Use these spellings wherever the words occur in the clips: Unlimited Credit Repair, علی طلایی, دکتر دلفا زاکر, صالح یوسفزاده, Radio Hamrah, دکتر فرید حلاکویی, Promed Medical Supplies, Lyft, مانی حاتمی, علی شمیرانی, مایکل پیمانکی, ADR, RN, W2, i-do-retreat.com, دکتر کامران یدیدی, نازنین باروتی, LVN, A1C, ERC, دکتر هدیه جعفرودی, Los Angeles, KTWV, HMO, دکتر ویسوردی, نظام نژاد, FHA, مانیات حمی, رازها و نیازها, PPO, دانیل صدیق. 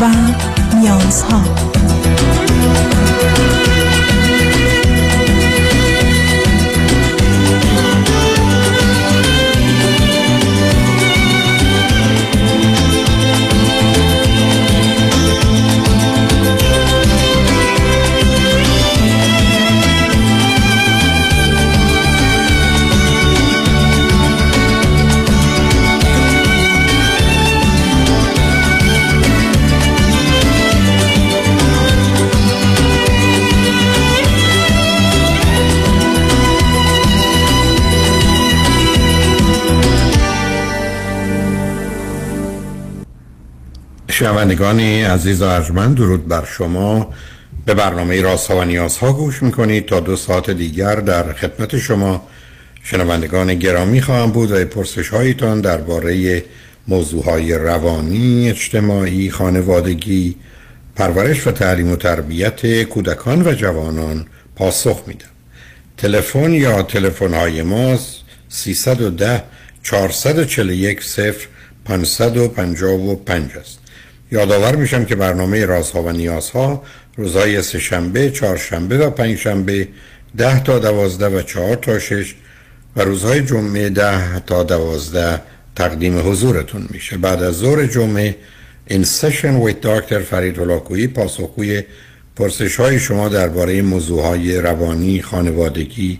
و نیازها. شنوندگان عزیز و ارجمند، درود بر شما. به برنامه رازها و نیازها گوش میکنید. تا 2 ساعت دیگر در خدمت شما شنوندگان گرامی خواهم بود و پرسش هایتان درباره موضوع های روانی، اجتماعی، خانوادگی، پرورش و تعلیم و تربیت کودکان و جوانان پاسخ میدم. تلفن یا تلفن های ما 310 441 0555 است. یادآور میشم که برنامه رازها و نیازها روزهای سه‌شنبه، چهارشنبه و پنجشنبه 10 تا 12 و 4 تا 6 و روزهای جمعه 10 تا 12 تقدیم حضورتون میشه. بعد از ظهر جمعه این سشن ویت دکتر فرید حلاکویی پاسخگوی پرسش‌های شما درباره موضوعهای روانی، خانوادگی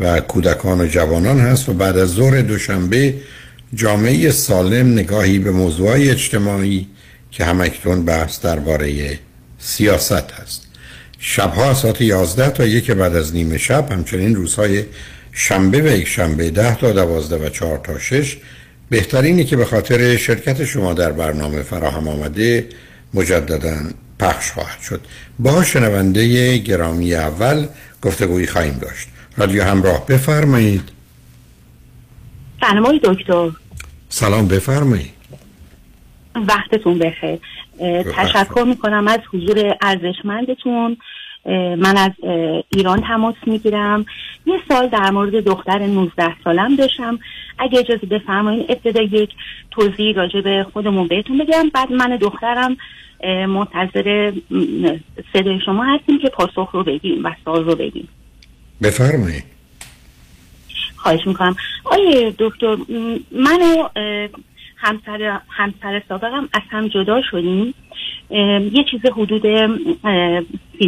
و کودکان و جوانان هست. و بعد از ظهر دوشنبه جامعه سالم، نگاهی به موضوعهای اجتماعی که همکنون بحث درباره سیاست هست. شبها ساعت 11 تا 1 بعد از نیمه شب، همچنین روزهای شنبه و یک شنبه 10 تا 12 و 4 تا 6 بهترینی که به خاطر شرکت شما در برنامه فراهم آمده مجددا پخش خواهد شد. با شنونده گرامی اول گفتگویی خواهیم داشت. رادیو همراه، بفرمایید. سلام دکتر. سلام، بفرمایید. وقتتون بخیر. تشکر میکنم از حضور ارزشمندتون. من از ایران تماس میگیرم. یه سال در مورد دختر 19 سالم داشتم. اگه اجازه بفرمایید ابتدا یک توضیح راجع به خودمون بهتون بگم، بعد من دخترم منتظر صدای شما هستیم که پاسخ رو بگیم و سوال رو بگیم. بفرمایید. خواهش میکنم. آیه دکتر، منو همسر سابقم از هم جدا شدیم. یه چیز حدود 13-14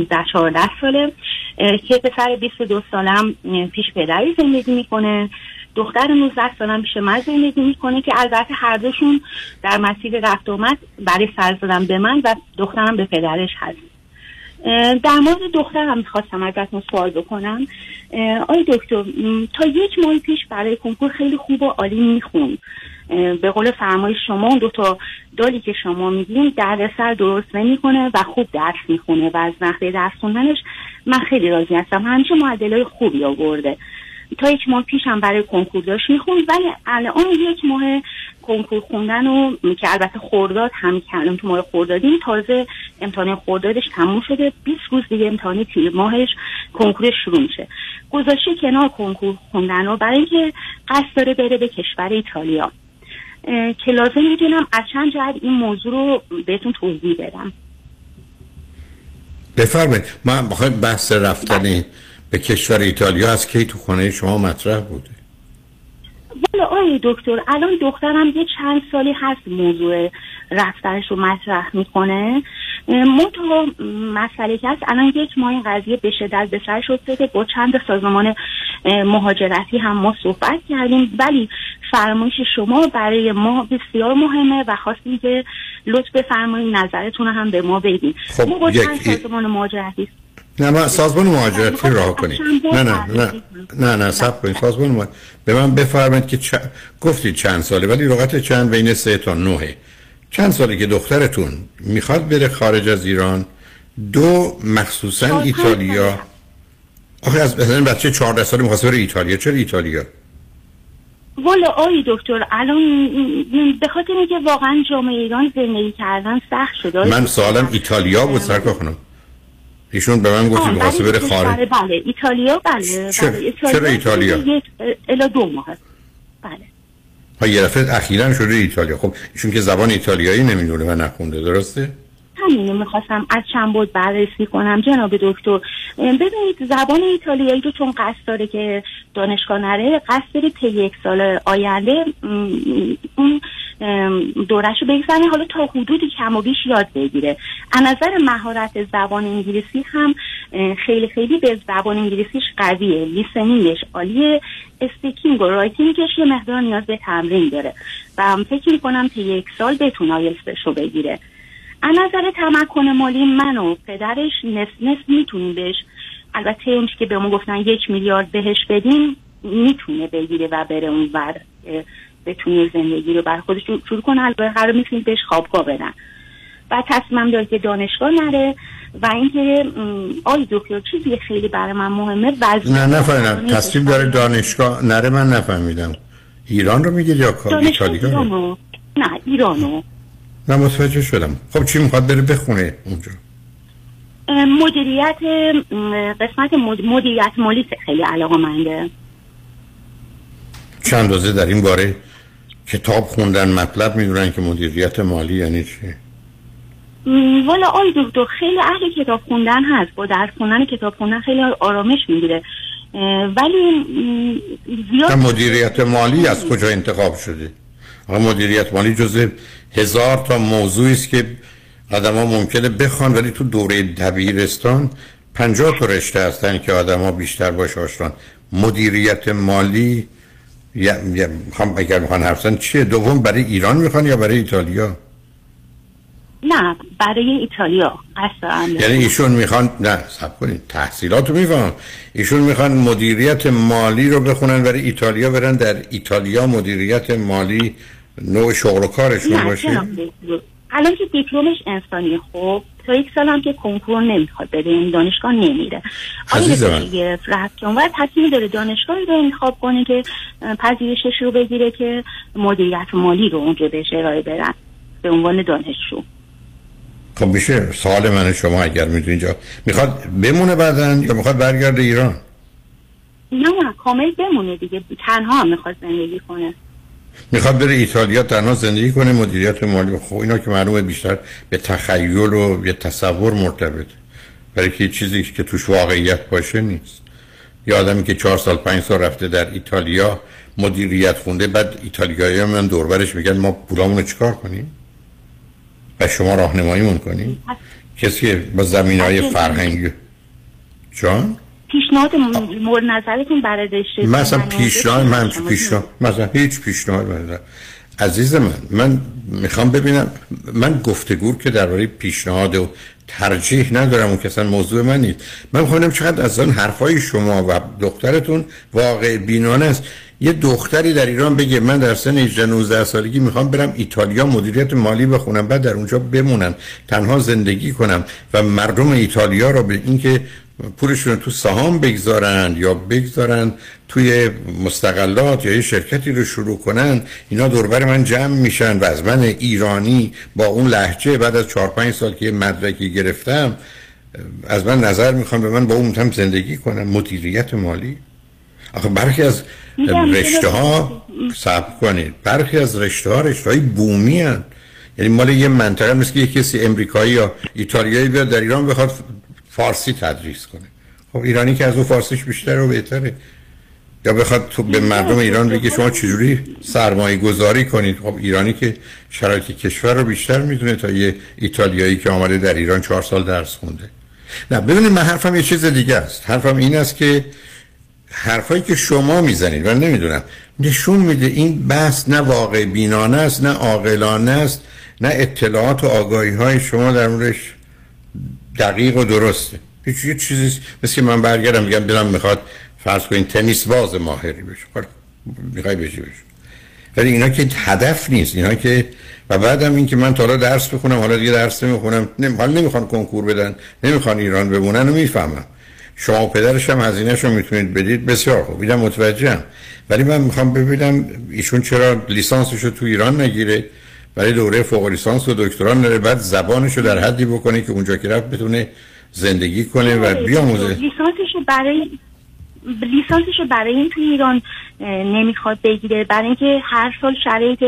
ساله که پسر 22 سالم پیش پدری زندگی میکنه، دختر 19 سالم پیش من زندگی میکنه که البته هر دوشون در مسیر رفت آمد برای سر زدن به من و دخترم به پدرش هست. در مورد دخترم میخواستم ازتون سوال بکنم. آی دکتر، تا 1 ماه پیش برای کنکور خیلی خوب و عالی میخوند. به قول فرمای شما اون 2 تا دالی که شما میگین در سر درست نمیکنه و خوب درس میخونه و از نحوه درس خوندنش من خیلی راضی هستم. همیشه معدلای خوبی آورده. تا 1 ماه پیش هم برای کنکور داشت میخوند، ولی الان 1 ماه کنکور خوندن رو که البته خرداد هم کردم، تو ماه خردادیم تازه امتحان خردادش تموم شده، 20 روز دیگه امتحان تیر ماهش کنکورش شروع میشه. گذاشته کنار کنکور خوندن رو برای اینکه قصد داره بره به کشور ایتالیا که لازم میدونم از چند جهت این موضوع رو بهتون توضیح بدم. بفرمایید. من بخواهیم بحث رفتن به کشور ایتالیا از کی تو خانه شما مطرح بوده؟ والا آیه دکتر، الان دخترم یه چند سالی هست موضوع رفتنش رو مطرح میکنه. من تو مسئله که هست الان 1 ماه این قضیه به شدت به سرش افتاده. با چند سازمان مهاجرتی هم ما صحبت کردیم، ولی فرمایش شما برای ما بسیار مهمه و خواستیم که لطف بفرمایید نظرتون هم به ما بگید. خب ما با چند سازمان مهاجرتی سازمان مهاجرتی راه کنید. نه صبر کنید. سازمان مهاجرتی به من بفرمایید که گفتید چند ساله، ولی لغت چند بین 3 تا 9. چند ساله که دخترتون میخواد بره خارج از ایران، مخصوصا ایتالیا؟ آخه از بچه 14 ساله میخواد بره ایتالیا. چرا ایتالیا؟ والا آی دکتر، الان به خاطر اینکه واقعا جامعه ایران زندگی کردن سخت شده. من سوالم ایتالیا بود سرکار خانم. ایشون به من گفت می‌خواد بره خارج. بله ایتالیا. بله. چرا ایتالیا؟ 1 الی 2 ماه. بله. یه دفعه اخیراً شده ایتالیا. خب ایشون که زبان ایتالیایی نمی‌دونه و نخونده، درسته؟ همین رو میخواستم از چند بود بررسی کنم جناب دکتر. ببینید زبان ایتالیایی رو چون قصد داره که دانشگاه نره، قصد داره طی یک سال آینده اون دورش رو بگذاره، حالا تا حدودی کم و بیش یاد بگیره. از نظر مهارت زبان انگلیسی هم خیلی خیلی به زبان انگلیسیش قویه، لیسنینگش عالیه، اسپیکینگ و رایتینگش یه مقدار نیاز به تمرین داره و فکر می‌کنم تا یک سال بتونه آیلتسش رو بگیره. از نظر تمکن مالی من و پدرش نصف میتونیم بهش، البته اون که به ما گفتن 1 میلیارد بهش بدیم میتونه بگیره و بره اون ور بتونه زندگی رو بر خودش شروع کنه. البته قرار میتونید بهش خوابگاه بدن و تصمیم داره که دانشگاه نره و اینکه آی دکتر چیزی خیلی برای من مهمه. نه نفهمیدم، تصمیم داره دانشگاه نره. من نفهمیدم ایران رو میگه یا ایتالیا؟ نه ایرانو. من متوجه شدم. خب چی میخواد بره بخونه اونجا؟ مدیریت، قسمت مدیریت مالی خیلی علاقه‌منده. چند روزه در این باره کتاب خوندن، مطلب میدونن که مدیریت مالی یعنی چی؟ والا آی دکتر خیلی اهل کتاب خوندن هست، با درس خوندن کتاب خوندن خیلی آرامش میگیره، ولی زیاد مدیریت مالی از کجا انتخاب شده؟ مدیریت مالی جزو 1000 تا موضوعی است که آدما ممکنه بخوان، ولی تو دوره دبیرستان 50 تا رشته هستن که آدما بیشتر باش آشنان. مدیریت مالی یا هم اگر میخوان حرفن چیه؟ دوم برای ایران میخوان یا برای ایتالیا؟ نه برای ایتالیا اصلا. یعنی ایشون میخوان، نه صبر کنید، تحصیلاتو میفهم، ایشون میخوان مدیریت مالی رو بخونن برای ایتالیا، برن در ایتالیا مدیریت مالی نوع شغل و کارشون باشه. الان که دیپلمش انسانی، خب تا یک سال هم که کنکور نمیخواد بده، این دانشگاه نمیره. عزیزم دیگه راحتون وقت تصمیم داره دانشگاهی رو انتخاب کنه که پذیرشش رو بگیره که مدیریت مالی رو اونجا بهش ارائه بدن به عنوان دانشجو. خب میشه سوال من شما اگر میتونید اینجا میخواد بمونه بعدن یا میخواد برگرده ایران؟ نه کامل بمونه دیگه، تنها هم میخواد زندگی کنه. میخواد بره ایتالیا تنها زندگی کنه، مدیریت مالی. خب اینا که معلومه بیشتر به تخیل و به تصور مرتبط، برای که چیزی که توش واقعیت باشه نیست. یه آدمی که 4 سال 5 سال رفته در ایتالیا مدیریت خونده، بعد ایتالیایی‌ها میان دور برش میگن ما پولامونو چیکار کنیم؟ و شما راهنماییمون کنید. کسی که با زمینه‌های فرهنگی جان پیشنهاد مورد نظرتون برای رشته مثلا پیشنهاد من مثلا هیچ پیشنهاد ندارم عزیز من میخوام ببینم. من گفتگو که درباره پیشنهاد و ترجیح ندارم، اون کسان موضوع من نیست. من میخوام ببینم چقدر از اون حرفای شما و دخترتون واقع بینانه است. یه دختری در ایران بگه من در سن 18 سالگی میخوام برم ایتالیا مدیریت مالی بخونم، بعد در اونجا بمونم تنها زندگی کنم و مردم ایتالیا رو به اینکه پولشون تو سهام بگذارن یا بگذارن توی مستقلات یا یه شرکتی رو شروع کنن، اینا دوربر من جمع میشن و از من ایرانی با اون لهجه بعد از 4-5 سال که مدرکی گرفتم از من نظر میخوان به من با اون هم زندگی کنم. مدیریت مالی آخه برخی از رشته ها صبر کنید، برخی از رشته های بومی هستند، یعنی مال یه منطقه نیست که یه کسی امریکایی یا ایتالیایی بیاد در ایران بخواد فارسی تدریس کنه. خب ایرانی که از اون فارسیش بیشتر و بهتره، یا بخواد تو به مردم ایران بگه شما چجوری سرمایه گذاری کنید. خب ایرانی که شرایط کشور رو بیشتر میدونه تا یه ایتالیایی که آمده در ایران 4 سال درس خونده. نه ببینید من حرفم یه چیز دیگه است. حرفم این است که حرفایی که شما میزنید من نمیدونم نشون میده این بحث نه واقع بینانه است، نه عاقلانه است، نه اطلاعات و آگاهی های شما در موردش دقیق و درسته. هیچ چیزی مثل من برگردم میگم دلم میخواد فرض کنین تنیس باز ماهری بشه، خب میخوای بشی بشه، ولی اینا که هدف نیست. اینا که و بعدم این که من تا حالا درس بخونم، حالا دیگه درس نمیخونم، حالا نمیخوان کنکور بدن، نمیخوان ایران بمونن و میفهمم. شما و پدرش هم هزینه‌شو میتونید بدید، بسیار خوب، اینم متوجهم، ولی من میخوام ببینم ایشون چرا لیسانسشو تو ایران نگیره، برای دوره فوق لیسانس و دکترا نره، بعد زبانشو در حدی بکنه که اونجا که رفت بتونه زندگی کنه و بیاموزه. لیسانسشو برای لیسانسشو برای این توی ایران نمیخواد بگیره، برای اینکه هر سال شرایط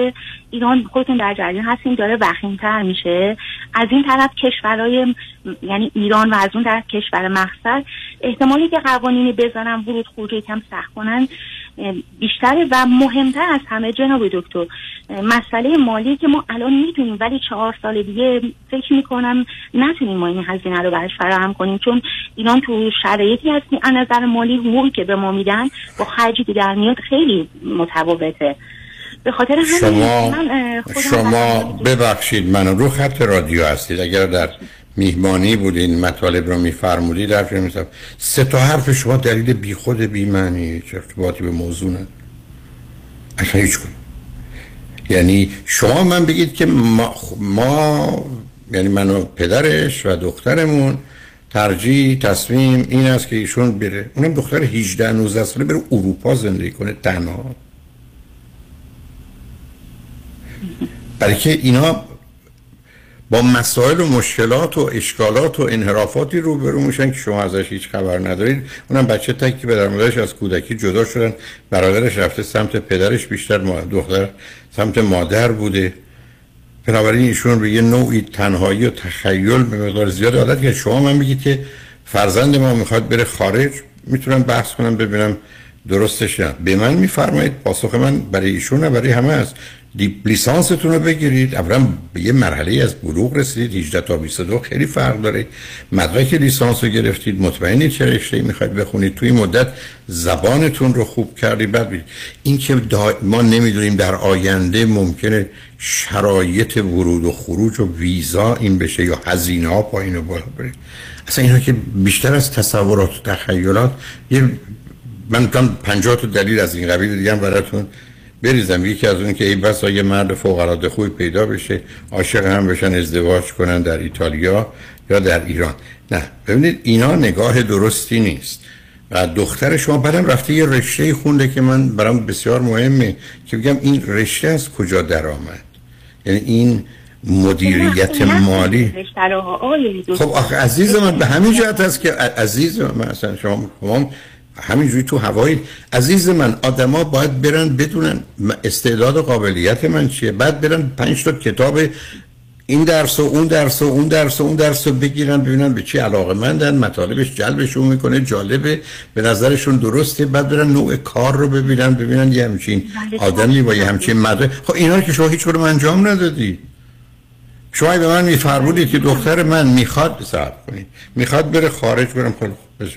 ایران خودتون در جریان هستین داره وخیم‌تر میشه. از این طرف کشورهای یعنی ایران و از اون در کشور مقصد احتمالی که قوانینی بزنن ورود خروج یکم سخت کنن بیشتره. و مهمتر از همه جناب دکتر مسئله مالی که ما الان میتونیم ولی 4 سال دیگه فکر میکنم نتونیم ما این هزینه رو براش فراهم کنیم، چون ایران تو شرایطی هستیم از نظر مالی حقوقی که به ما میدن با خرجی که در میاد خیلی متفاوته. به خاطر همین شما ببخشید من رو خط رادیو هستید، اگر در میهمانی بودین مطالب رو میفرمودید در فیلم میساف 3 تا حرف شما دلیل بی خود بی معنی چه ارتباطی به موضوع نداره اصلا هیچ کدوم. یعنی شما من بگید که ما یعنی من و پدرش و دخترمون ترجیح تصمیم این است که ایشون بره، اونم دختر 18-19 ساله بره اروپا زندگی کنه تنها، برای که اینا با مسائل و مشکلات و اشکالات و انحرافاتی روبرو میشن که شما ازش هیچ خبر ندارید. اونم بچه تکی که پدر مادرش از کودکی جدا شدن، برادرش رفته سمت پدرش بیشتر، دختر سمت مادر بوده. بنابراین ایشون به یه نوعی تنهایی و تخیل به مقدار زیاد عادت کرد. شما من بگید که فرزند ما میخواد بره خارج، میتونم بحث کنم ببینم درستش نه. به من میفرمایید، پاسخ من برای ایشونه برای همه است. لیسانستون رو بگیرید، اولا به یه مرحله از بلوغ رسیدید، 18 تا 22 خیلی فرق داره. مدرک لیسانس رو گرفتید، مطمئنید چه رشته‌ای میخواید بخونید، توی مدت زبانتون رو خوب کردید. بعد این که ما نمیدونیم در آینده ممکنه شرایط ورود و خروج و ویزا این بشه یا هزینه ها پایین و بالا بره، اصلا اینا که بیشتر از تصورات و تخیلات من تا 50 تا دلیل از این قبیل دیگه هم براتون بریزم. یکی از اون که ای بسا یه مرد فوق العاده خوبی پیدا بشه، عاشق هم بشن، ازدواج کنن در ایتالیا یا در ایران. نه ببینید اینا نگاه درستی نیست. و دختر شما بعدم رفته یه رشته خونده که من برام بسیار مهمه که بگم این رشته از کجا درآمد، یعنی این مدیریت مالی. خب آخه عزیز من به همین جهت است که عزیز من اصلا شما همینجوری تو هوایی. عزیز من آدما باید برن بدونن استعداد و قابلیت من چیه، بعد برن 5 تا کتاب این درس و اون درس و اون درس و اون درس رو بگیرن ببینن به چی علاقه‌مندن، مطالبش جلبشون میکنه، جالبه، به نظرشون درسته، بعد برن نوع کار رو ببینن یه همچین آدمی با یه همچین مدرک. خب اینا که شما هیچ کدوم انجام ندادی. شما به من میفرمودید که دختر من میخواد صحبت کنه، میخواد بره خارج برم خلاص،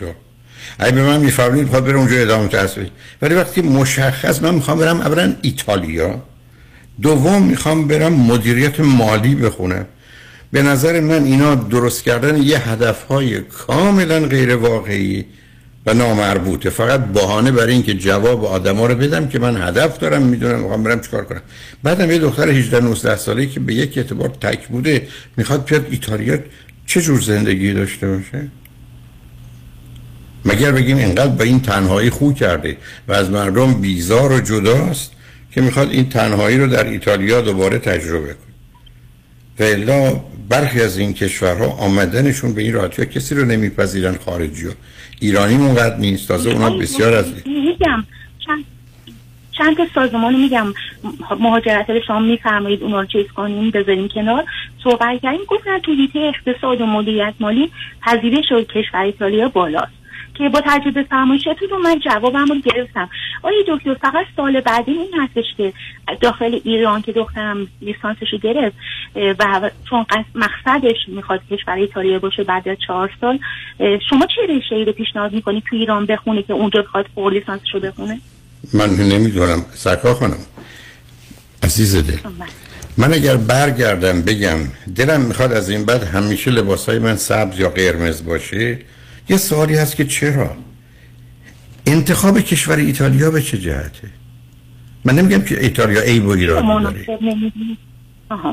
ای به من میفرمایید میخواد بره اونجا ادامه تحصیل، ولی وقتی مشخص من میخوام برم اولا ایتالیا، دوم میخوام برم مدیریت مالی بخونم، به نظر من اینا درست کردن یه هدفهای کاملا غیر واقعی و نامربوطه، فقط بهانه برای اینکه جواب آدما رو بدم که من هدف دارم، میدونم میخوام برم چیکار کنم. بعدم یه دختر 18-19 ساله‌ای که به یک اعتبار تک بوده میخواد بیاد ایتالیا، چه جور زندگی داشته باشه؟ مگر بگیم اینقدر با این تنهایی خو کرده و از مردم بیزار و جداست که میخواد این تنهایی رو در ایتالیا دوباره تجربه کنه. و الا برخی از این کشورها آمدنشون به این راحتی کسی رو نمیپذیرن خارجی‌ها، ایرانی اونقدر نیست، تازه اونا بسیار از چند تا سازمان میگم مهاجرت به شام میفرمایید اونا رو چیز کنیم بذاریم کنار، صحبت کردیم گفتن تو حیطه اقتصاد و مدیریت مالی پذیرش کشور ایتالیا بالاست که با تجربه فرمایشتون من جوابم رو گرفتم. آیه دکتر فقط سال بعدی این هستش که داخل ایران که دخترم لیسانسش رو گرفت و چون مقصدش میخواد کشور ایتالیا باشه بعد از 4 سال، شما چه رشته‌ای رو پیشنهاد میکنید تو ایران بخونه که اونجا بخواد فوق لیسانسش رو بخونه؟ من نمیدونم سرکار خانم عزیز دل، من اگر برگردم بگم دلم میخواد از این بعد همیشه لباسای من سبز یا قرمز باشه، یه سوالی هست که چرا؟ انتخاب کشور ایتالیا به چه جهته؟ من نمیگم که ایتالیا عیب و ایراد داره،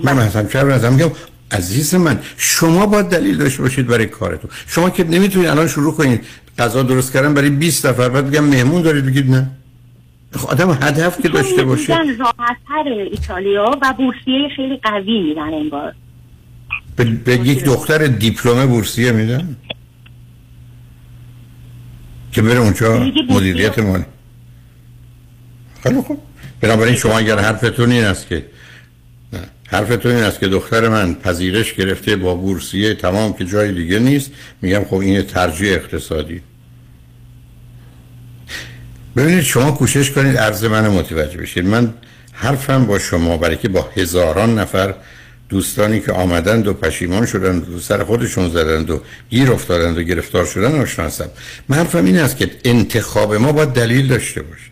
من اصلا چرا از میگم عزیز من شما باید دلیل داشته باشید برای کارتون. شما که نمیتونید الان شروع کنید غذا درست کردن برای 20 نفر بعد بگم مهمون دارید بگید نه. آدم هدف که داشته باشه. راحت‌تر ایتالیا و بورسیه خیلی قوی میدن انگار. به یک دختر دیپلم بورسیه میدن؟ که بره اونجا مدیریت مالی. خیلی خوب. بنابراین شما اگر حرفتون این است که دختر من پذیرش گرفته با بورسیه تمام که جای دیگه نیست، میگم خب این ترجیح اقتصادی. ببینید شما کوشش کنید عرض منو متوجه بشید. من حرفم با شما برای که با هزاران نفر دوستانی که آمدند و پشیمان شدند و سر خودشون زدند و گیر افتادند و گرفتار شدند آشناسم. من حرفم این است که انتخاب ما باید دلیل داشته باشه.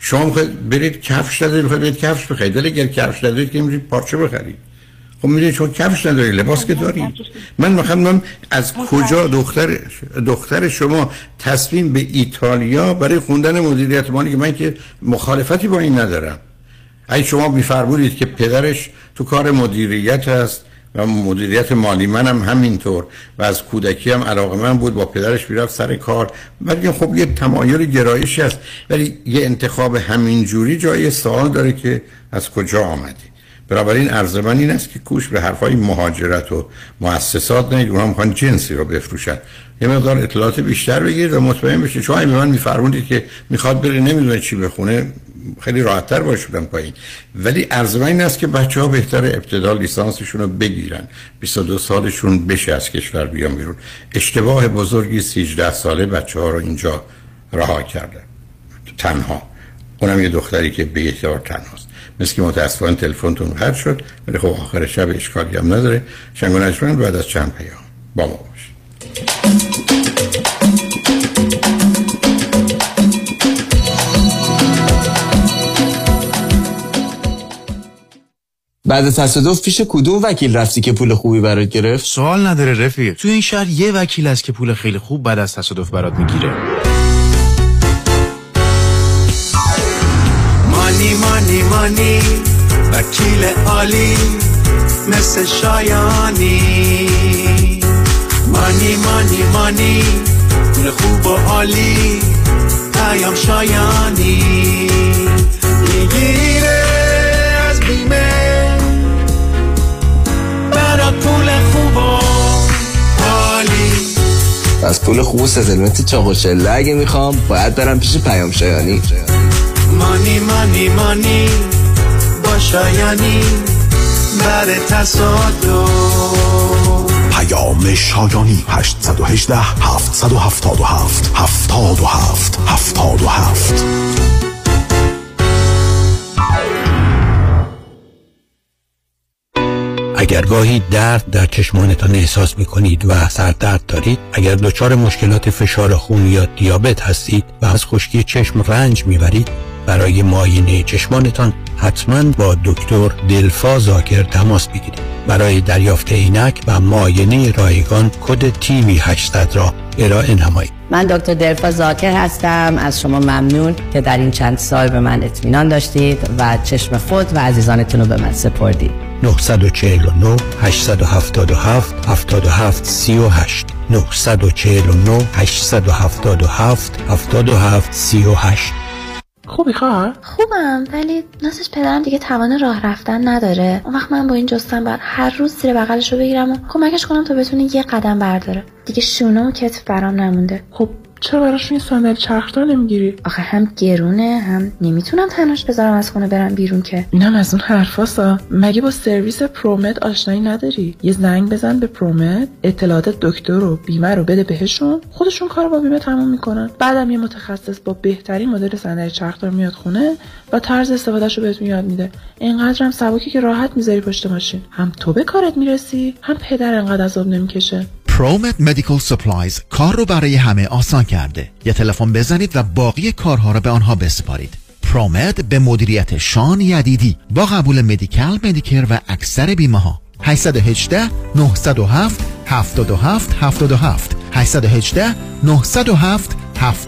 شما میخواید برید کفش ندارید، میخواید برید کفش بخرید، ولی اگر کفش ندارید که میرید پارچه بخرید. خب میرید چون کفش ندارید، لباس که دارید. من میخوام از کجا دختر شما تصمیم به ایتالیا برای خوندن مدیریت مالی که من که مخالفتی با این ندارم. اگه شما میفرمودید که پدرش تو کار مدیریت هست و مدیریت مالی، منم همینطور و از کودکی هم علاقه من بود، با پدرش میرفت سر کار، ولی خب یه تمایل گرایشی هست، ولی یه انتخاب همینجوری جای سوال داره که از کجا آمدی. بنابراین عرض من این است که کوش به حرفای مهاجرت و مؤسسات نید، اونا میخوان جنسی رو بفروشن. یه مقدار اطلاعات بیشتر بگیرید و مطمئن بشید. شما به من میفرمودید که میخواد بره نمیدونه چی بخونه، خیلی راحت‌تر باشدم پایین. ولی عرض من این است که بچه‌ها بهتره ابتدا لیسانسشون رو بگیرن، 22 سالشون بشه از کشور بیان بیرون. اشتباه بزرگی 18 ساله بچه‌ها رو اینجا رها کردن، تنها. اونم یه دختری که به اعتبار تنهاست. مثل که متاسفانه تلفنتون قطع شد، ولی خب آخر شب اشکالی هم نداره. شنگ و نجمن بعد از چند پیام با ما باش. بعد تصادف پیش کدوم وکیل رفتی که پول خوبی برات گرفت؟ سوال نداره رفیق، تو این شهر یه وکیل هست که پول خیلی خوب بعد از تصادف برات میگیره. مانی مانی مانی وکیل عالی مثل شایانی. مانی مانی مانی پول خوب و عالی، پیام شایانی میگیره از بیمه برات پول خوب و عالی. از پول خوب و سزلمت چاقوچله اگه میخوام باید برم پیش پیام شایانی. مانی مانی مانی با شایانی بر تصادم. پیام شایانی 818-777-7777. اگر گاهی درد در چشمانتان احساس می‌کنید و سردرد دارید، اگر دچار مشکلات فشار خون یا دیابت هستید و از خشکی چشم رنج می‌برید، برای معاینه چشمانتان حتما با دکتر دلفا زاکر تماس بگیرید. برای دریافت عینک و معاینه رایگان کد TV 800 را ارائه نمایید. من دکتر دلفا زاکر هستم. از شما ممنون که در این چند سال به من اطمینان داشتید و چشم خود و عزیزانتون رو به من سپردید. 949-877-7738 949-877-7738. خوبی خواهر؟ خوبم، ولی ناسش پدرم دیگه توان راه رفتن نداره. اون وقت من با این جستن باید هر روز زیر بغلش رو بگیرم و کمکش کنم تا بتونه یه قدم برداره. دیگه شونه و کتف برام نمونده. خب چرا براش این صندلی چرخدار نمیگیری؟ آخه هم گرونه، هم نمیتونم تنهاش بذارم از خونه برم بیرون که. اینم از اون حرفاسا. مگه با سرویس پرومد آشنایی نداری؟ یه زنگ بزن به پرومد، اطلاعات دکتر و بیمه رو بده بهشون، خودشون کارو با بیمه تموم میکنن. بعدم یه متخصص با بهترین مدل صندلی چرخدار میاد خونه و طرز استفادهش رو بهتون یاد میده. اینقدرم سبکی که راحت میذاری پشت ماشین، هم تو به کارت میرسی، هم پدر انقدر عذاب نمیکشه. Promed Medical Supplies کار رو برای همه آسان کرده. یه تلفن بزنید و باقی کارها رو به آنها بسپارید. پرومد به مدیریت شان یدیدی با قبول مدیکال، مدیکر و اکثر بیمه ها. 818-907-7777 818-907-7777.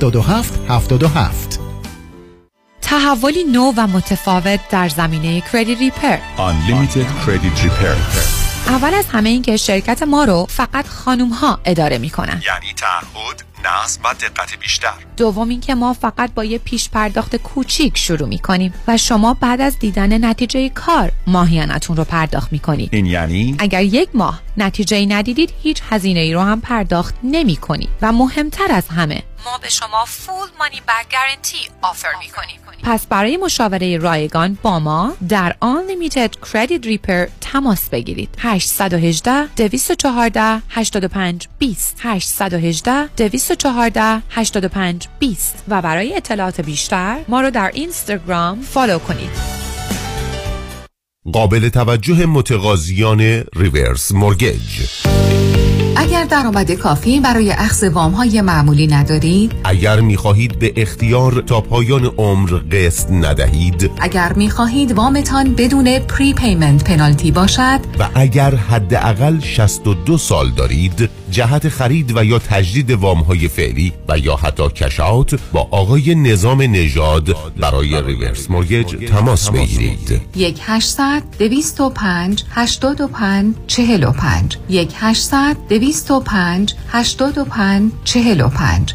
تحولی نو و متفاوت در زمینه کردیت ریپر. Unlimited Credit Repair. اول از همه این که شرکت ما رو فقط خانوم ها اداره می کنن، یعنی تعهد، نظم و دقت بیشتر. دوم این که ما فقط با یه پیش پرداخت کوچیک شروع می کنیم و شما بعد از دیدن نتیجه کار ماهیانتون رو پرداخت می کنید. این یعنی اگر یک ماه نتیجه ندیدید هیچ هزینه ای رو هم پرداخت نمی کنید. و مهمتر از همه ما به شما فول مانی بک گارانتی آفر می‌کنیم. پس برای مشاوره رایگان با ما در Unlimited Credit Repair تماس بگیرید. 818 214 85 20 818 214 85 20 و برای اطلاعات بیشتر ما رو در اینستاگرام فالو کنید. قابل توجه متقاضیان ریورس مورگیج. اگر درآمد کافی برای اخذ وام‌های معمولی ندارید، اگر می‌خواهید به اختیار تا پایان عمر قسط ندهید، اگر می‌خواهید وامتان بدون پری پیمنت پنالتی باشد و اگر حداقل 62 سال دارید، جهت خرید و یا تجدید وام‌های فعلی و یا حتی کش‌آوت با آقای نظام نژاد برای ریورس مورگیج تماس بگیرید. 1-800-205-825-45 1-800-205-825-45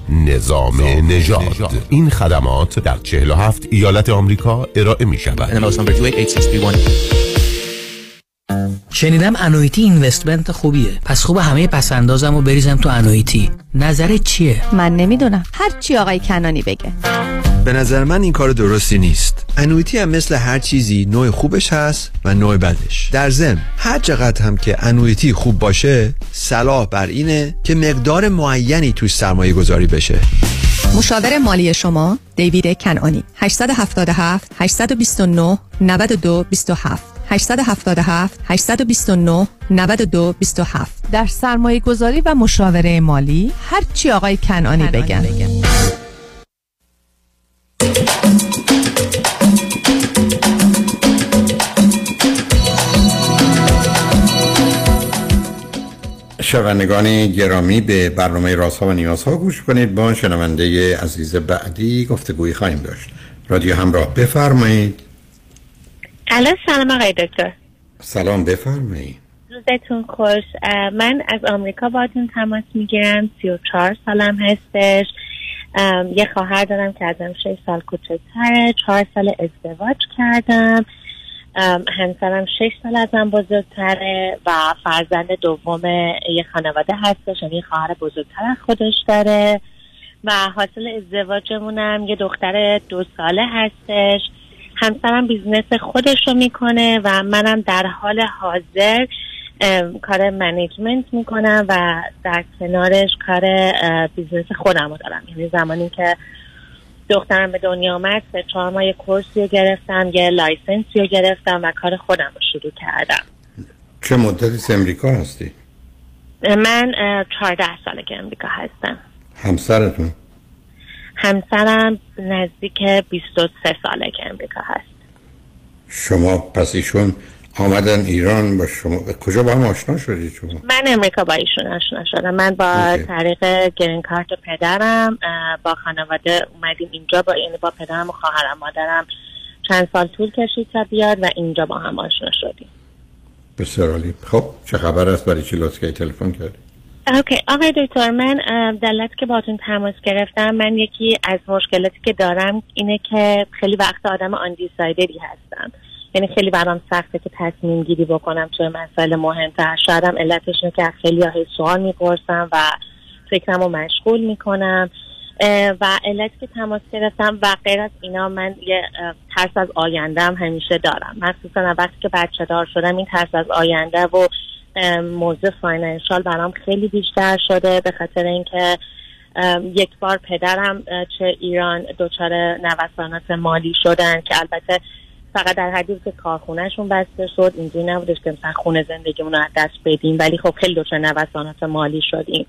نظام نژاد. این خدمات در 47 ایالت آمریکا ارائه می شود. شنیدم انویتی اینوستمنت خوبیه، پس خوبه همه پسندازم رو بریزم تو انویتی. نظرت چیه؟ من نمیدونم، هر چی آقای کنانی بگه. به نظر من این کار درستی نیست. انویتی هم مثل هر چیزی نوع خوبش هست و نوع بدش. در ضمن هر چقدر هم که انویتی خوب باشه، صلاح بر اینه که مقدار معینی توش سرمایه گذاری بشه. مشاور مالی شما دیوید کنانی 877 829 9227 877-829-9227 در سرمایه گذاری و مشاوره مالی هرچی آقای کنانی بگن. شنوندگان گرامی به برنامه رازها و نیازها گوش کنید. با شنونده عزیز بعدی گفتگویی خواهیم داشت. رادیو همراه، بفرمایید. الو، سلام آقای دکتر. سلام، بفرمایید. روزتون خوش. من از آمریکا باهاتون تماس میگیرم. 34 سالم هستش. یه خواهر دارم که ازم 6 سال کوچکتره. 4 سال ازدواج کردم. همسرم 6 سال ازم بزرگتره و فرزند دوم یه خانواده هستش. یعنی خواهر بزرگتر خودش داره و حاصل ازدواجمونم یه دختر 2 ساله هستش. همسرم بیزنس خودش رو میکنه و منم در حال حاضر کار منیجمنت میکنم و در کنارش کار بیزنس خودم رو دارم. یعنی زمانی که دخترم به دنیا آمد 3-4 ماه یه کورسی رو گرفتم، یه لایسنسی رو گرفتم و کار خودم رو شروع کردم. چه مدتی از امریکا هستی؟ من 14 ساله که امریکا هستم. همسرتون؟ همسرم نزدیک 23 ساله که امریکا هست. شما پس ایشون آمدن ایران با شما کجا با هم آشنا شدید؟ شما؟ من امریکا با ایشون آشنا شدم. من با طریق گرین کارت پدرم با خانواده اومدیم اینجا، با یعنی با پدرم و خواهرم. مادرم چند سال طول کشید تا بیاد و اینجا با هم آشنا شدیم. بسیار عالی. خب چه خبر است؟ برای چی لطفی تلفن کردید؟ اوکی آقای دکتر، من دلت که باتون تماس گرفتم، من یکی از مشکلاتی که دارم اینه که خیلی وقت آدم آندیسایدری هستم. یعنی خیلی برام سخته که تصمیم گیری بکنم توی مسائل مهمتر. شاید هم علتش اینه که خیلی هی سوال میپرسم و فکرم رو مشغول میکنم و علتی که تماس گرفتم و غیر از اینا من یه ترس از آینده هم همیشه دارم. مخصوصا وقتی که بچه دار شدم این ترس از آینده و موضوع فاینانشال برام خیلی بیشتر شده، به خاطر اینکه یک بار پدرم چه ایران دچار نوسانات مالی شدن که البته فقط در حدی که کارخونهشون بسته شد، اینجوری نبودش که مثلا خونه زندگیمون رو از دست بدیم، ولی خب خیلی دچار نوسانات مالی شدیم.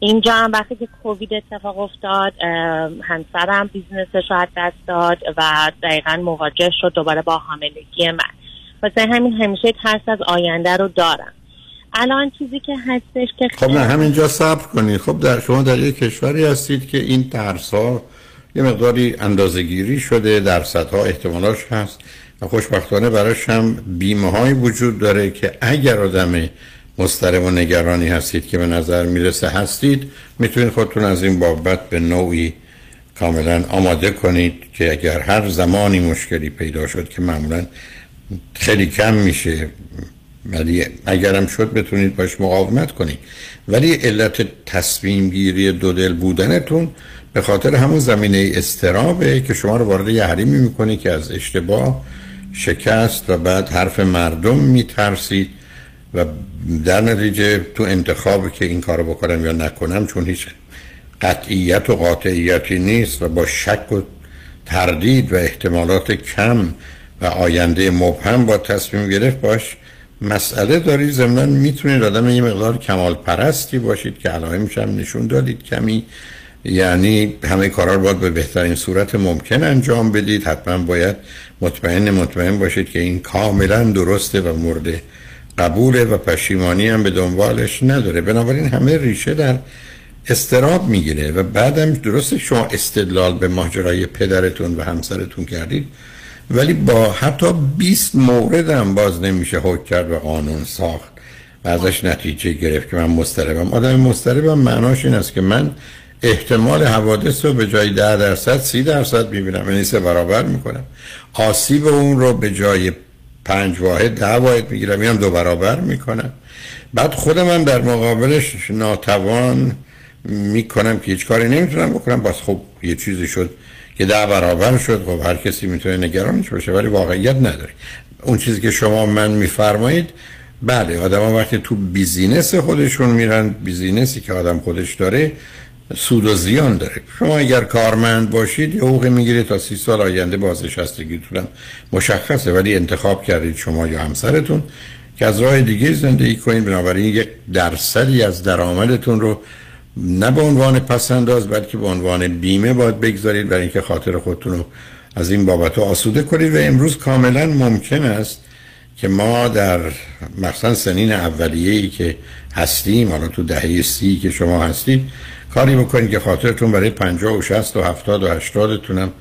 اینجا هم وقتی که کووید اتفاق افتاد همسرم بیزنسش رو از دست داد و دقیقاً مواجه شد دوباره با حاملگی من. واسه همین همیشه ترس از آینده رو دارم. الان چیزی که هستش که خب نه همینجا صبر کنید. خب در شما در یک کشوری هستید که این ترس‌ها یه مقداری اندازه‌گیری شده، درصدها احتمالاش هست و خوشبختانه براش هم بیمه‌های وجود داره که اگر آدم مضطرب و نگرانی هستید که به نظر میرسه هستید، میتونید خودتون از این بابت به نوعی کاملا آماده کنید که اگر هر زمانی مشکلی پیدا شد که معمولاً خیلی کم میشه، ولی اگرم شد بتونید باش مقاومت کنید. ولی علت تصمیم گیری دودل بودنتون به خاطر همون زمینه اضطرابه که شما رو وارد یه حریمی میکنه که از اشتباه شکست و بعد حرف مردم میترسید و در نتیجه تو انتخاب که این کارو بکنم یا نکنم، چون هیچ قطعیت و قاطعیتی نیست و با شک و تردید و احتمالات کم و آینده مبهم با تصمیم گرفت باش مسئله داری. ضمناً میتونید آدم یه مقدار کمال پرستی باشید که علائمش هم نشون دادید کمی، یعنی همه کارا رو باید به بهترین صورت ممکن انجام بدید. حتما باید مطمئن باشید که این کاملا درسته و مورد قبوله و پشیمانی هم به دنبالش نداره. بنابراین همه ریشه در استراب میگیره و بعدم درسته شما استدلال به ماجرای پدرتون و همسرتون کردید، ولی با حتی 20 مورد هم باز نمیشه حکم کرد و قانون ساخت و ازش نتیجه گرفت که من مضطربم. آدم مضطربم معناش این است که من احتمال حوادث رو به جای 10% 30% میبینم، یعنی 3 برابر میکنم. آسیب اون رو به جای 5 واحد 10 واحد میگیرم، اینم 2 برابر میکنم. بعد خودم هم در مقابلش ناتوان میکنم که هیچ کاری نمیتونم بکنم. باز خب یه چیزی شد که 10 برابر شد. خب هر کسی میتونه نگرانش باشه، ولی واقعیت نداره. اون چیزی که شما من میفرمایید، بله، آدما وقتی تو بیزینس خودشون میرن، بیزینسی که آدم خودش داره سود و زیان داره. شما اگر کارمند باشید حقوق میگیرید تا 30 سال آینده، بازنشستگیتون مشخصه، ولی انتخاب کردید شما یا همسرتون که از راه دیگه زندگی کنید. بنابراین یک درصدی از درآمدتون رو نه به عنوان پس‌انداز بلکه به عنوان بیمه باید بگذارید برای اینکه خاطر خودتون رو از این بابت آسوده کنید. و امروز کاملا ممکن است که ما در مثلا سنین اولیه‌ای که هستیم، حالا تو دهه 30 که شما هستید، کاری بکنید که خاطرتون برای 50 و 60 و 70 و 80 تون هم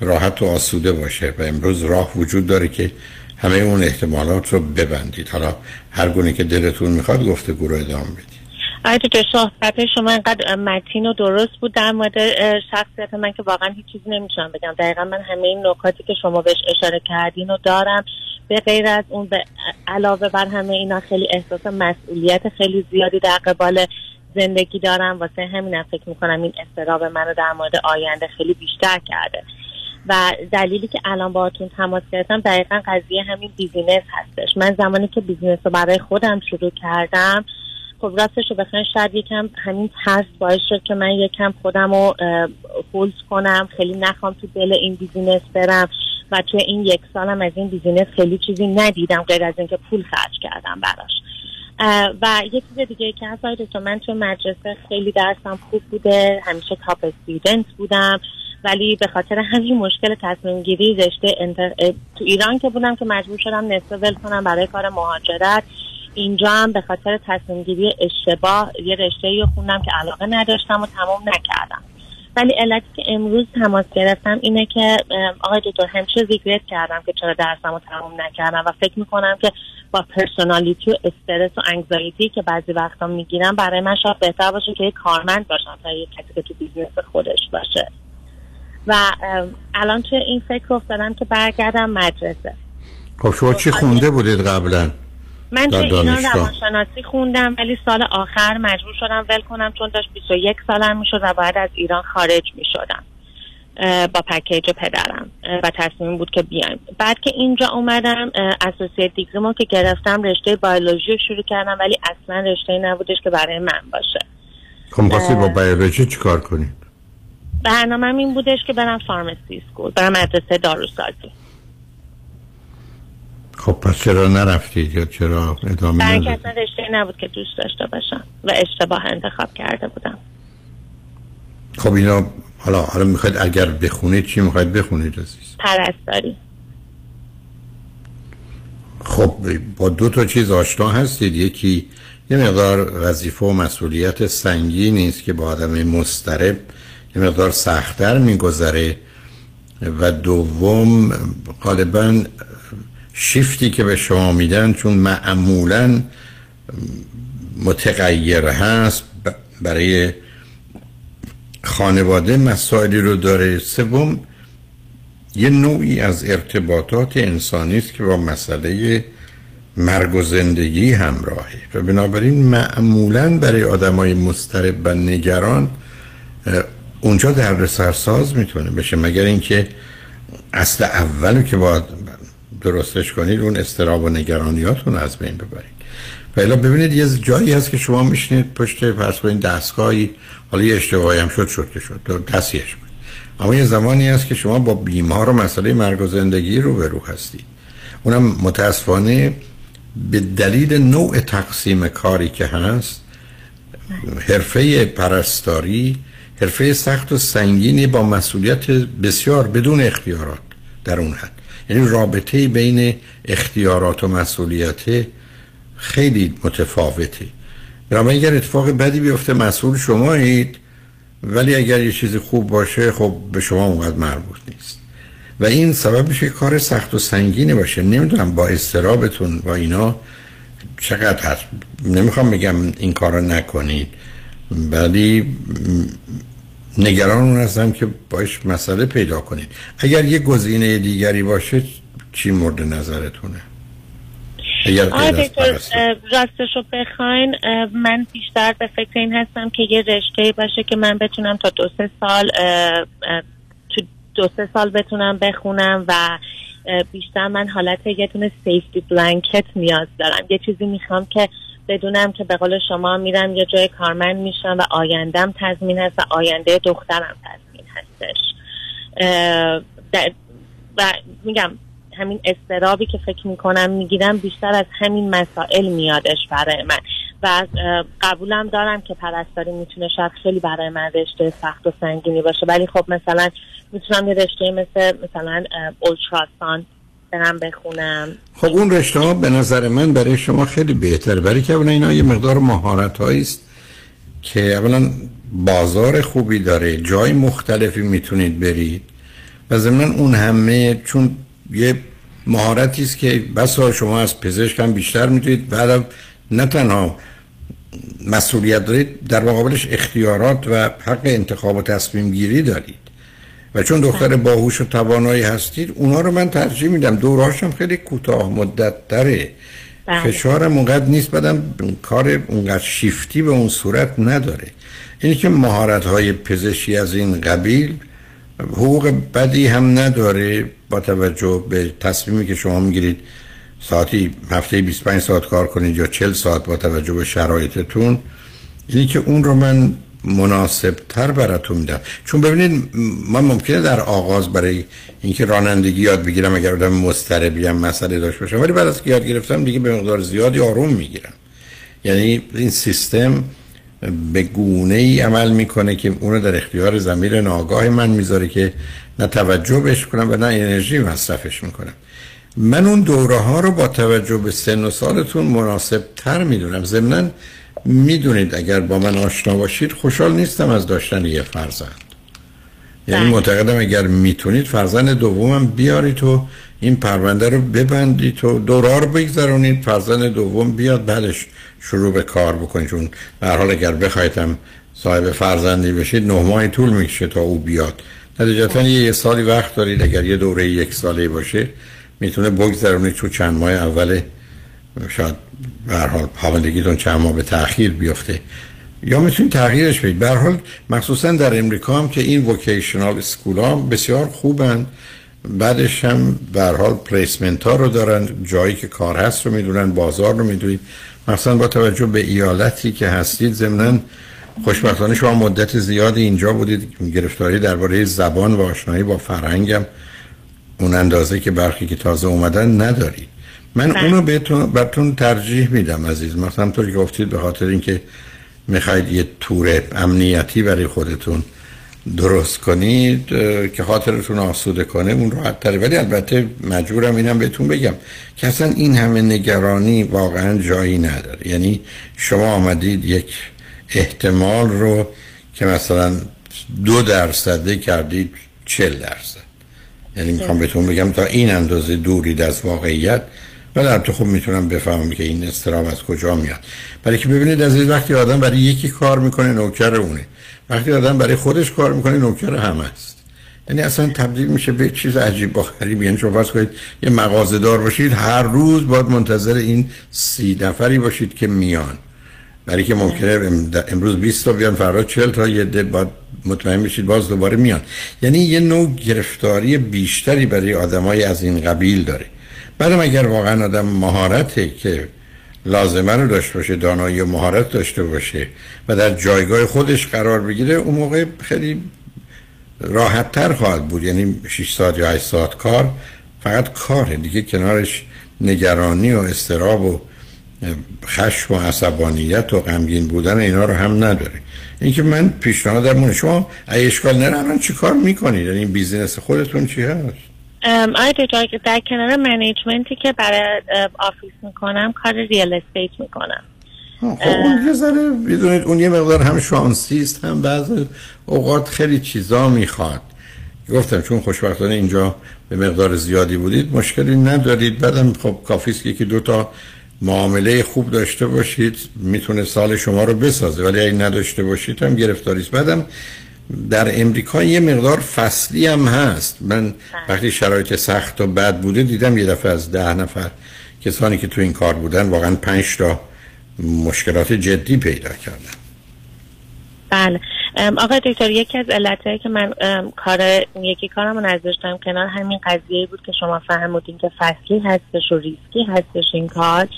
راحت و آسوده باشه. و امروز راه وجود داره که همه اون احتمالات رو ببندید. حالا هر گونه که دلتون میخواد گفتگو رو ادامه بدید. دکتر، صحبت شما اینقدر متین و درست بود در مورد شخصیت من که واقعا هیچ چیزی نمیتونم بگم. دقیقا من همه این نکاتی که شما بهش اشاره کردین رو دارم. به غیر از اون، به علاوه بر همه اینا، خیلی احساس مسئولیت خیلی زیادی در قبال زندگی دارم. واسه همین هم فکر میکنم این استراب من رو در مورد آینده خیلی بیشتر کرده و دلیلی که الان باهاتون تماس گرفتم دقیقا قضیه همین بیزینس هستش. من زمانی که بیزینس رو برای خودم شروع کردم، خب راستش رو بخواین شاید یکم همین ترس باعث شد که من یکم خودم رو هولد کنم، خیلی نخوام تو دل این بیزینس برم و توی این 1 سالم از این بیزینس خیلی چیزی ندیدم غیر از اینکه پول خرج کردم براش. و یه چیز دیگه که از دکتر، من تو مدرسه خیلی درسم خوب بوده، همیشه تاپ استودنت بودم، ولی به خاطر همین مشکل تصمیم گیری رشته تو ایران که بودم که مجبور شدم نصفه ول کنم برای کار مهاجرت، اینجا هم به خاطر تصمیم گیری اشتباه یه رشته‌ای رو خوندم که علاقه نداشتم و تمام نکردم. ولی علتی که امروز تماس گرفتم اینه که آقای دکتر، همیشه ریگرت کردم که چرا درسمو تمام نکردم و فکر میکنم که با پرسونالیتی و استرس و انگزایتی که بعضی وقتا میگیرم، برای من شاید بهتر باشه که یک کارمند باشم تا یک کسی که تو بیزنس خودش باشه. و الان توی این فکر افتادم که برگردم مدرسه. خب شما چی خونده بودید قبلا؟ من توی ایران روانشناسی خوندم، ولی سال آخر مجبور شدم ول کنم چون داشت 21 سالم میشد و باید از ایران خارج میشدم با پکیج پدرم و تصمیم بود که بیایم. بعد که اینجا اومدم، اسوسییت دیگریمو که گرفتم رشته بیولوژی رو شروع کردم، ولی اصلا رشته‌ای نبودش که برای من باشه. خب می‌خواستی با بیولوژی چیکار کنی؟ برنامه‌م این بودش که برم فارمسی اسکول، برم مدرسه داروسازی. خب پس چرا نرفتید یا چرا ادامه ندادید؟ برای که اصلا رشته نبود که دوست داشته باشم و اشتباه انتخاب کرده بودم. خب اینا حالا میخواید اگر بخونید چی میخواید بخونید عزیز؟ پرستاری. خب با 2 تا چیز آشنا هستید. یکی یه مقدار وظیفه و مسئولیت سنگینی است که با آدم مضطرب یه مقدار سخت‌تر میگذره، و دوم غالباً شیفتی که به شما میدن چون معمولاً متغیر هست، برای خانواده مسائلی رو داره. سوم یه نوعی از ارتباطات انسانی است که با مسئله مرگ و زندگی همراهه و بنابراین معمولاً برای آدمای مضطرب و نگران اونجا دردسرساز میتونه بشه، مگر اینکه اصل اولو که باید درستش کنید اون اضطراب و نگرانیاتون از بین ببرید. فعلا ببینید یه جایی هست که شما میشینید پشت فرض کنید دستگاهی، حالا یه اشتباهی هم شد تو دستیش، اما یه زمانی هست که شما با بیمار و مسئله مرگ و زندگی روبرو هستید. اونم متاسفانه به دلیل نوع تقسیم کاری که هست، حرفه پرستاری حرفه سخت و سنگینی با مسئولیت بسیار بدون اختیارات در اون حد، یعنی رابطه بین اختیارات و مسئولیت خیلی متفاوته. برای اگر اتفاق بدی بیفته مسئول شمایید، ولی اگر یه چیز خوب باشه خب به شما اونقدر مربوط نیست و این سبب میشه کار سخت و سنگینه باشه. نمیدونم با استرابتون و اینا چقدر هست، نمیخوام بگم این کار رو نکنید، ولی نگران اون هستم که باش مسئله پیدا کنید. اگر یه گزینه دیگری باشه چی مورد نظرتونه؟ آره راستشو بخواین من بیشتر به فکر این هستم که یه رشته‌ای باشه که من بتونم تا 2-3 سال تو 2-3 سال بتونم بخونم و بیشتر من حالت یه دونه سیفتی بلانکت نیاز دارم. یه چیزی میخوام که بدونم که به قول شما میرم یه جای کارمند میشم و آیندم تضمین هست و آینده دخترم تضمین هستش و میگم همین استرابی که فکر میکنم میگیرم بیشتر از همین مسائل میادش برای من و قبولم دارم که پرستاری میتونه شاید خیلی برای من رشته سخت و سنگینی باشه، ولی خب مثلا میتونم یه رشته مثلا اولتراسان برم بخونم. خب اون رشته ها به نظر من برای شما خیلی بهتر، برای که اولا اینا یه مقدار مهارت هاییست که اولا بازار خوبی داره، جای مختلفی میتونید برید و ضمن اون همه چون یه مهارتی است که بسا شما از پزشک هم بیشتر میتونید، بعدم نه تنها مسئولیت دارید در مقابلش اختیارات و حق انتخاب و تصمیم گیری دارید و چون دختر باهوش و توانایی هستید اونا رو من ترجیح میدم. دوراش هم خیلی کوتاه مدت تره، فشارم اونقدر نیست، بعدم کار اونقدر شیفتی به اون صورت نداره. اینی که مهارت های پزشکی از این قبیل حقوق بدی هم نداره با توجه به تصمیمی که شما میگیرید ساعتی هفته 25 ساعت کار کنید یا 40 ساعت با توجه به شرایطتون، یعنی که اون رو من مناسب تر براتون میدم. چون ببینید من ممکنه در آغاز برای اینکه رانندگی یاد بگیرم اگر آدم مضطربی هم مسئله داشت باشم، ولی بعد از که یاد گرفتم دیگه به مقدار زیادی آروم میگیرم، یعنی این سیستم به گونه ای عمل میکنه که اونو در اختیار ضمیر ناآگاه من میذاره که نه توجه بهش کنم و نه انرژی مصرفش میکنم. من اون دوره ها رو با توجه به سن و سالتون مناسب تر میدونم. ضمناً میدونید اگر با من آشنا باشید خوشحال نیستم از داشتن یه فرزند، یعنی معتقدم اگر میتونید فرزند دومم بیارید و این پرونده رو ببندید و دوره رو بگذرونید، فرزند دوم بیاد بعدش شروع به کار بکنید، چون به هر حال اگر بخوایدم صاحب فرزندی بشید 9 ماه طول میکشه تا او بیاد، نتیجتا یه سالی وقت دارید. اگر یه دوره 1 ساله باشه میتونه بگذرونید، چون چند ماه اول شاید به هر حال حاملگیتون چند ماه به تأخیر بیفته یا میتونید تغییرش بدید. به هر حال مخصوصا در امریکا هم که این وکیشنال اسکولا بسیار خوبن، بعدش هم به هر حال پلیسمنت ها رو دارن، جایی که کار هست رو میدونن، بازار رو میدونید، مثلا با توجه به ایالتی که هستید. ضمناً خوشبختانه شما مدت زیادی اینجا بودید، گرفتاری درباره زبان و آشنایی با فرهنگم اون اندازه که برخی که تازه اومدن ندارید. من اونو براتون ترجیح میدم عزیز. مثلا طوری که گفتید به خاطر اینکه میخواید یه تور امنیتی برای خودتون درست کنید که خاطرتون آسوده کنه، اون راحت تره. ولی البته مجبورم اینم بهتون بگم که اصلا این همه نگرانی واقعا جایی نداره. یعنی شما آمدید یک احتمال رو که مثلا 2% کردید 40%، یعنی میخوام بهتون بگم تا این اندازه دورید از واقعیت. ولی البته خب میتونم بفهمم که این استرام از کجا میاد، برای که ببینید عزیز وقتی آدم برای یکی کار میکنه نوکر اونه، وقتی آدم برای خودش کار میکنه نوکر هم است، یعنی اصلا تبدیل میشه به چیز عجیب و غریب. یعنی شما فرض کنید یه مغازه‌دار باشید، هر روز باید منتظر این 30 نفری باشید که میان برای که ممکنه امروز 20 تا بیان فردا 40 تا، یه ده بعد مطمئن میشید باز دوباره میان. یعنی یه نوع گرفتاری بیشتری برای آدمای از این قبیل داره. بعدم اگر واقعا آدم مهارتی که لازمه رو داشته باشه، دانایی و مهارت داشته باشه و در جایگاه خودش قرار بگیره، اون موقع خیلی راحت تر خواهد بود. یعنی 6 ساعت یا 8 ساعت کار فقط کاره دیگه، کنارش نگرانی و استراب و خشم و عصبانیت و غمگین بودن اینا رو هم نداره. اینکه من پیشنهادم شما اگه اشکال نره الان چی کار میکنید؟ یعنی بیزینس خودتون چی هست؟ آره در کنار منیجمنتی که برای آفیس میکنم کار ریال استیت میکنم. خب اون یه ذره بدونید اون یه مقدار هم شانسیست، هم بعضی اوقات خیلی چیزا میخواد. گفتم چون خوشبختانه اینجا به مقدار زیادی بودید مشکلی ندارید. بعدم خب کافیه که یکی دو تا معامله خوب داشته باشید میتونه سال شما رو بسازه، ولی اگه نداشته باشید هم گرفتاریست. بعدم در امریکا یه مقدار فصلی هم هست. من وقتی شرایط سخت و بد بوده دیدم یه دفعه از 10 نفر کسانی که تو این کار بودن واقعا 5 تا مشکلات جدی پیدا کردن. بله آقای دکتر، یکی از علتهایی که من کارم رو نذاشتم کنار همین قضیه بود که شما فهمودین که فصلی هستش و ریسکی هستش این کار.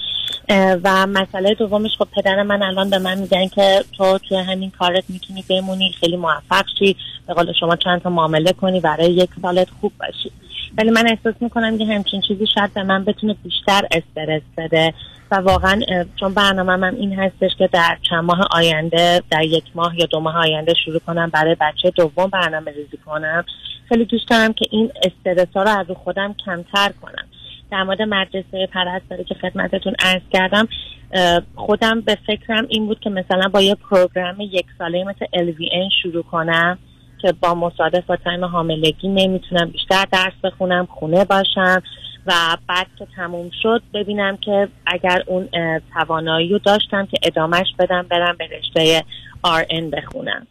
و مسئله دومش خب پدر من الان به من میگن که تو توی همین کارت میتونی بمونی، خیلی موفق شی، به قول شما چند تا معامله کنی، برای یک سالت خوب باشی. ولی من احساس میکنم که همچین چیزی شاید به من بتونه بیشتر استرس بده و واقعا چون برنامه من این هستش که در چند ماه آینده، در 1 ماه یا 2 ماه آینده شروع کنم برای بچه دوم برنامه ریزی کنم. خیلی دوست دارم که این استرس ها رو از خودم کمتر کنم. در مورد مدرسه پرستاری که خدمتتون عرض کردم، خودم به فکرم این بود که مثلا با یه پروگرام 1 ساله مثل LVN شروع کنم که با مصادف و تایم حاملگی نمیتونم بیشتر درس بخونم، خونه باشم و بعد که تموم شد ببینم که اگر اون توانایی رو داشتم که ادامهش بدم، برم به رشته RN بخونم.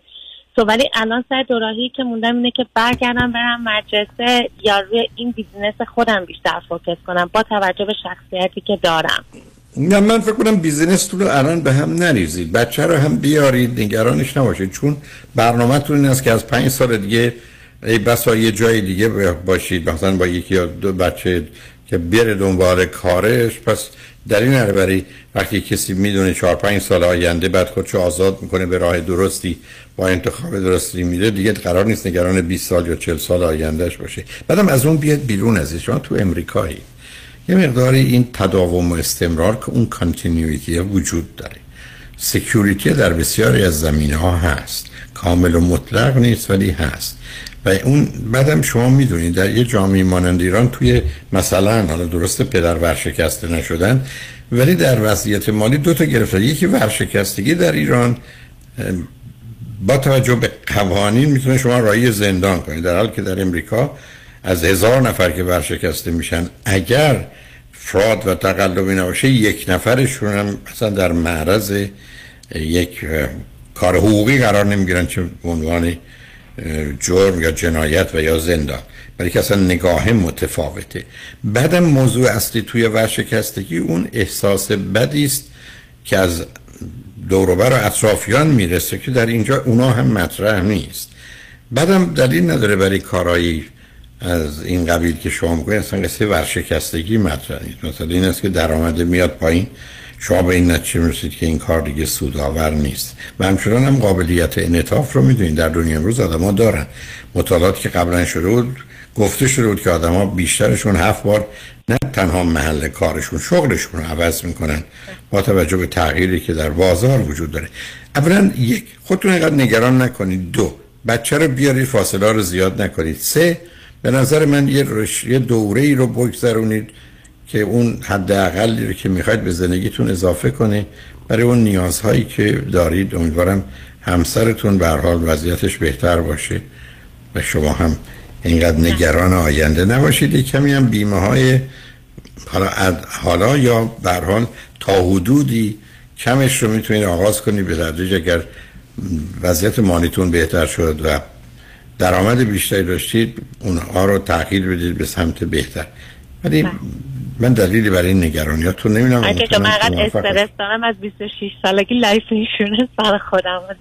ولی الان سر دوراهی که موندم اینه که برگردم برم مدرسه یا روی این بیزینس خودم بیشتر فوکس کنم با توجه به شخصیتی که دارم. نه من فکر کنم بیزینس تو رو الان به هم نریزید، بچه رو هم بیارید، نگرانش نباشید، چون برنامه‌تون این است که از 5 سال دیگه ای بسا یه جای دیگه باشید، مثلا با یکی یا 2 بچه که بره دنبال کارش. پس در این برای وقتی کسی میدونه 4-5 سال آینده بعد خودشو آزاد میکنه، به راه درستی با انتخاب درستی میره، دیگه قرار نیست نگران 20 سال یا 40 سال آیندهش باشه. بعدم از اون بیاد بیرون ازش. شما تو امریکایی یه مقداری این تداوم و استمرار که اون کانتینیویتی وجود داره، سکیوریتی در بسیاری از زمینه‌ها هست، کامل و مطلق نیست ولی هست. و اون بعدم شما میدونید در یه جامعه مانند ایران توی مثلا حالا درست پدر ورشکسته نشدن، ولی در وضعیت مالی 2 تا گرفتاری، یکی ورشکستگی در ایران با توجه به قوانین میتونه شما رای زندان کنه، در حالی که در امریکا از 1000 نفر که ورشکسته میشن اگر فراد و تقلبی نباشه 1 نفرشون هم مثلا در معرض یک کار حقوقی قرار نمیگیرن، چه به عنوان جرم یا جنایت و یا زندان، برای که اصلا نگاه متفاوته. بعدم موضوع اصلی توی ورشکستگی اون احساس بدیست که از دوروبر و اطرافیان میرسه که در اینجا اونا هم مطرح نیست. بعدم دلیل نداره برای کارایی از این قبیل که شما میگوید اصلا قصه ورشکستگی مطرح نیست. مثلا این است که درآمد میاد پایین، شما به این نتیجه میرسید که این کار دیگه سودآور نیست. و همچنان هم قابلیت انعطاف رو میدونید در دنیا امروز آدما دارن. مطالعاتی که قبلا شده بود گفته شده بود که آدما بیشترشون 7 بار نه تنها محل کارشون، شغلشون رو عوض میکنن با توجه به تغییری که در بازار وجود داره. اولا 1 خودتون اینقدر نگران نکنید، 2 بچه رو بیارید، فاصله رو زیاد نکنید، 3 به نظر من یه دوره‌ای رو بگذرونید که اون حداقلی رو که میخواید به زندگیتون اضافه کنه برای اون نیازهایی که دارید. امیدوارم همسرتون به هر حال وضعیتش بهتر باشه و شما هم اینقدر نگران آینده نباشید. کمی هم بیمه‌های حالا یا به هر حال تا حدودی کمش رو میتونید آغاز کنید. به تدریج اگر وضعیت مالیتون بهتر شد و درآمد بیشتری داشتید اونها رو تغییر بدید به سمت بهتر، ولی من دلیلی برای نگرانیاتون نمیدونم. اگه من قد استرس دارم از 26 سالگی لایف اینشورنس برای خودم و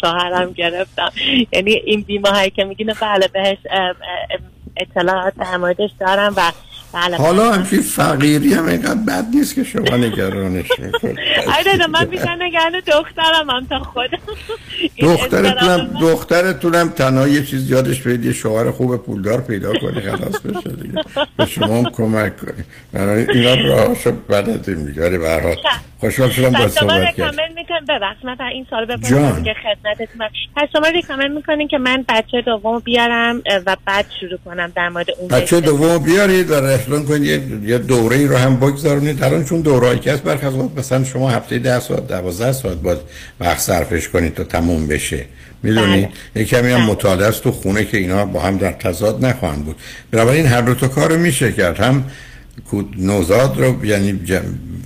شوهرم گرفتم. یعنی این بیمه که میگین بله بهش اطلاعات در موردش دارم و بله حالا هم که فقیری هم اینقدر بد نیست که شما نگرانش نکنید. آره من بیشتر نگران دخترم هم تا خودم. دخترتونم تنها یه چیز یادش بدید، یه شوهر خوب پولدار پیدا کنی خلاص بشه دیگه. به شما هم کمک کنی. اینا راهاشو بلدی میگاری به هر حال. خوشحال شدم با صحبت کردن. شما ریکامند میکنین ببخشید من این سال بپرسم که خدمتتون. پس شما ریکامند میکنین که من بچه دومو بیارم و بعد شروع کنم در مورد اون بچه دومو بیارید و اصلا کنید یه دوره‌ای رو هم بگذارونید. الان چون دوره‌ای که از برخلاف مثلا شما هفته 10 ساعت 12 ساعت باید وقت صرفش کنید تا تموم بشه. میدونید یه کمی هم مطالعه است تو خونه که اینا با هم در تضاد نخواهند بود. بنابراین هر دو تا کارو میشه کرد، هم نوزاد رو یعنی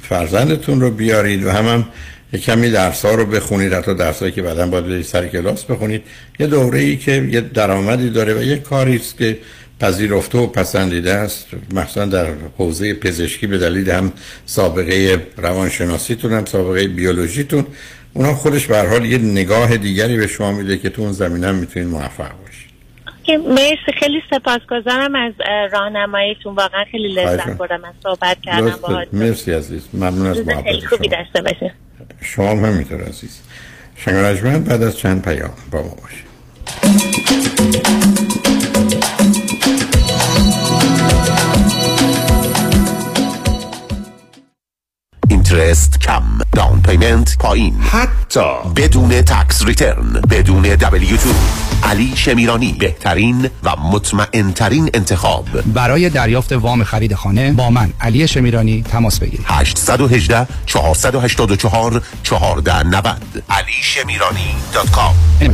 فرزندتون رو بیارید و هم یه کمی درس‌ها رو بخونید، حتی درسایی که بعداً باید برید سر کلاس بخونید. یه دوره‌ای که یه درآمدی داره و یه کاری است که پذیرفته و پسندیده است، مثلا در حوزه پزشکی به دلیل هم سابقه روانشناسیتون هم سابقه بیولوژیتون، اونا خودش به هر حال یه نگاه دیگری به شما میده که تو اون زمینه هم میتونید موفق باشید. که مرسی، خیلی سپاسگزارم از راهنماییتون، واقعا خیلی لذت بردم از صحبت کردم باهاتون. مرسی عزیز، ممنون از محبت شما. خوبی داشته باشید. شما هم همینطور عزیز. شنوندگان بعد از چند پیام با ما باشید. اینترست کم، داون پیمنت پایین، حتی بدون تکس ریترن، بدون W2. علی شمیرانی، بهترین و مطمئن ترین انتخاب. برای دریافت وام خرید خانه با من علی شمیرانی تماس بگیرید. 818 484 1490 علیشمیرانی.com.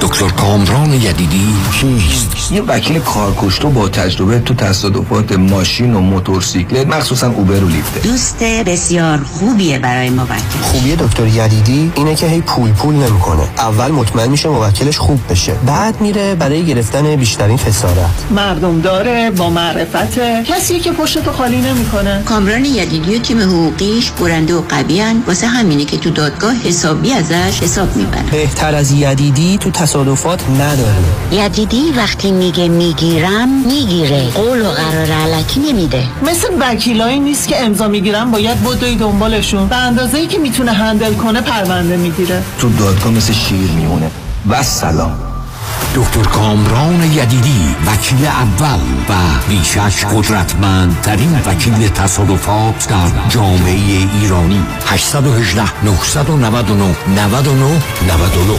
دکتر کامران یدیدی چیست؟ یه وکیل کارکشته با تجربه تو تصادفات ماشین و موتورسیکلت، مخصوصا اوبر و لیفت. دوست بسیار خوبیه برای موکل. خوبیه دکتر یدیدی اینه که هی پول نمیکنه. اول مطمئن میشه موکلش خوب بشه، بعد میره برای گرفتن بیشترین خسارت. مردم داره، با معرفته، کسی که پشتو خالی نمیکنه. کامران یدیدی و تیم حقوقیش برنده و قویان، واسه همینه که تو دادگاه حسابی ازش حساب میبرن. بهتر از یدیدی تو تصادفات نداره. یدیدی وقتی میگه میگیرم میگیره، قول و قرار علکی نمیده. مثل وکیلایی نیست که امضا میگیرن باید بدوی دنبالشون، به اندازه‌ای که میتونه هندل کنه پرونده میگیره. تو دادگاه مثل شیر میمونه. و سلام، دکتر کامران یدیدی، وکیل اول و بیشش قدرتمندترین وکیل تصادفات در جامعه ایرانی. 818 999 9999.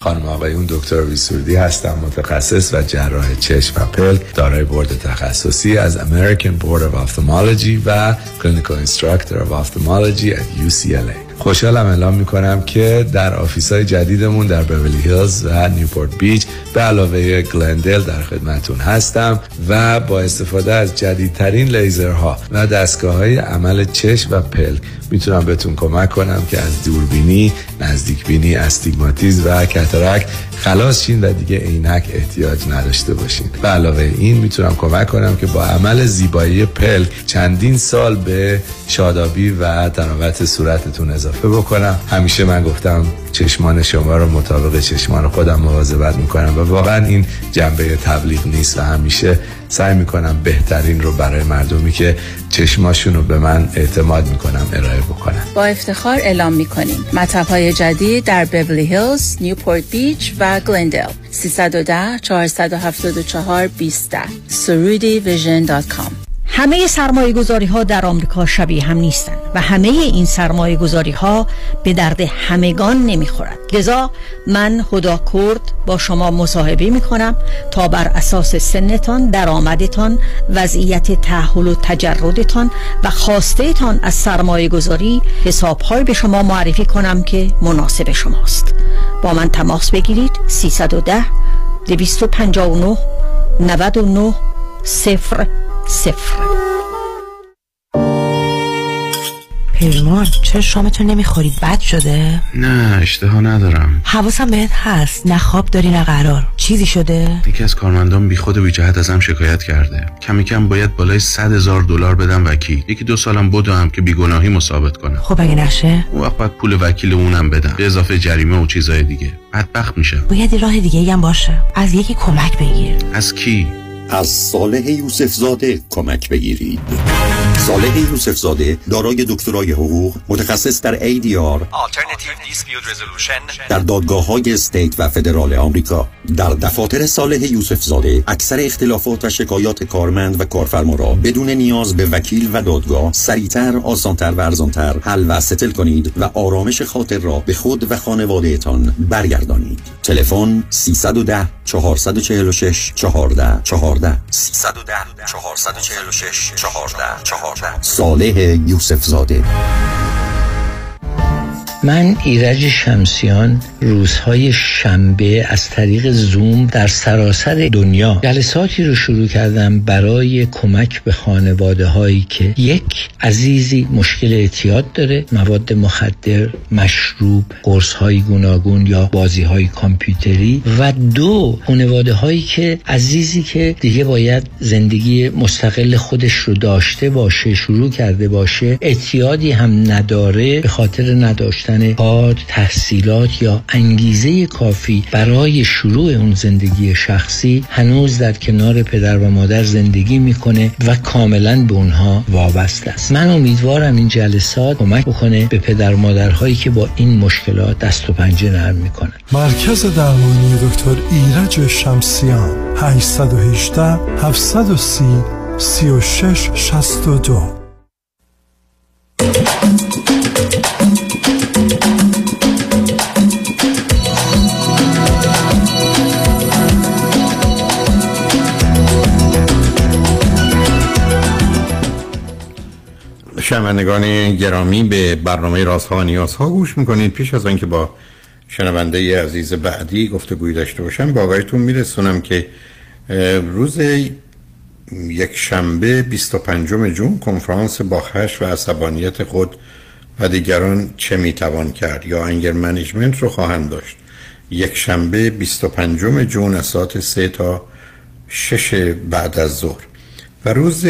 خانم آقایون، دکتر ویسوردی هستم، متخصص و جراح چشم و پلک، دارای بورد تخصصی از American Board of Ophthalmology و Clinical Instructor of Ophthalmology at UCLA. خوشحالم اعلام میکنم که در آفیس‌های جدیدمون در بیولی هیلز و نیوپورت بیچ به علاوه گلندل در خدمتون هستم و با استفاده از جدیدترین لیزرها و دستگاه‌های عمل چشم و پلک میتونم بهتون کمک کنم که از دوربینی، نزدیکبینی، استیگماتیز و کاتاراک خلاص شین و دیگه عینک احتیاج نداشته باشین. به علاوه این میتونم کمک کنم که با عمل زیبایی پلک چندین سال به شادابی و تراوت صورتتون اضافه بکنم. همیشه من گفتم چشمان شما رو مطابق چشمان خودم مواظبت میکنم و واقعا این جنبه تبلیغ نیست و همیشه سعی میکنم بهترین رو برای مردمی که چشماشون رو به من اعتماد میکنم ارائه بکنم. با افتخار اعلام میکنیم مطب‌های جدید در بیولی هیلز، نیوپورت بیچ و گلندل. 310-474-12 surudivision.com. همه سرمایه‌گذاری‌ها در آمریکا شبیه هم نیستند و همه این سرمایه‌گذاری‌ها به درد همگان نمی‌خورد. لذا من هدا کرد با شما مصاحبه می‌کنم تا بر اساس سنتان، درآمدتان، وضعیت تأهل و تجردتان و خواسته‌تان از سرمایه‌گذاری حساب‌های به شما معرفی کنم که مناسب شماست. با من تماس بگیرید. 310-259-99-00. پیمان چرا شامتون نمیخوری؟ بد شده؟ نه اشتها ندارم. حواسم بهت هست، نه خواب داری نه قرار. چیزی شده؟ یکی از کارمندان بیخود و بیجهت ازم شکایت کرده. کمی کم باید بالای $100,000 بدم وکیل. یکی دو سالم بدم که بیگناهیمو ثابت کنم. خب اگه نشه؟ اون وقت باید پول وکیل اونم بدم به اضافه جریمه و چیزای دیگه. بدبخت میشم. باید راه دیگه‌ای هم باشه. از یکی کمک بگیر. از کی؟ از صالح یوسفزاده کمک بگیرید. صالح یوسفزاده دارای دکترای حقوق، متخصص در ADR در دادگاه‌های استیت و فدرال آمریکا. در دفاتر صالح یوسفزاده اکثر اختلافات و شکایات کارمند و کارفرما را بدون نیاز به وکیل و دادگاه سریعتر، آسانتر و ارزانتر حل و ستل کنید و آرامش خاطر را به خود و خانواده‌تان برگردانید. تلفن 310-446-1414 310-446-1414. صالح یوسفزاده. من ایرج شمسیان روزهای شنبه از طریق زوم در سراسر دنیا جلساتی رو شروع کردم برای کمک به خانواده هایی که یک عزیزی مشکل اعتیاد داره، مواد مخدر، مشروب، قرص های گوناگون یا بازی های کامپیوتری، و دو خانواده هایی که عزیزی که دیگه باید زندگی مستقل خودش رو داشته باشه، شروع کرده باشه، اعتیادی هم نداره، به خاطر نداشته کار، تحصیلات یا انگیزه کافی برای شروع اون زندگی شخصی، هنوز در کنار پدر و مادر زندگی میکنه و کاملا به اونها وابسته است. من امیدوارم این جلسات کمک بکنه به پدر و مادرهایی که با این مشکلات دست و پنجه نرم میکنن. مرکز درمانی دکتر ایرج شمسیان 818-730-3662. شنوندگان گرامی به برنامه رازها و نیازها گوش میکنید. پیش از اینکه با شنونده عزیز بعدی گفتگوی داشته باشم با آقایتون میرسونم که روز یک شنبه 25 جون کنفرانس با خشم و عصبانیت خود و دیگران چه میتوان کرد یا انگر منیجمنت رو خواهم داشت. یک شنبه 25 جون از ساعت 3 تا 6 بعد از ظهر. و روز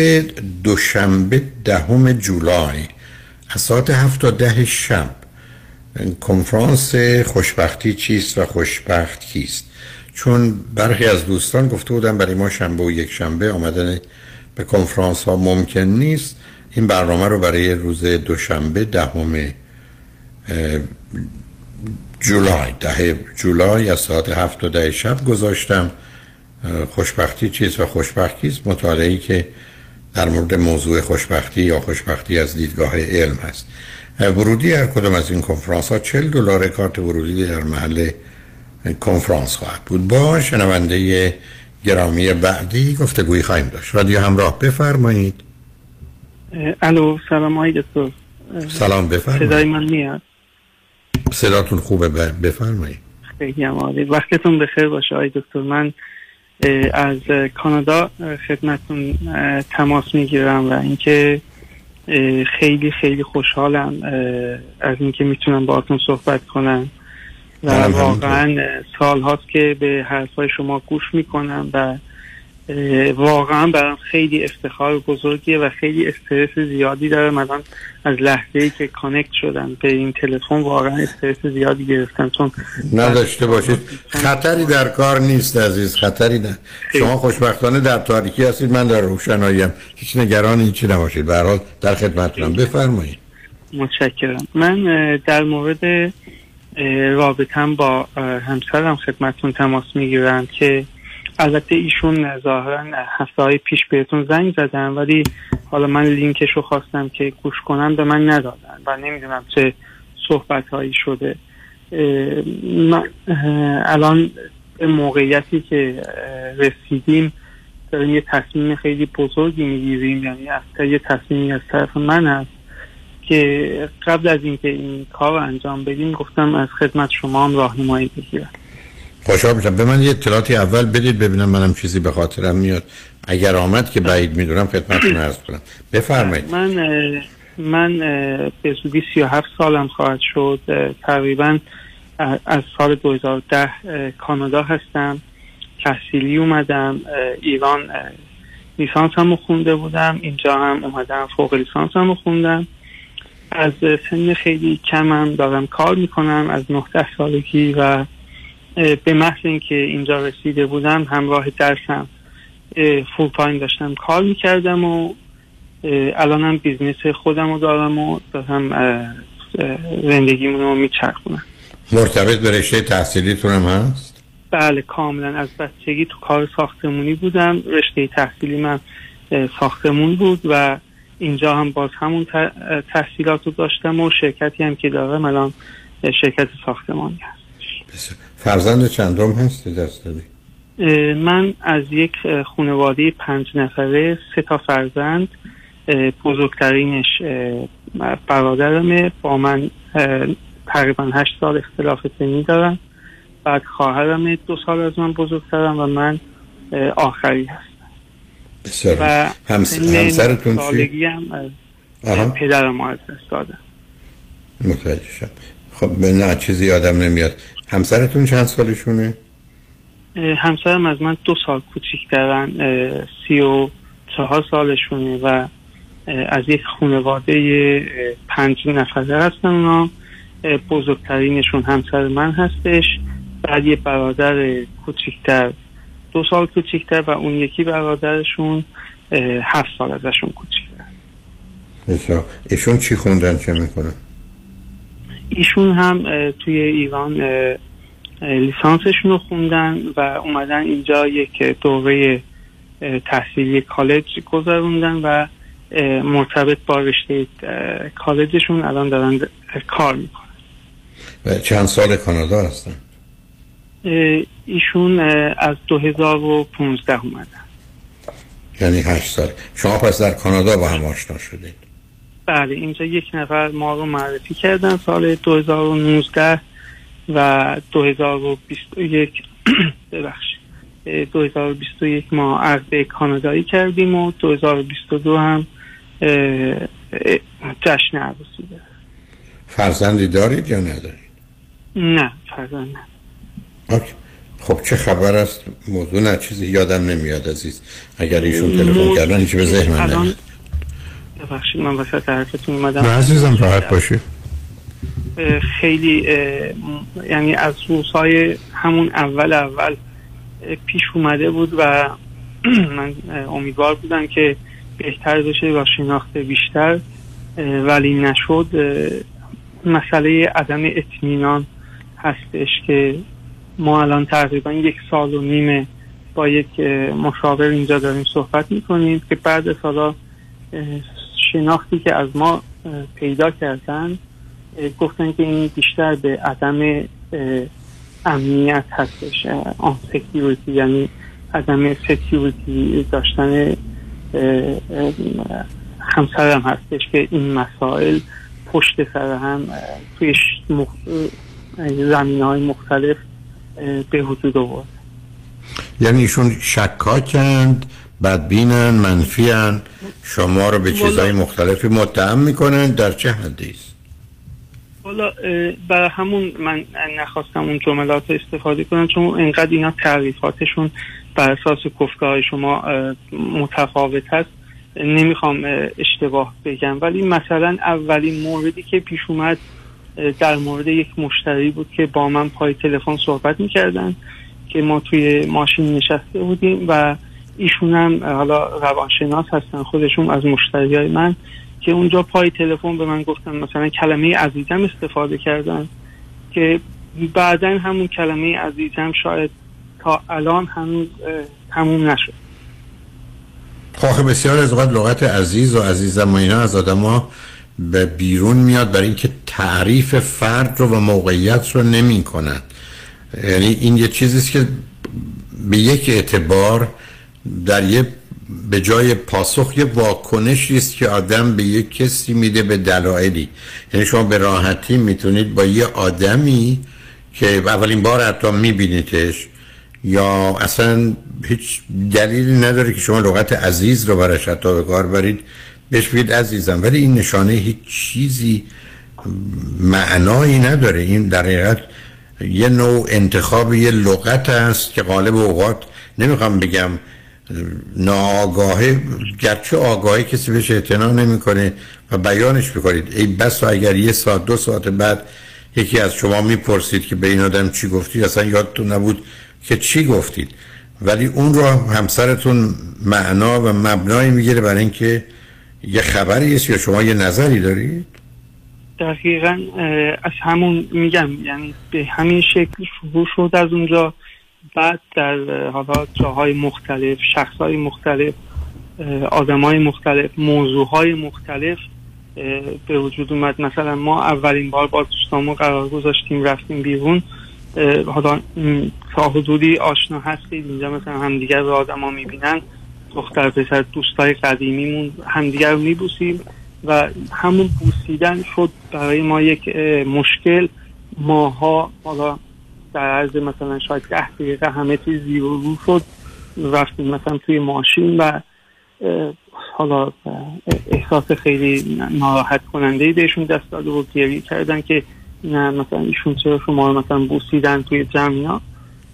دوشنبه 10 جولای از ساعت 7 تا 10 شب کنفرانس خوشبختی چیست و خوشبخت کیست؟ چون برخی از دوستان گفته بودن برای ما شنبه و یک شنبه آمدن به کنفرانس ها ممکن نیست، این برنامه رو برای روز دوشنبه 10 جولای از ساعت 7 تا 10 شب گذاشتم. خوشبختی چیست و خوشبخت کیست؟ مطالعه‌ای که در مورد موضوع خوشبختی یا خوشبختی از دیدگاه علم هست. ورودی هر کدام از این کنفرانس ها $40 کارت ورودی در محل کنفرانس خواهد بود. با شنونده گرامی بعدی گفتگوی خواهیم داشت. رادیو همراه بفرمایید. الو سلام آقای دکتر. سلام بفرمایید. صدای من میاد؟ صداتون خوبه بفرمایید. خیلی عالی. وقتتون بخیر باشه آقای دکتر. من از کانادا خدمتون تماس میگیرم و اینکه خیلی خیلی خوشحالم از اینکه میتونم باهاتون صحبت کنم و واقعا سال هاست که به حرفای شما گوش میکنم و واقعا برام خیلی افتخار بزرگیه و خیلی استرس زیادی دارم. الان از لحظه‌ای که کانکت شدم به این تلفن واقعا استرس زیادی گرفتم. چون نداشته باشید خطری در کار نیست عزیز، خطری نه. شما خوشبختانه در تاریکی هستید، من در روشناییم، هیچ نگران هیچی نباشید. به هر حال در خدمتتونم. بفرمایید. متشکرم. من در مورد رابطه‌ام با همسرم خدمتتون تماس میگیرم که البته ایشون ظاهرا هفته‌های پیش بهتون زنگ زدن ولی حالا من لینکش رو خواستم که گوش کنم به من ندادن و نمیدونم چه صحبت‌هایی شده. من الان موقعیتی که رسیدیم داریم یه تصمیم خیلی بزرگی میگیریم، یعنی اصلا یه تصمیمی از طرف من هست که قبل از اینکه این کار رو انجام بدیم گفتم از خدمت شما هم راهنمایی بگیرم. خوشحال میشم. به من یه اطلاعاتی اول بدید ببینم منم چیزی به خاطرم میاد، اگر آمد که بعید میدونم خدمتتون عرض کنم. بفرمایید. من من به زودی 37 سالم خواهد شد. تقریبا از سال 2010 کانادا هستم، تحصیلی اومدم ایران، لیسانس هم خونده بودم، اینجا هم اومدم فوق لیسانس هم خوندم. از سن خیلی کمم دارم کار میکنم، از 19 سالگی، و به محض اینکه اینجا رسیده بودم همراه درسم فول تایم داشتم کار میکردم و الانم بیزنس خودم رو دارم و دارم زندگیمون رو میچرخونم. مرتبط به رشته تحصیلیتون هم هست؟ بله کاملا، از بچگی تو کار ساختمونی بودم، رشته تحصیلی من ساختمون بود و اینجا هم باز همون تحصیلات رو داشتم و شرکتی هم که دارم الان شرکت ساختمانی هست. فرزند چندم هستی دست داری؟ من از یک خانواده 5 نفره، 3 فرزند، بزرگترینش برادرمه، با من تقریبا 8 سال اختلاف سنی دارم، بعد خواهرمه 2 سال از من بزرگترم و من آخری هستم. بسیار. همسرتون چی؟ سالگی هم پدرم از دست دادم. متوجه شد. خب نه چیزی یادم نمیاد. همسرتون چند سالشونه؟ همسرم از من 2 سال کوچیک‌ترن، 34 سالشونه و از یک خانواده 5 نفره هستن. اونا بزرگترینشون همسر من هستش، بعد یه برادر کوچیک‌تر 2 سال کوچیک‌تر و اون یکی برادرشون 7 سال ازشون کوچیک‌تر. ایشون چی خوندن، چه میکنن؟ ایشون هم توی ایران لیسانسشون رو خوندن و اومدن اینجا یک دوره تحصیلی کالج گذروندن و مرتبط با رشته کالجشون الان دارن کار میکنن. و چند سال کانادا هستن؟ ایشون از 2015 اومدن، یعنی 8 سال. شما پس در کانادا با هم آشنا شدید؟ بله، اینجا یک نفر ما رو معرفی کردن سال 2019 و 2021 ببخشید 2021 ما عقد کانادایی کردیم و 2022 هم جشن عروسی داریم. فرزندی دارید یا ندارید؟ نه فرزند ندارم. خب چه خبر است؟ موضوع نه چیزی یادم نمیاد عزیز. اگر ایشون تلفن کردن هیچ به ذهنم نمیاد. ببخشید من وسط حرفتون اومدم. نه عزیزم راحت باشید. خیلی یعنی از روزهای همون اول پیش اومده بود و من امیدوار بودم که بهتر بشه با شناخت بیشتر، ولی نشد. مسئله عدم اطمینان هستش که ما الان تقریبا 1.5 سال با یک مشاور اینجا داریم صحبت میکنیم که بعد از حالا شناختی که از ما پیدا کردن گفتن که این بیشتر به عدم امنیت هستش، آن سکیوریتی، یعنی عدم سکیوریتی داشتن همسرم هستش که این مسائل پشت سر هم توی زمینه‌های مختلف به وجود آورد. یعنی ایشون شکاکند، بدبینن، منفیان، شما رو به چیزهای مختلفی متهم میکنن. در چه حدی است؟ والا برای همون من نخواستم اون جملات رو استفاده کنم چون اینقدر اینا تعریفاتشون بر اساس گفته‌های شما متفاوت هست، نمیخوام اشتباه بگم. ولی مثلا اولین موردی که پیش اومد در مورد یک مشتری بود که با من پای تلفن صحبت میکردن که ما توی ماشین نشسته بودیم و ایشون هم حالا روانشناس هستن خودشون از مشتریای من، که اونجا پای تلفن به من گفتن مثلا کلمه عزیزم استفاده کردن که بعدن همون کلمه عزیزم شاید تا الان هنوز تموم نشد. خواهی بسیار از وقت لغت عزیز و عزیزم و اینا از آدم ها به بیرون میاد برای اینکه تعریف فرد رو و موقعیت رو نمی کنن. یعنی این یه چیزیست که به یک اعتبار در یه به جای پاسخ یه واکنشی است که آدم به یک کسی میده به دلایلی. یعنی شما به راحتی میتونید با یه آدمی که اولین بار حتی میبینیدش یا اصلا هیچ دلیلی نداره که شما لغت عزیز رو براش حتی به کار برید، بهش بگید عزیزم، ولی این نشانه هیچ چیزی معنایی نداره. این در حقیقت یه نوع انتخاب یه لغت است که غالب اوقات نمیخوام بگم ناآگاهه، گرچه آگاهی کسی بهش اعتنا نمیکنه و بیانش میکنید. ای بس اگر یه ساعت دو ساعت بعد یکی از شما میپرسید که به این آدم چی گفتید، اصلا یادتون نبود که چی گفتید، ولی اون رو همسرتون معنا و مبنایی میگیره برای اینکه یه خبری است یا شما یه نظری دارید. دقیقاً از همون میگم، یعنی به همین شکل شروع شد از اونجا. بعد در حالا جاهای مختلف، شخصهای مختلف، آدمهای مختلف، موضوعهای مختلف به وجود اومد. مثلا ما اولین بار بازداشتامو قرار گذاشتیم رفتیم بیرون، حالا تا حدودی آشنا هستید اینجا، مثلا همدیگر رو آدم ها میبینن، دختر پسر دوستای قدیمیمون همدیگر رو میبوسیم و همون بوسیدن شد برای ما یک مشکل. ماها حالا در عرض مثلا شاید 10 دقیقه همه چیز زیر و رو شد، رفتیم مثلا توی ماشین و حالا احساس خیلی ناراحت کنندهی بهشون دست داده و گریه کردن که نه مثلا ایشون چرا شما رو مثلا بوسیدن توی جمعینا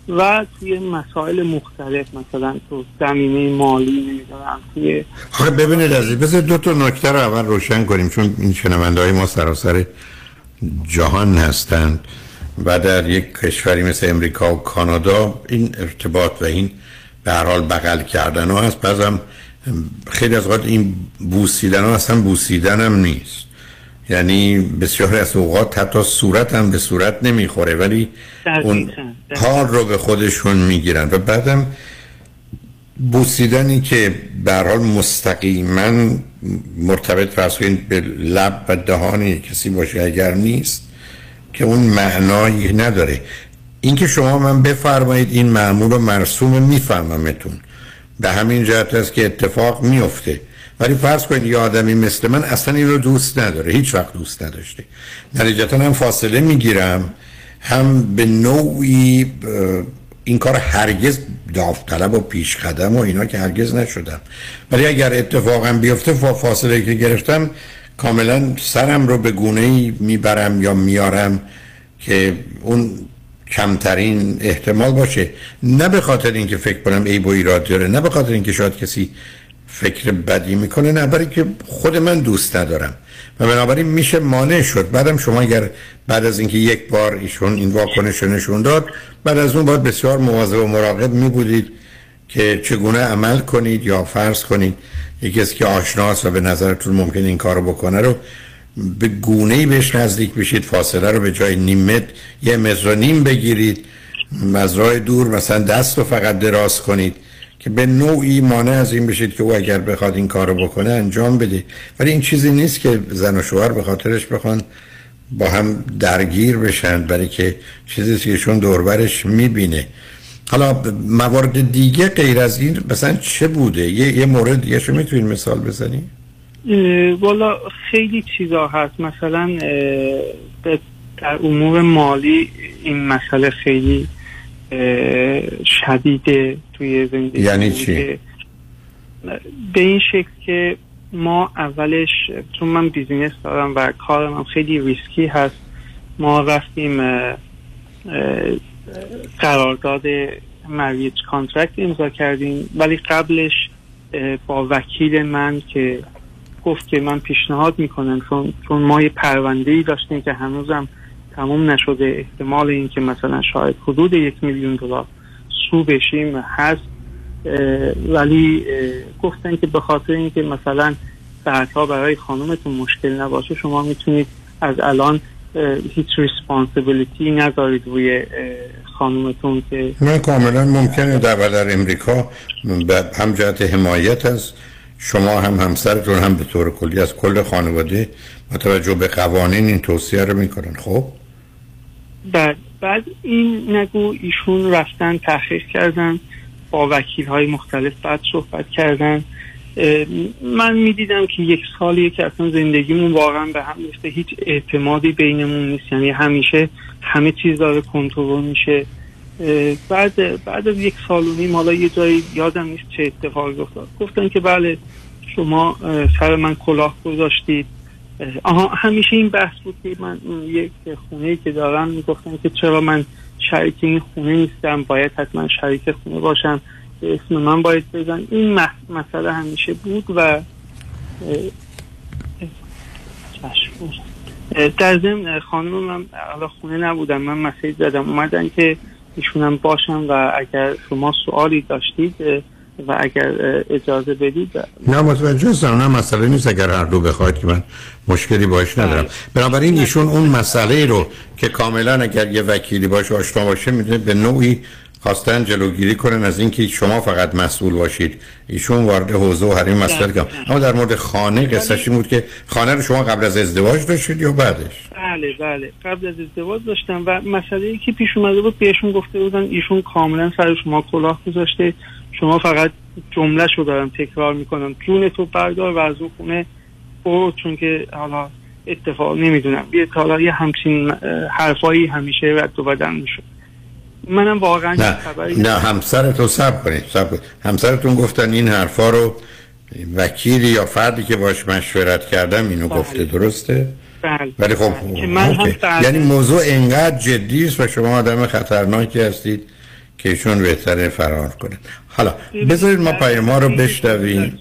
و توی مسائل مختلف، مثلا تو زمینه مالی نمیدارم توی. خب ببینید عزیز، بذار دو تا نکته رو اول روشن کنیم، چون این شنونده های ما سراسر جهان هستند و در یک کشوری مثل امریکا و کانادا این ارتباط و این به هر حال بغل کردن ها هست، بعض هم خیلی از اوقات این بوسیدن ها اصلا بوسیدن هم نیست، یعنی بسیار از اوقات حتی صورت هم به صورت نمیخوره ولی اون کار رو به خودشون میگیرن. و بعدم بوسیدنی که به هر حال مستقیما مرتبط به لب و دهان کسی باشه اگر نیست که اون معنایی نداره. این که شما من بفرمایید این معمول و مرسوم، میفهممتون، به همین جهت است که اتفاق میفته. ولی فرض کنید یه آدمی مثل من اصلا این رو دوست نداره، هیچ وقت دوست نداشته، نتیجتا هم فاصله میگیرم، هم به نوعی این کار هرگز داوطلب و پیش قدم و اینا که هرگز نشدم، ولی اگر اتفاقا بیفته فاصله که گرفتم کاملا سرم رو به گونه‌ای میبرم یا میارم که اون کمترین احتمال باشه. نه به خاطر اینکه فکر کنم عیب و ایراد داره، نه به خاطر اینکه شاید کسی فکر بدی میکنه، نه برای که خود من دوست ندارم و بنابراین میشه مانع شد. بعدم شما اگر بعد از اینکه یک بار ایشون این واکنش نشون داد، بعد از اون باید بسیار مواظب و مراقب میبودید که چگونه عمل کنید یا فرض کنید یکی از که آشناست و به نظرتون ممکن این کارو بکنه رو به گونه‌ای بهش نزدیک بشید، فاصله رو به جای نیم متر 1.5 متر بگیرید، از راه دور مثلا دست رو فقط دراز کنید که به نوعی مانع از این بشید که او اگر بخواد این کار رو بکنه انجام بده. ولی این چیزی نیست که زن و شوهر به خاطرش بخوان با هم درگیر بشن، برای که چیزی که ایشون دوربرش میبینه. حالا موارد دیگه غیر از این مثلا چه بوده؟ یه مورد دیگه شو میتونید مثال بزنید؟ والا خیلی چیزا هست، مثلا در امور مالی این مسئله خیلی شدیده توی زندگی. یعنی چی؟ به این شکل که ما اولش، چون من بیزینس دارم و کارم هم خیلی ریسکی هست، ما رفتیم قرارداد مریج کانترکت امضا کردیم، ولی قبلش با وکیل من که گفت که من پیشنهاد میکنم، چون ما یه پرونده‌ای داشتیم که هنوزم تموم نشده، احتمال این که مثلا شاید حدود $1 میلیون سو بشیم هست، ولی گفتن که به خاطر اینکه مثلا بعدها برای خانومتون مشکل نباشه شما میتونید از الان هیچ ریسپانسیبلیتی ندارید روی خانومتون. که نه کاملا ممکنه در امریکا هم جهت حمایت از شما هم همسرتون هم به طور کلی از کل خانواده با توجه به قوانین این توصیه رو میکنن. خب بعد این نگو ایشون رفتن تحقیق کردن، با وکیل های مختلف بعد صحبت کردن، من میدیدم که یک سالیه که اصلا زندگیمون واقعا به هم ریخته، هیچ اعتمادی بینمون نیست، یعنی همیشه همه چیز داره کنترل میشه. بعد از 1.5 سال حالا یه جایی یادم نیست چه اتفاقی افتاد، گفتن که بله شما سر من کلاه گذاشتید. آها، همیشه این بحث بود که من یک خونه‌ای که دارم میگفتن که چرا من شریک این خونه نیستم، باید حتما شریک خونه باشم، اسم من باید بزن. این مسئله همیشه بود و در ضمن خانم من حالا خونه نبودم، من مسیج زدم اومدن که ایشونم باشم و اگر شما سوالی داشتید و اگر اجازه بدید. نه متوجه هستم، نه مسئله نیست اگر هر دو بخواید که من مشکلی باش ندارم. بنابراین ایشون اون مسئله رو که کاملا اگر یه وکیلی باشه آشنا باشه میتونه به نوعی خواستن جلوگیری کنن از اینکه شما فقط مسئول باشید. ایشون وارد حوزه و حریم مسئله کردن. اما در مورد خانه قصهش این بود که خانه رو شما قبل از ازدواج داشتید یا بعدش؟ بله، قبل از ازدواج داشتم و مسئله‌ای که پیش اومده بود بهشون گفته بودن ایشون کاملا سر شما کلاه گذاشته، شما فقط جمله شو دارم تکرار میکنم، جون تو بردار و از اون خونه برو، چون که حالا اتفاق نمیدونم یه تالاری همچین حرفایی همیشه رد و بدل میشه. منم واقعا نه همسرتو صبر کنید. همسرتون گفتن این حرفا رو وکیلی یا فردی که باش مشورت کردم اینو گفته، درسته؟ بله. ولی خب یعنی موضوع انقدر جدی است و شما آدم خطرناکی هستید که ایشون بهتره فرار کنن. حالا بذارید ما پیام‌ها رو بشنویم.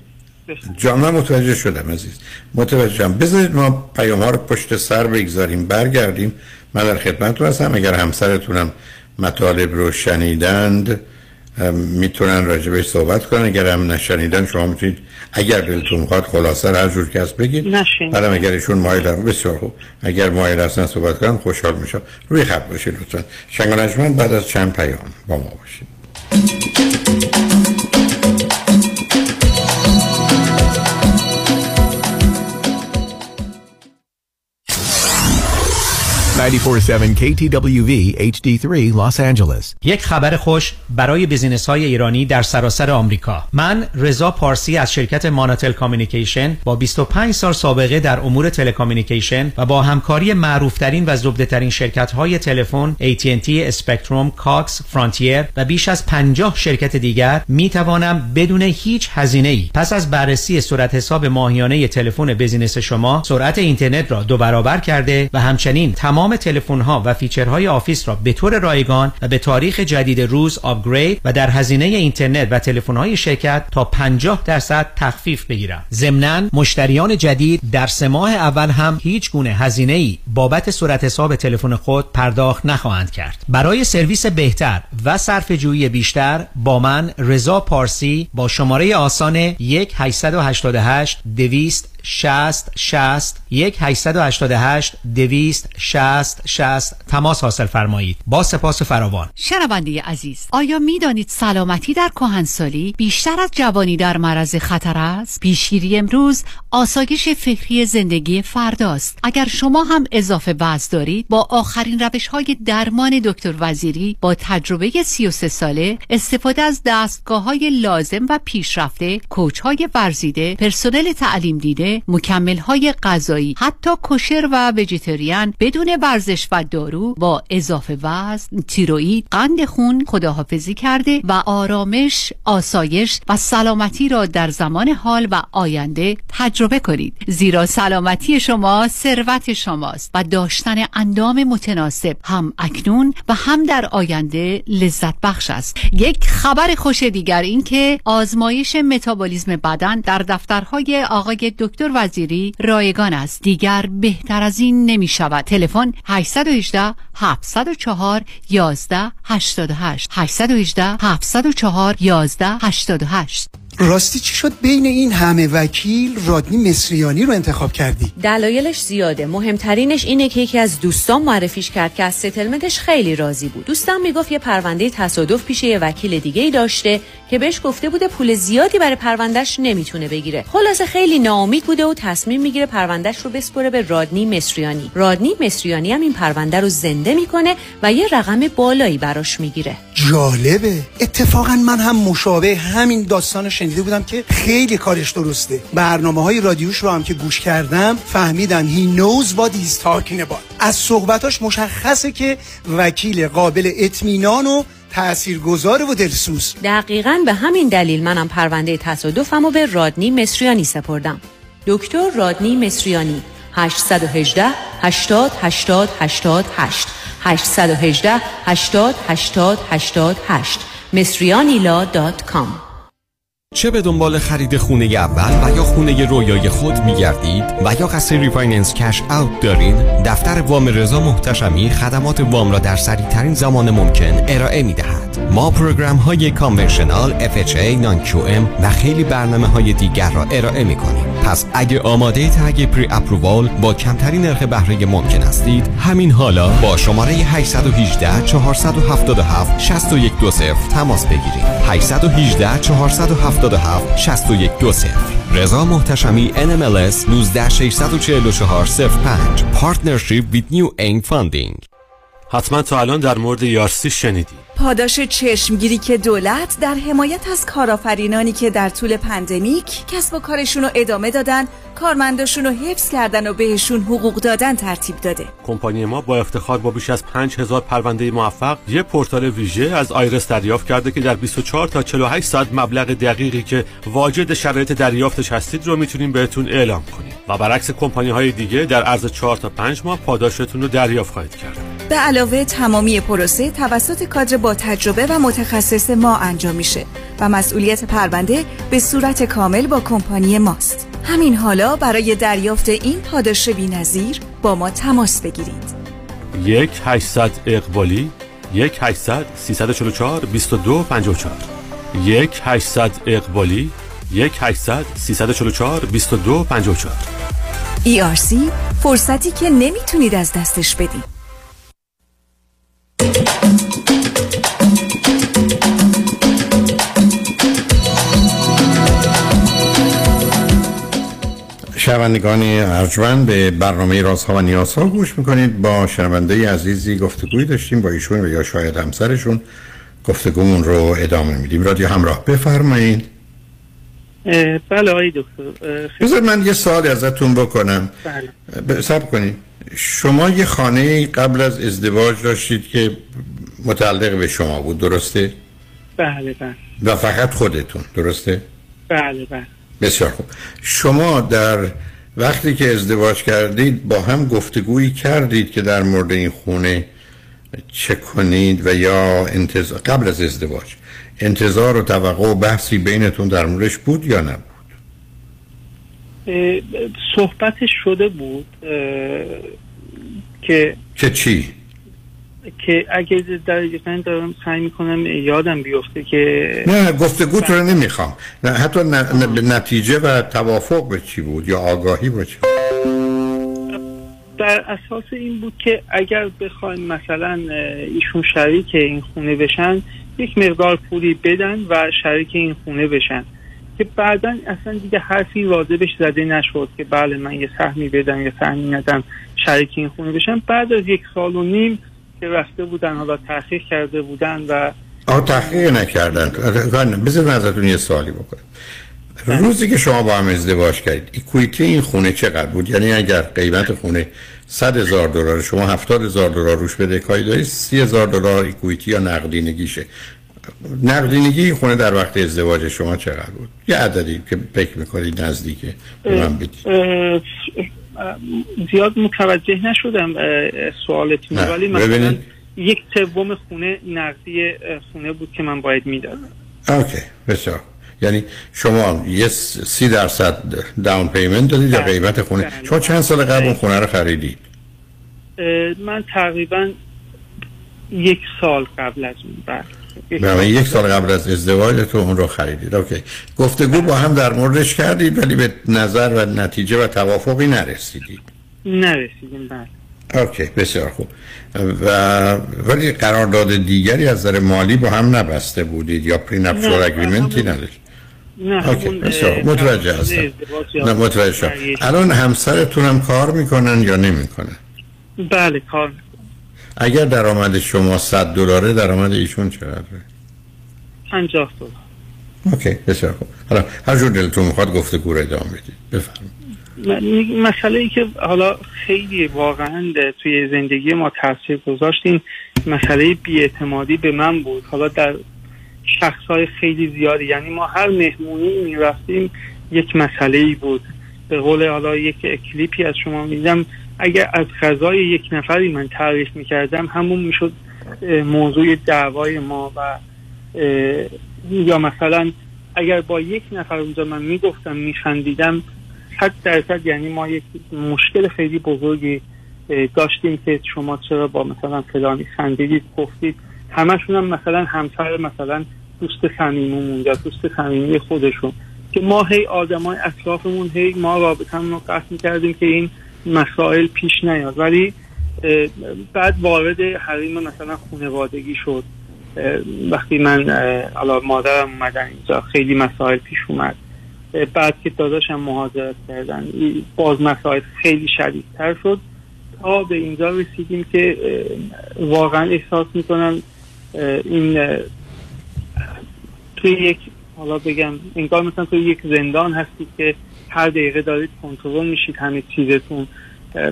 جامعه متوجه شدم عزیز، متوجهم. بذارید ما پیام‌ها رو پشت سر بگذاریم، برگردیم. من در خدمتتون هستم. اگر همسرتونم مطالب رو شنیدند میتونن راجبش صحبت کنن، اگر هم نشنیدن شما میتونید اگر دلتون میخواد خلاصه هر جور که هست بگید. حالا اگر ایشون مایل هستن بسیار خوب، اگر مایل هستن صحبت کنن خوشحال میشم. روی خط باشید لطفا. شنگان اجمن بعد از چند پیام با ما باشید. KTWV HD3 Los Angeles. یک خبر خوش برای بیزینس‌های ایرانی در سراسر آمریکا. من رضا پارسی از شرکت ماناتل کامیونیکیشن با 25 سال سابقه در امور تلکامیونیکیشن و با همکاری معروف‌ترین و زبده‌ترین شرکت‌های تلفن AT&T، اسپکتروم، کاکس، فرانتیر و بیش از 50 شرکت دیگر می‌توانم بدون هیچ هزینه‌ای پس از بررسی صورت حساب ماهیانه تلفن بیزینس شما سرعت اینترنت را دو برابر کرده و همچنین تمام تلفن‌ها و فیچرهای آفیس را به طور رایگان و به تاریخ جدید روز آپگرید و در هزینه اینترنت و تلفن‌های شرکت تا 50% تخفیف بگیرند. ضمناً مشتریان جدید در 3 ماه اول هم هیچ گونه هزینه‌ای بابت صورت حساب تلفن خود پرداخت نخواهند کرد. برای سرویس بهتر و صرفه‌جویی بیشتر با من رضا پارسی با شماره آسان 1-888-260-60 تماس حاصل فرمایید. با سپاس فراوان. شنونده عزیز، آیا می‌دانید سلامتی در کهنسالی بیشتر از جوانی در معرض خطر است؟ پیشگیری امروز آسایش فکری زندگی فرداست. اگر شما هم اضافه وزن دارید، با آخرین روش‌های درمان دکتر وزیری با تجربه 33 ساله، استفاده از دستگاه‌های لازم و پیشرفته، کوچ‌های ورزیده، پرسنل تعلیم دیده، مکمل‌های غذایی، حتی کوشر و ویجیتریان بدون ورزش و دارو، با اضافه وزن، تیروئید، قند خون خداحافظی کرده و آرامش، آسایش و سلامتی را در زمان حال و آینده تجربه کنید. زیرا سلامتی شما ثروت شماست و داشتن اندام متناسب هم اکنون و هم در آینده لذت بخش است. یک خبر خوش دیگر این که آزمایش متابولیسم بدن در دفترهای آقای دکتر وزیری رایگان است. دیگر بهتر از این نمی شود. تلفن 818-704-11-88 818-704-11-88. راستی چی شد بین این همه وکیل رادنی مصریانی رو انتخاب کردی؟ دلایلش زیاده. مهمترینش اینه که یکی از دوستان معرفیش کرد که از ستلمنتش خیلی راضی بود. دوستم میگفت یه پرونده تصادف پیش یه وکیل دیگه‌ای داشته که بهش گفته بوده پول زیادی برای پروندهش نمیتونه بگیره. خلاصه خیلی ناامید بوده و تصمیم میگیره پروندهش رو بسپره به رادنی مصریانی. رادنی مصریانی هم این پرونده رو زنده میکنه و یه رقم بالایی براش میگیره. جالبه. اتفاقا من هم مشابه همین داستان شنیده بودم که خیلی کارش درسته. برنامه‌های رادیوش رو هم که گوش کردم فهمیدم he knows what he's talking about. از صحبتاش مشخصه که وکیل قابل اطمینان و تاثیرگذار و دلسوز. دقیقاً به همین دلیل منم پرونده تصادفمو به رادنی مصریانی سپردم. دکتر رادنی مصریانی 818 80 80 88 818 80 80 88 مصریانیلا.com. چه به دنبال خرید خونه اول و یا خونه رویای خود می‌گردید و یا قصد ریفایننس کش اوت دارید، دفتر وام رضا محتشمی خدمات وام را در سریع‌ترین زمان ممکن ارائه می‌دهد. ما پروگرام‌های کانورشنال، FHA، نان QM و خیلی برنامه‌های دیگر را ارائه می‌کنیم. پس اگه آماده تگ پری اپرووال با کمترین نرخ بهره ممکن هستید، همین حالا با شماره 818 477 6120 تماس بگیرید. 818 477 617 6120. رضا محتشمی NMLS 1964405 Partnership with New Aim Funding. حتما تا الان در مورد یارسی شنیدید. پاداش چشمگیری که دولت در حمایت از کارآفرینانی که در طول پندمیک کسب و کارشون رو ادامه دادن، کارمنداشون رو حفظ کردن و بهشون حقوق دادن ترتیب داده. کمپانی ما با افتخار با بیش از 5000 پرونده موفق یک پورتال ویژه از آیرس دریافت کرده که در 24 تا 48 ساعت مبلغ دقیقی که واجد شرایط دریافتش هستید رو میتونیم بهتون اعلام کنیم و برعکس کمپانی‌های دیگه در عرض 4 تا 5 ماه پاداشتون رو دریافت خواهید کرد. به علاوه تمامی پروسه توسط کادر با تجربه و متخصص ما انجام میشه و مسئولیت پرونده به صورت کامل با کمپانی ماست. همین حالا برای دریافت این پاداش بی‌نظیر با ما تماس بگیرید. 1-800 اقبالی 1-800-344-2254 1-800 اقبالی 1-800-344-2254. ERC فرصتی که نمیتونید از دستش بدید. شنوندگان ارجمند، به برنامه رازها و نیازها گوش میکنید. با شنونده عزیزی گفتگوی داشتیم، با ایشون و یا شاید همسرشون گفتگومون رو ادامه میدیم. رادیو همراه، بفرمایید. بله آقای دکتر، بذار من یه سوالی ازتون بکنم. بله. صبر کنید. شما یه خانه قبل از ازدواج داشتید که متعلق به شما بود، درسته؟ بله بله. و فقط خودتون، درسته؟ بله بله. بسیار خوب. شما در وقتی که ازدواج کردید با هم گفتگویی کردید که در مورد این خونه چه کنید و یا انتظار قبل از ازدواج انتظار و توقع و بحثی بینتون در موردش بود یا نبود؟ صحبتش شده بود که چی؟ که اگه دقیقاً دارم سعی میکنم یادم بیفته که نه گفتگوت رو نمیخوام، نه حتی نتیجه و توافق به چی بود یا آگاهی به چی؟ در اساس این بود که اگر بخوایم مثلا ایشون شریک این خونه بشن یک مقدار پولی بدن و شریک این خونه بشن، که بعداً اصلا دیگه حرفی واضحش زده نشد که بله من یه سهمی بدم یا سهمی ندم شریک این خونه بشن. بعد از 1.5 سال رفته بودن حالا تحقیق کرده بودن و تحقیق نکردن. بذارید ازتون یه سوالی بکنم. روزی که شما با هم ازدواج کردید اکویتی این خونه چقدر بود؟ یعنی اگر قیمت خونه $100,000 شما $70,000 روش بدهکاری دارید، $30,000 اکویتی یا نقدینگیشه. نقدینگی خونه در وقت ازدواج شما چقدر بود؟ یه عددی که فکر می‌کنید نزدیکه به من بدید. زیاد متوجه نشدم سوالتون، ولی مثلا 1/3 خونه نقدی خونه بود که من باید میدادم. اوکی بسیار. یعنی شما یه 30% داون پیمنت دادید یا قیمت خونه. شما چند سال قبل اون خونه رو خریدید؟ من تقریبا 1 سال قبل از اون. بعد من 1 سال قبل از ازدواج تو اون رو خریدید. اوکی. گفتگو با هم در موردش کردید ولی به نظر و نتیجه و توافقی نرسیدید. نرسیدیم بله. اوکی بسیار خوب. ولی قرارداد دیگری از نظر مالی با هم نبسته بودید یا پرینپشال اگریمنتی نداشت؟ نه. اوکی بسیار متوجه هستم. نه متوجه شدم. الان همسرتون هم کار میکنن یا نمیکنن؟ بله کار. اگر درآمد شما $100 درآمد ایشون چقدره؟ $50. اوکی بسیار خوب. حالا هر جور دلتون میخواد گفتگو رو ادامه بدید. بفرمایید. مسئله ای که حالا خیلی واقعا توی زندگی ما تاثیر گذاشتین مسئله بی‌اعتمادی به من بود، حالا در شخصهای خیلی زیادی، یعنی ما هر مهمونی می‌رفتیم یک مسئله‌ای بود. به قول حالا یک کلیپی از شما می‌دیدم، اگر از غذای یک نفری من تعریف می‌کردم همون می‌شد موضوع دعوای ما، و یا مثلا اگر با یک نفر اونجا من می‌گفتم می‌خندیدم 100%، یعنی ما یک مشکل خیلی بزرگی داشتیم که شما چرا با مثلا فلانی خندیدید گفتید، همشون هم مثلا همسر مثلا دوست صمیممون یا دوست صمیمی خودشون، که ما هی آدمای اطرافمون هی ما رابطمون رو قطع می‌کردیم که این مسائل پیش نیاد، ولی بعد وارد حریم مثلا خانوادگی شد. وقتی من الان مادرم اومدن اینجا خیلی مسائل پیش اومد، بعد که داداشم مهاجرت کردن باز مسائل خیلی شدیدتر شد، تا به اینجا رسیدیم که واقعا احساس میکنم این توی یک، حالا بگم انگار مثلا توی یک زندان هستید که هر دقیقه دارید کنترل میشید همه چیزتون.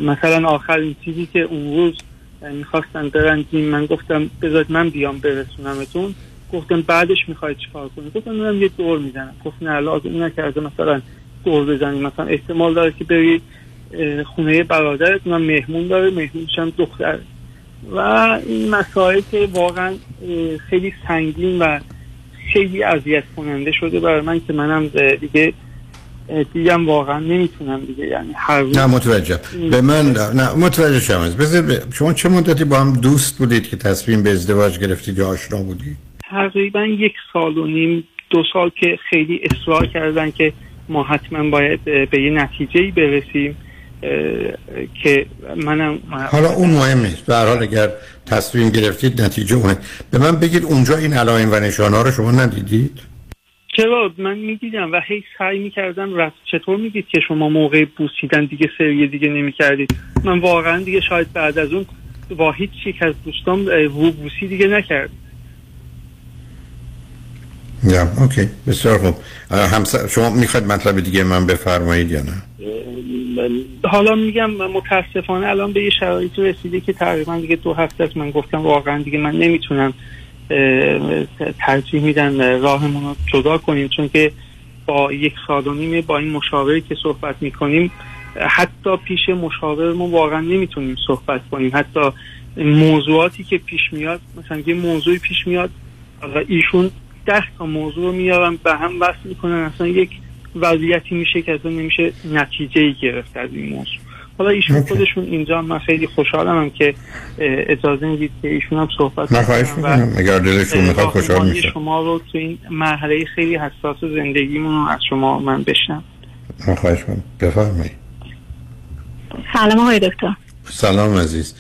مثلا آخرین چیزی که اون روز میخواستن برن جیم، من گفتم بذارید من بیام برسونمتون، گفتم بعدش میخواید چیکار کنید؟ گفتم منم یه دور میزنم. گفت نه لازم نکرده مثلا دور بزنید، مثلا احتمال داره که برید خونه برادرت، من مهمون داره، مهمونش هم دختره. و این مسائل که واقعا خیلی سنگین و خیلی اذیت کننده شده برای من که منم دیگه واقعا نمیتونم دیگه، یعنی هر روز. نه متوجه به من نه متوجه شما. شما چه مدتی با هم دوست بودید که تصمیم به ازدواج گرفتید یا آشنا بودید؟ تقریبا 1.5 سال، 2 سال که خیلی اصرار کردن که ما حتما باید به یه نتیجه‌ای برسیم که منم حالا اون مهم نیست، به هر حال اگر تصمیم گرفتید نتیجه اونه. به من بگید اونجا این علائم و نشانه‌ها رو شما ندیدید؟ چرا من میدیدم و هی سعی میکردم رفت. چطور میگید که شما موقع بوسیدن دیگه سری دیگه نمیکردید؟ من واقعا دیگه شاید بعد از اون با هیچ یک از دوستام رو بوسی دیگه نکرد. یا اوکی بسیار خوب. شما میخواید مطلب دیگه من بفرمایید یا نه؟ حالا میگم متاسفانه الان به یه شرایطی رسیده که تقریبا دیگه 2 هفته است من گفتم واقعا دیگه من نمیتونم، ترجیح میدن راهمون رو جدا کنیم، چون که با 1.5 سال با این مشاوری که صحبت میکنیم حتی پیش مشاورمون واقعا نمیتونیم صحبت کنیم، حتی موضوعاتی که پیش میاد مثلا یه موضوعی پیش میاد و ایشون 10 تا موضوع رو میارن به هم وصل میکنن، اصلا یک وضعیتی میشه که اصلا نمیشه نتیجه‌ای گرفت از این موضوع. حالا ایشون خودشون اینجا، من خیلی خوشحالم که اجازه میدید که ایشون هم صحبت کنم. اگر دلشون میخواد خوشحال میشه. شما رو تو این مرحله خیلی حساس زندگیمون از شما من بشنم. من خواهش می‌کنم بفرمایید. سلام آقای دکتر. سلام عزیز.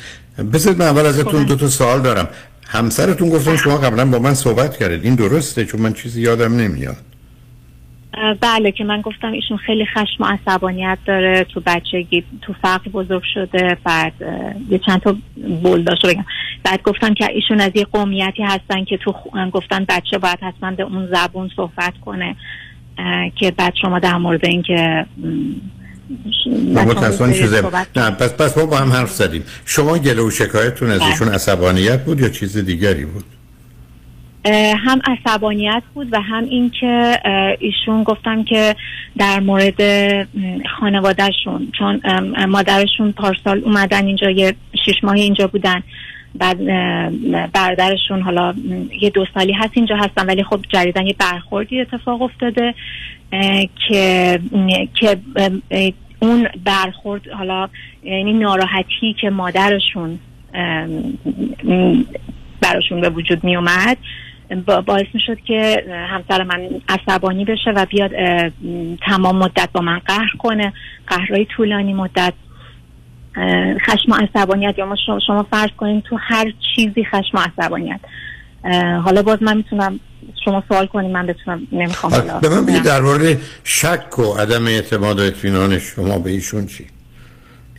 بذارید من اول ازتون 2 تا سوال دارم. همسرتون گفتن شما قبلا با من صحبت کردید، این درسته؟ چون من چیزی یادم نمیاد. بله، که من گفتم ایشون خیلی خشم و عصبانیت داره، تو بچگی تو فقر بزرگ شده، بعد یه چند تا بول داشت بگم. بعد گفتم که ایشون از یه قومیتی هستن که تو گفتن بچه باید حتما به اون زبون صحبت کنه، که بعد شما در مورد این که نه پس ما با هم حرف زدیم. شما گله و شکایتتون از ایشون عصبانیت بود یا چیز دیگری بود؟ هم عصبانیت بود و هم این که ایشون گفتم که در مورد خانوادهشون، چون مادرشون پارسال اومدن اینجا، یه 6 ماهی اینجا بودن، بعد برادرشون حالا یه 2 سالی هست اینجا هستن، ولی خب جدیدن یه برخوردی اتفاق افتاده که اون برخورد، حالا یعنی ناراحتی که مادرشون براشون به وجود می اومد باعث می شد که همسر من عصبانی بشه و بیاد تمام مدت با من قهر کنه، قهرهای طولانی مدت، خشم و عصبانیت. یا شما فرض کنین تو هر چیزی خشم و عصبانیت. حالا باز من میتونم شما سوال کنین، من بتونم نمیخوام حالا به من بگید در مورد شک و عدم اعتماد و اطمینان شما به ایشون چی؟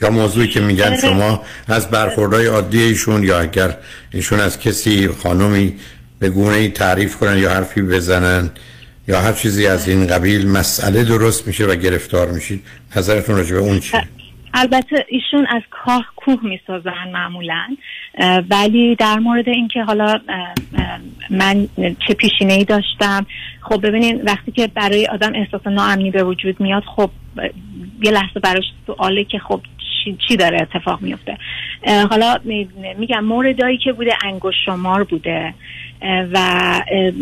یا موضوعی که میگن شما از برخوردهای عادی ایشون، یا اگر ایشون از کسی خانومی به گونه‌ای تعریف کنن یا حرفی بزنن یا هر چیزی از این قبیل مسئله درست میشه و گرفتار میشید، نظرتون راجع به اون چیه؟ البته ایشون از کاه کوه میسازن معمولا، ولی در مورد اینکه حالا من چه پیشینه‌ای داشتم، خب ببینین وقتی که برای آدم احساس ناامنی به وجود میاد، خب یه لحظه براش سواله که خب چی داره اتفاق میفته. حالا میگم موردایی که بوده انگشت شمار بوده و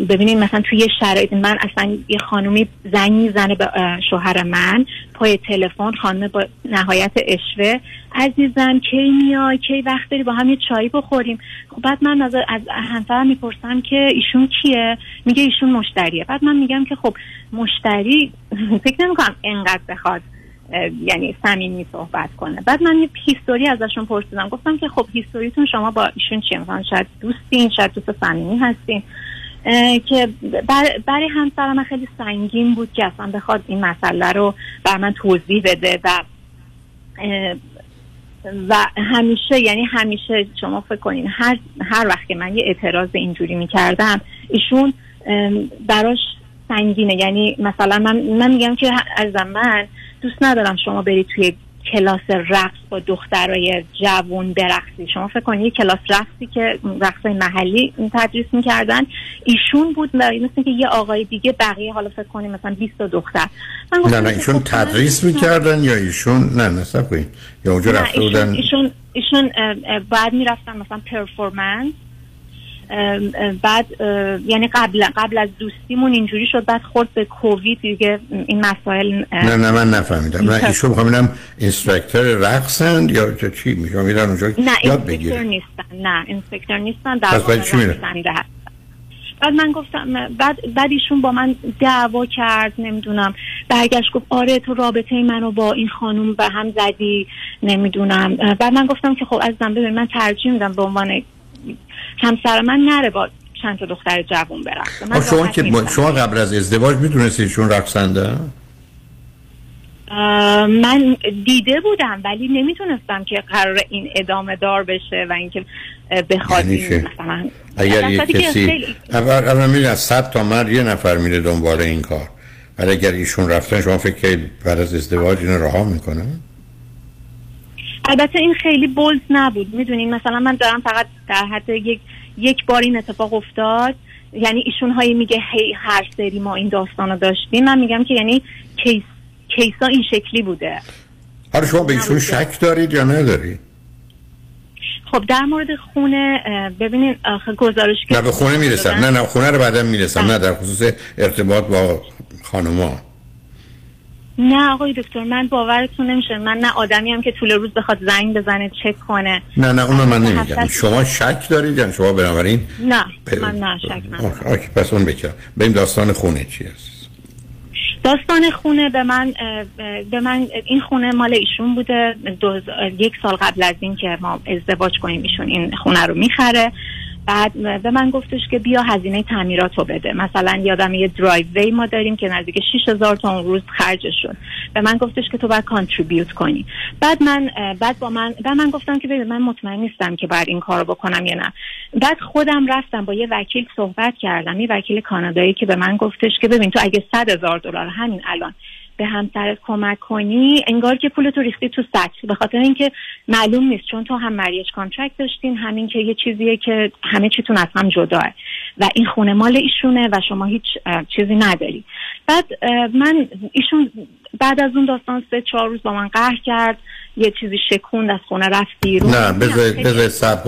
ببینید مثلا توی یه شرایط من اصلا یه خانومی زنی به شوهر من پای تلفن، خانم با نهایت اشوه، عزیزم کی میای، کی وقت داری با هم یه چایی بخوریم. خب بعد من از همسرم میپرسم که ایشون کیه، میگه ایشون مشتریه. بعد من میگم که خب مشتری فکر نمی‌کنم انقدر بخواد یعنی صمیمی صحبت کنه. بعد من یه هیستوری ازشون پرسیدم، گفتم که خب هیستوریتون شما با ایشون چیه، مثلا شاید دوستین، شاید دوست صمیمی هستین، که برای همسرم خیلی سنگین بود که اصلا بخواد این مسئله رو بر من توضیح بده و همیشه، یعنی همیشه شما فکر کنین هر وقت که من یه اعتراض اینجوری میکردم ایشون براش سنگینه. یعنی مثلا من میگم که از من دوست ندارم شما برید توی کلاس رقص با دخترای جوان برقصی. شما فکر کنید یه کلاس رقصی که رقصای محلی تدریس میکردن ایشون بود، مثل که یه آقای دیگه، بقیه حالا فکر کنید مثلا 20 تا دختر. نه ایشون تدریس میکردن یا ایشون نه صاحب این یا اونجا رفته بودن؟ ایشون بعد میرفتن مثلا پرفورمنس. بعد یعنی قبل از دوستیمون اینجوری شد، بعد خورد به کووید دیگه این مسائل. نه من نفهمیدم. من ایشون میخوام ببینم اینستراکتور رقصند یا چی؟ میخوام ببینم اونجا یاد بگیرن. نه اینستراکتور نیستن، در واقع رقصنده. بعد من گفتم، بعد ایشون با من دعوا کرد، نمیدونم، برگشت گفت آره تو رابطه منو با این خانم به هم زدی، نمیدونم. بعد من گفتم که خب عزیزم ببین، من ترجیح میدم به عنوان همسر من نره با چند تا دختر جوان برقصه. شما قبل از ازدواج میدونستید ایشون رقصنده؟ من دیده بودم ولی نمیتونستم که قرار این ادامه دار بشه و اینکه بخواد این مثلا اگر یک کسی اول میره از 100 تا مرد یه نفر میره دنبال این کار، ولی اگر ایشون رفتن شما فکر کنید بعد از ازدواج اینو رها میکنه؟ البته این خیلی بولد نبود، میدونین مثلا من دارم فقط در حد یک بار این اتفاق افتاد. یعنی ایشون هایی میگه هی هر سری ما این داستانو داشتیم. من میگم که یعنی کیسا این شکلی بوده. حالا شما به ایشون شک دارید یا ندارید؟ خب در مورد خونه ببینین گزارش که نه به خونه میرسم، نه خونه رو بعدم میرسم، نه در خصوص ارتباط با خانوما. نه آقای دکتر من باورتون نمیشه، من نه آدمی هم که طول روز بخواد زنگ بزنه چک کنه. نه اونو من نمیگم. شما شک دارید یا شما بنابراین؟ نه من نه شک ندارم. آخه پس اون بکرم بریم داستان خونه چی هست؟ داستان خونه به من این خونه مال ایشون بوده. 1 سال قبل از این که ما ازدواج کنیم ایشون این خونه رو میخره. بعد به من گفتش که بیا هزینه تعمیراتو بده. مثلا یادم یه درایووی ما داریم که نزدیک 6000 تا اون روز خرجش شد. به من گفتش که تو باید کانتریبیوت کنی. بعد من گفتم که ببین من مطمئن نیستم که باید این کارو بکنم یا نه. بعد خودم رفتم با یه وکیل صحبت کردم، یه وکیل کانادایی که به من گفتش که ببین تو اگه $100,000 همین الان به همسرت کمک کنی انگار که پول تو ریختی تو سطح، به خاطر اینکه معلوم نیست، چون تو هم مریج کانترکت داشتین، همین که یه چیزیه که همه چیتون از هم جداه و این خونه مال ایشونه و شما هیچ چیزی نداری. بعد من ایشون بعد از اون داستان 3-4 روز با من قهر کرد، یه چیزی شکوند از خونه رفت بیرون. نه بذار صبر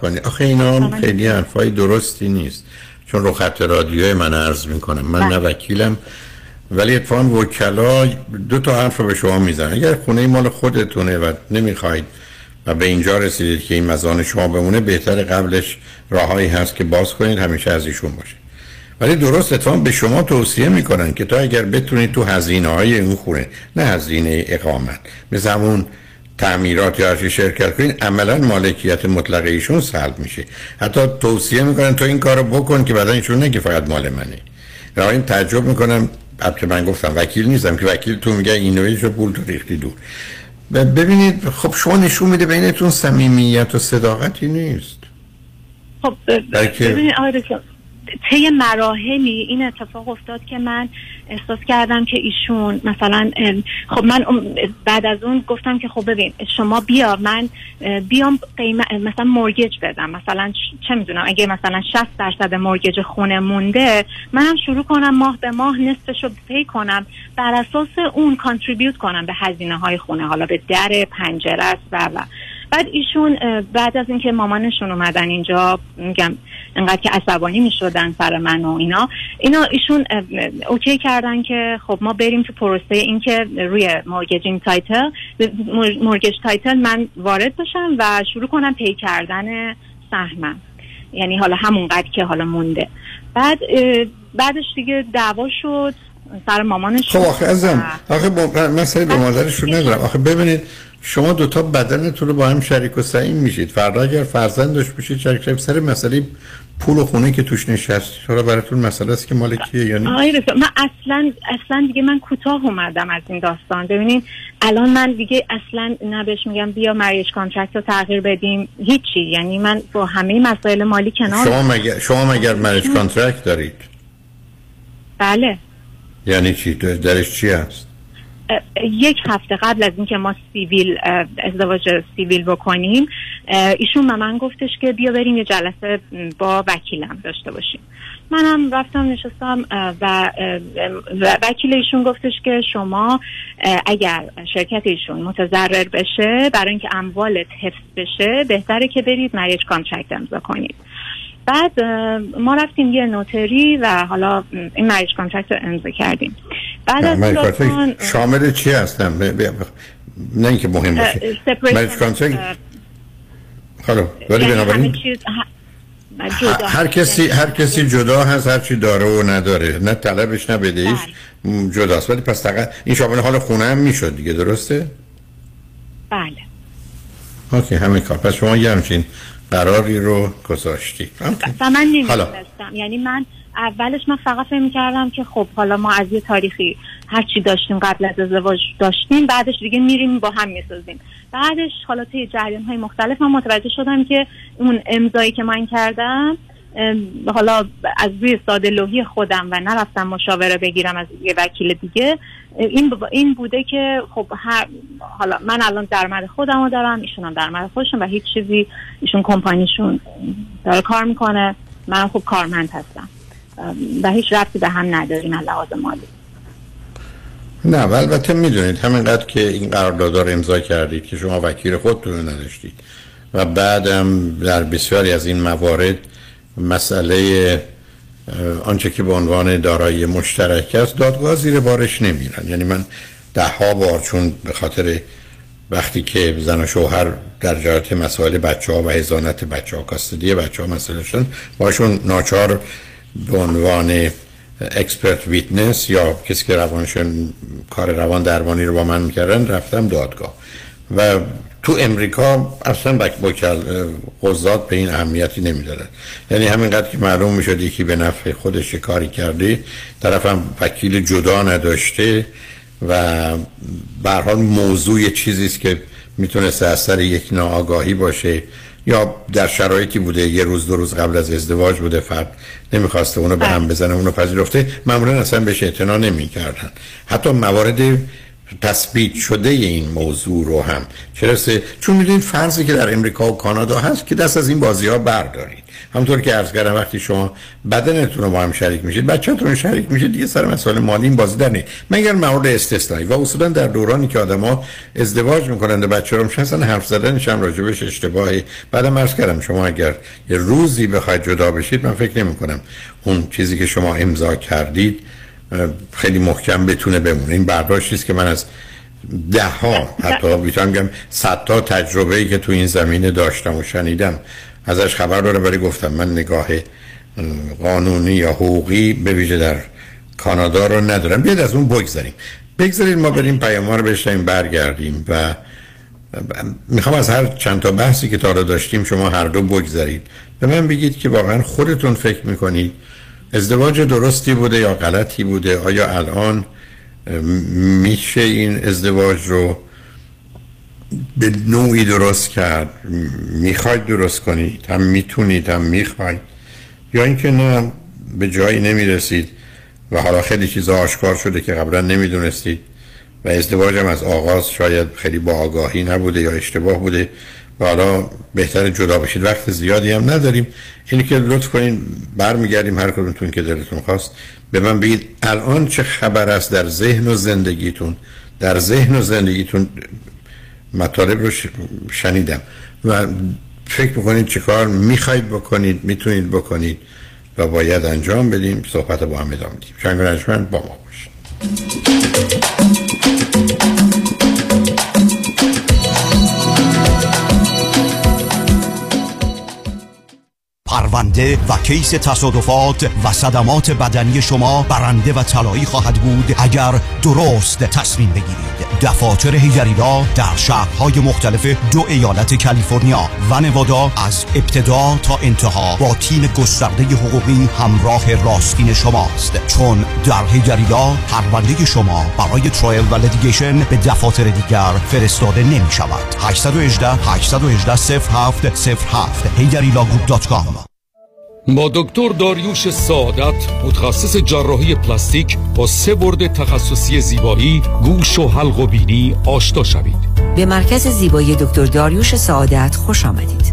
کنی. آخه اینا خیلی حرفای درستی نیست، چون رو خط رادیوی من عرض میکنم، من نه وکیلم ولی اتفاقاً وکلا 2 تا حرف رو به شما میزنن. اگر خونه مال خودتونه و نمیخواید و به اینجا رسیدید که این مزان شما بمونه، بهتر قبلش راهایی هست که باز کنید، همیشه از ایشون باشه. ولی درست اتفاقاً به شما توصیه میکنن که تا اگر بتونید تو هزینه‌های اون خونه، نه هزینه اقامت، مثل همون تعمیرات یا هرچی شرکت کنین، عملاً مالکیت مطلق ایشون سلب میشه. حتی توصیه میکنن تو این کارو بکن که بعداً ایشون نگه فقط مال منه. راهی تعجب میکنم که من گفتم وکیل نیستم که وکیل تو میگه اینویشو پول تو ریختی دور. ببینید خب شما نشون میده بینتون صمیمیت و صداقتی نیست. خب ببینید آقای دکتر طی مراحلی این اتفاق افتاد که من احساس کردم که ایشون مثلا خب من بعد از اون گفتم که خب ببین شما بیا من بیام قیمت مثلا مورگیج بدم، مثلا چه میدونم اگه مثلا 60% مورگیج خونه مونده منم شروع کنم ماه به ماه نصفشو پی کنم، بر اساس اون کانتریبیوت کنم به هزینه های خونه، حالا به در، پنجره است و بعد ایشون بعد از اینکه مامانشون اومدن اینجا، میگم انقدر که عصبانی میشدن سر من و اینا ایشون اوکی کردن که خب ما بریم تو پروسه این که روی مورگیج تایتل من وارد بشم و شروع کنم پی کردن سهمم، یعنی حالا همونقدر که حالا مونده. بعدش دیگه دعوا شد سر مامانشون. خب آخه ازم آخه مسئله با مادرشون ندارم. آخه ببینید شما دوتا بدنتون رو با هم شریک و سهیم میشید، فردا اگر فرزند داشت بشید شریک شد سر مسئله پول و خونه که توش نشست، حالا براتون مسئله است که مال کیه یا نه؟ من اصلا دیگه من کوتاه اومدم از این داستان. ببینید الان من دیگه اصلا نه بهش میگم بیا مریج کانترکت رو تغییر بدیم، هیچی، یعنی من با همه مسائل مالی کنار. شما مگر مریج کانترکت دارید؟ بله. یعنی چی؟ درش چی هست؟ یک هفته قبل از اینکه ما ازدواج سیویل بکنیم ایشون به من گفتش که بیا بریم یه جلسه با وکیلم داشته باشیم. منم رفتم نشستم و وکیل ایشون گفتش که شما اگر شرکت ایشون متضرر بشه برای اینکه اموالت حفظ بشه بهتره که برید مریج کانترکت امضا کنید. بعد ما رفتیم یه نوتری و حالا این مریج کانترکت رو امضا کردیم. بعد از اون شامل چی هستن؟ نه اینکه مهم باشه. مریج کانترکت حالا ولی بنابراین هر کسی جدا هست، هر چی داره و نداره، نه طلبش نه بدهیش جداست. ولی پس این شامل حال خونه هم میشد دیگه، درسته؟ بله. اوکی، همین کار. پس شما یه همچین قراری رو گذاشتی. و من نمیدونستم، یعنی من اولش من فقط فهم کردم که خب حالا ما از یه تاریخی هرچی داشتیم قبل از ازدواج داشتیم، بعدش دیگه میریم با هم میسازیم. بعدش حالا توی جریان های مختلف من متوجه شدم که اون امضایی که من کردم حالا از روی ساده لوحی خودم و نرفتم مشاوره بگیرم از یه وکیل دیگه، این بوده که خب حالا من الان درآمد خودمو دارم، ایشون هم درآمد خودشون و هیچ چیزی، ایشون کمپانیشون داره کار میکنه، من خب کارمند هستم و هیچ ربطی به هم نداریم از لحاظ مالی. نه البته میدونید همینقدر که این قرارداد رو امضا کردید که شما وکیل خودتون رو نداشتید و بعدم در بسیاری از این موارد مسئله آنچه که به عنوان دارایی مشترک است دادگاه زیر بارش نمیرن. یعنی من ده ها بار، چون به خاطر وقتی که زن و شوهر در جهت مسائل بچه‌ها و حضانت بچه‌ها، کاستدی بچه‌ها مسئله شدن، باشون ناچار به عنوان اکسپرت ویتنس یا کسی که کار روان درمانی رو با من میکردن رفتم دادگاه. و تو امریکا اصلا قضات به این اهمیتی نمیدادن، یعنی همینقدر که معلوم میشد یکی به نفع خودش کاری کرده، طرف هم وکیل جدا نداشته و به هر حال موضوع چیزیست که میتونست اثر یک ناآگاهی باشه یا در شرایطی بوده، یه روز دو روز قبل از ازدواج بوده، فرد نمیخواسته اونو به هم بزنه، اونو پذیرفته، معمولا اصلا بهش اعتنا نمیکردن. حتی موارد تثبیت شده این موضوع رو هم چرسه، چون میدونید فرضی که در امریکا و کانادا هست که دست از این بازی ها بردارید. همونطور که عرض کردم وقتی شما بدنتون رو با هم شریک میشید، بچه‌تون رو شریک میشید، دیگه سر مسائل مالی این بازی در نیست، مگر مورد استثنایی. و اصولا در دورانی که آدما ازدواج میکنند و بچه رو میشناسن، حرف زدنش هم راجبش اشتباهی. بعدم عرض کردم شما اگر یه روزی بخواید جدا بشید، من فکر نمی‌کنم اون چیزی که شما امضا کردید خیلی محکم بتونه بمونه. این برداشتی است که من از ده ها، حتی میتونم بگم صدها تجربه ای که تو این زمینه داشتم و شنیدم ازش خبر دارم، ولی گفتم من نگاه قانونی یا حقوقی به ویژه در کانادا رو ندارم. بیاد از اون بگذاریم ما بریم پیام‌ها رو بشنویم، برگردیم و میخوام از هر چند تا بحثی که تا حالا داشتیم شما هر دو بگذارید به من بگید که واقعا خودتون فکر میکنید ازدواج درستی بوده یا غلطی بوده؟ آیا الان میشه این ازدواج رو به نوعی درست کرد؟ میخواید درست کنید؟ هم میتونید هم میخواید؟ یا اینکه نه به جایی نمیرسید و حالا خیلی چیزا آشکار شده که قبلا نمیدونستید و ازدواج هم از آغاز شاید خیلی با آگاهی نبوده یا اشتباه بوده و حالا بهتر جدا بشید. وقت زیادی هم نداریم. اینی که لطف کنین برمیگردیم هر کدومتون که دلتون خواست به من بگید الان چه خبر است در ذهن و زندگیتون. در ذهن و زندگیتون مطالب رو شنیدم و فکر می‌کنید چه کار می‌خواید بکنید، میتونید بکنید و باید انجام بدیم. صحبت با هم ادامه میدیم. شنگرنشمند با ما باشید. پرونده و کیس تصادفات و صدمات بدنی شما برنده و طلایی خواهد بود اگر درست تصمیم بگیرید. دفاتر هیگریلا در شهرهای مختلف دو ایالت کالیفرنیا و نوادا از ابتدا تا انتها با تیم گسترده حقوقی همراه راستین شماست، چون در هیگریلا پرونده شما برای ترایل و لیتیگیشن به دفاتر دیگر فرستاده نمی شود. 818-818-0707 higarilaGroup.com. با دکتر داریوش سعادت، متخصص جراحی پلاستیک با 3 برد تخصصی زیبایی، گوش و حلق و بینی آشنا شوید. به مرکز زیبایی دکتر داریوش سعادت خوش آمدید.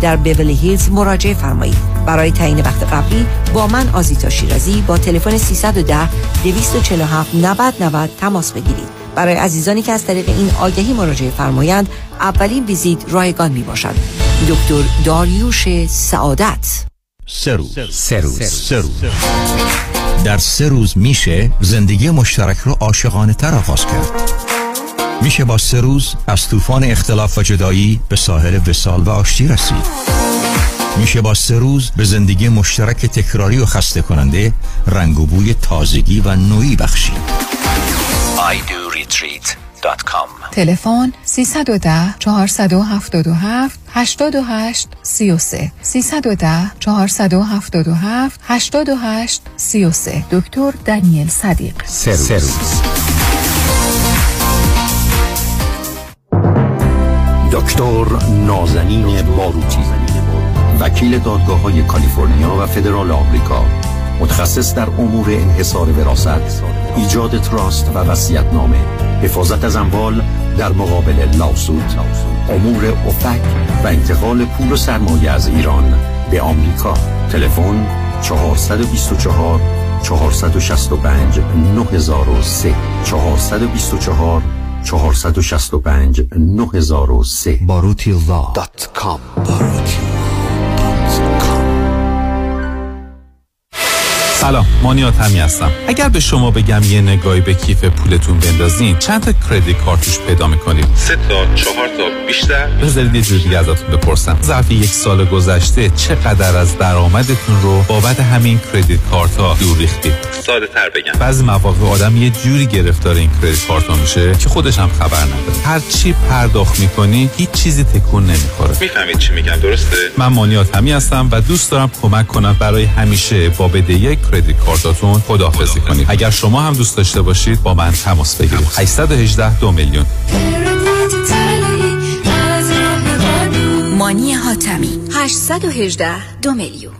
در بیولی هیلز مراجعه فرمایید. برای تعیین وقت قبلی با من آزیتا شیرازی با تلفن 310-247-9090 تماس بگیرید. برای عزیزانی که از طریق این آگهی مراجعه فرمایند، اولین ویزیت رایگان می باشد. دکتر داریوش سعادت. سه روز. در 3 روز میشه زندگی مشترک رو عاشقانه تر آغاز کرد. میشه با 3 روز از طوفان اختلاف و جدایی به ساحل وصال و آشتی رسید. میشه با 3 روز به زندگی مشترک تکراری و خسته کننده رنگ و بوی تازگی و نوعی بخشید. i-do-retreat.com. تلفن 310-477-88-33 310-477-88-33. دکتر دانیل صدیق. سروس. دکتر نازنین باروتی، وکیل دادگاه‌های کالیفرنیا و فدرال آمریکا، متخصص در امور انحصار وراثت، ایجاد تراست و وصیت‌نامه، حفاظت از اموال در مقابل لاسود، امور افک و انتقال پول و سرمایه از ایران به آمریکا. تلفن 424-465-9003 424-465-9003 barutila.com. سلام، مانیات حمی هستم. اگر به شما بگم یه نگاهی به کیف پولتون بندازین، چند تا کریدیت کارتش پیدا میکنید؟ 3 تا 4 تا بیشتر؟ بذارید یه جوری ازتون بپرسم، ظرف 1 سال گذشته چقدر از درآمدتون رو بابت همین کریدیت کارت‌ها دور ریختید؟ ساده تر بگم، بعضی مواقع آدم یه جوری گرفتار این کریدیت کارت‌ها میشه که خودش هم خبر نداره. هر چی پرداخت میکنی هیچ چیزی تکون نمیخوره. میفهمید چی میگم، درسته؟ من مانیات حمی هستم و دوست دارم کمک کنم برای همیشه با بدهی کریدیت کارتاتون خداحافظی کنید. اگر شما هم دوست داشته باشید با من تماس بگیرید. 818-2 میلیون. مانی حاتمی. 818-2 میلیون.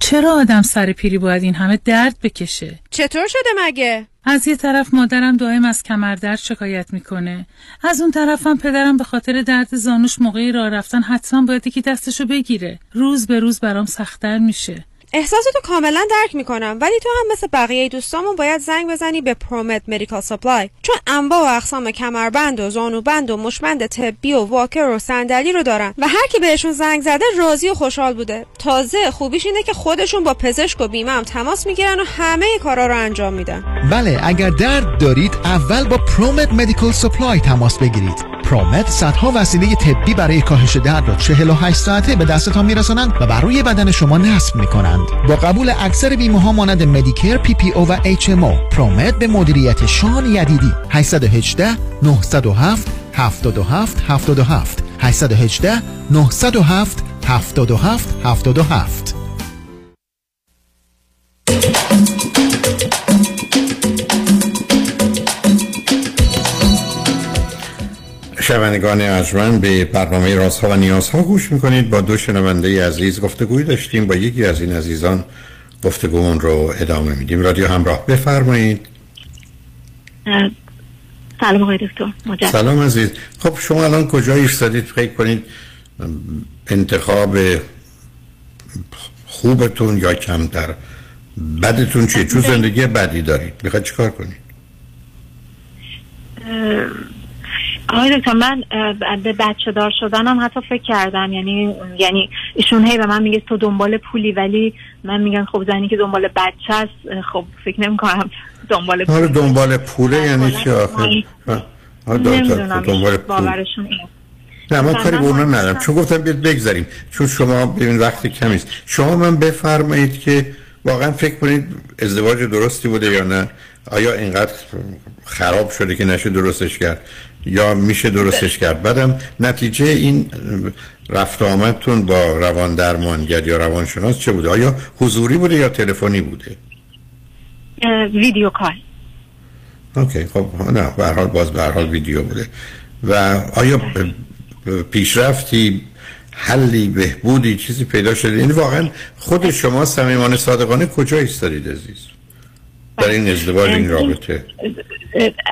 چرا آدم سر پیری باید این همه درد بکشه؟ چطور شده مگه؟ از یه طرف مادرم دائم از کمر درد شکایت میکنه، از اون طرفم پدرم به خاطر درد زانوش موقعی راه رفتن حتما باید یکی دستشو بگیره. روز به روز برام سخت‌تر میشه. احساساتو کاملا درک میکنم، ولی تو هم مثل بقیه دوستامون باید زنگ بزنی به Promed Medical Supply، چون انواع و اقسام کمربند و زانوبند و مشبند طبی و واکر و صندلی رو دارن و هر کی بهشون زنگ زده راضی و خوشحال بوده. تازه خوبیش اینه که خودشون با پزشک و بیمه هم تماس میگیرن و همه کارا رو انجام میدن. بله، اگر درد دارید اول با Promed Medical Supply تماس بگیرید. پرومت صدها وسیله طبی برای کاهش درد را 48 ساعته به دستتان میرسانند و بر روی بدن شما نصب میکنند. با قبول اکثر بیمه‌ها مانند مدیکر، پی پی او و اچ ام او. پرومت به مدیریت شان یدیدی. 818 907 77 77 818 907 77 77 شنوندگان عزیزم، به برنامه رازها و نیازها گوش میکنید. با دو شنونده عزیز گفتگوی داشتیم، با یکی از این عزیزان گفتگومون رو ادامه میدیم. رادیو همراه، بفرمایید. سلام آقای دکتر. سلام عزیز. خب شما الان کجا ایستادید؟ فکر کنید انتخاب خوبتون یا کمتر بدتون چیه؟ چون زندگی بدی دارید، میخواید چیکار کنید؟ آقای دکتر من به بچه دار شدنم حتی فکر کردم، یعنی ایشون هی به من میگه تو دنبال پولی، ولی من میگم خب زنی که دنبال بچه است خب فکر نمی‌کنم دنبال پول. دنبال پوله یعنی چی آخه؟ نمیدونم باورشون اینه. نه من کاری به اونا ندارم، چون گفتم بیاد بگذاریم، چون شما ببین وقت کمی است. شما من بفرمایید که واقعا فکر کنید ازدواج درستی بوده یا نه؟ آیا اینقدر خراب شده که نشه درستش کرد یا میشه درستش کرد؟ بعدم نتیجه این رفت و آمدتون با روان درمانگر یا روانشناس چه بوده؟ آیا حضوری بوده یا تلفنی بوده؟ ویدیو کال. اوکی خب نه به هر حال باز به هر حال ویدیو بوده. و آیا پیشرفتی، حلی، بهبودی، چیزی پیدا شده؟ این واقعا خود شما صمیمانه صادقانه کجا ایستادید عزیز در این ازدواج، این رابطه؟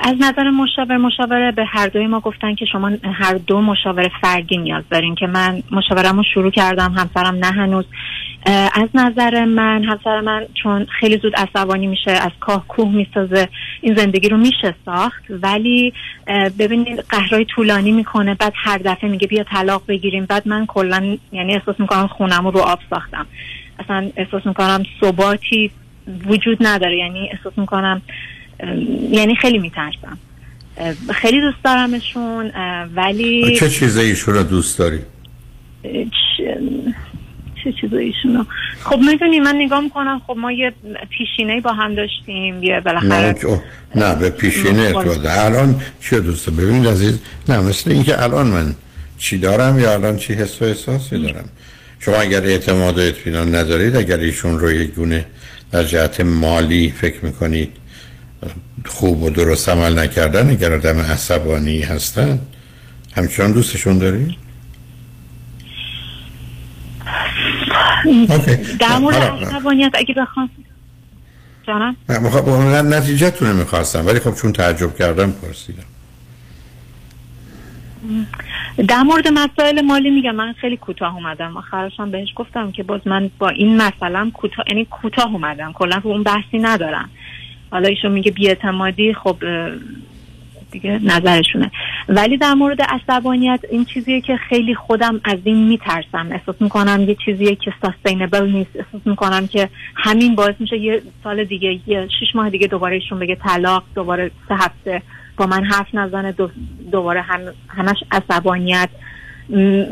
از نظر مشاوره به هر دوی ما گفتن که شما هر دو مشاوره فردی نیاز دارین، که من مشاوره‌مو شروع کردم، همسرم نه هنوز. از نظر من همسر من چون خیلی زود عصبانی میشه، از کاه کوه میسازه، این زندگی رو میشه ساخت، ولی ببینید قهرای طولانی میکنه، بعد هر دفعه میگه بیا طلاق بگیریم، بعد من کلا یعنی احساس میکنم خونم رو آب ساختم، اصلا احساس میکنم ثباتی وجود نداره، یعنی احساس میکنم یعنی خیلی میترسم. خیلی دوست دارمشون ولی چه چیزایشون رو دوست داری؟ چه چیزایشون؟ خب میدونی من نگاه میکنم خب ما یه پیشینه با هم داشتیم، یه بالاخره نه به پیشینه تو الان چه دوست داری؟ ببینید عزیز، نه مثل اینکه الان من چی دارم یا الان چی حس و احساسی دارم. شما اگر اعتماد و اطمینان ندارید، اگر ایشون رو یک گونه از جهت مالی فکر میکنید خوب و درست عمل نکردن، اگر آدم عصبانی هستن، همچنان دوستشون دارید؟ در مورد عصبانیت اگه بخواست جانم؟ من نتیجه‌تونه میخواستم، ولی خب چون تعجب کردم پرسیدم. در مورد مسائل مالی میگم من خیلی کوتاه اومدم، آخرشم بهش گفتم که باز من با این مسئله‌ام کوتاه اومدم، کلا رو اون بحثی ندارم. حالا ایشون میگه بی‌اعتمادی، خب دیگه نظرشونه، ولی در مورد عصبانیت این چیزیه که خیلی خودم از این میترسم، احساس میکنم یه چیزیه که سستینبل نیست، احساس میکنم که همین باعث میشه یه سال دیگه، یه 6 ماه دیگه دوباره ایشون بگه طلاق، دوباره 3 هفته با من حرف نزنه، دوباره همش عصبانیت.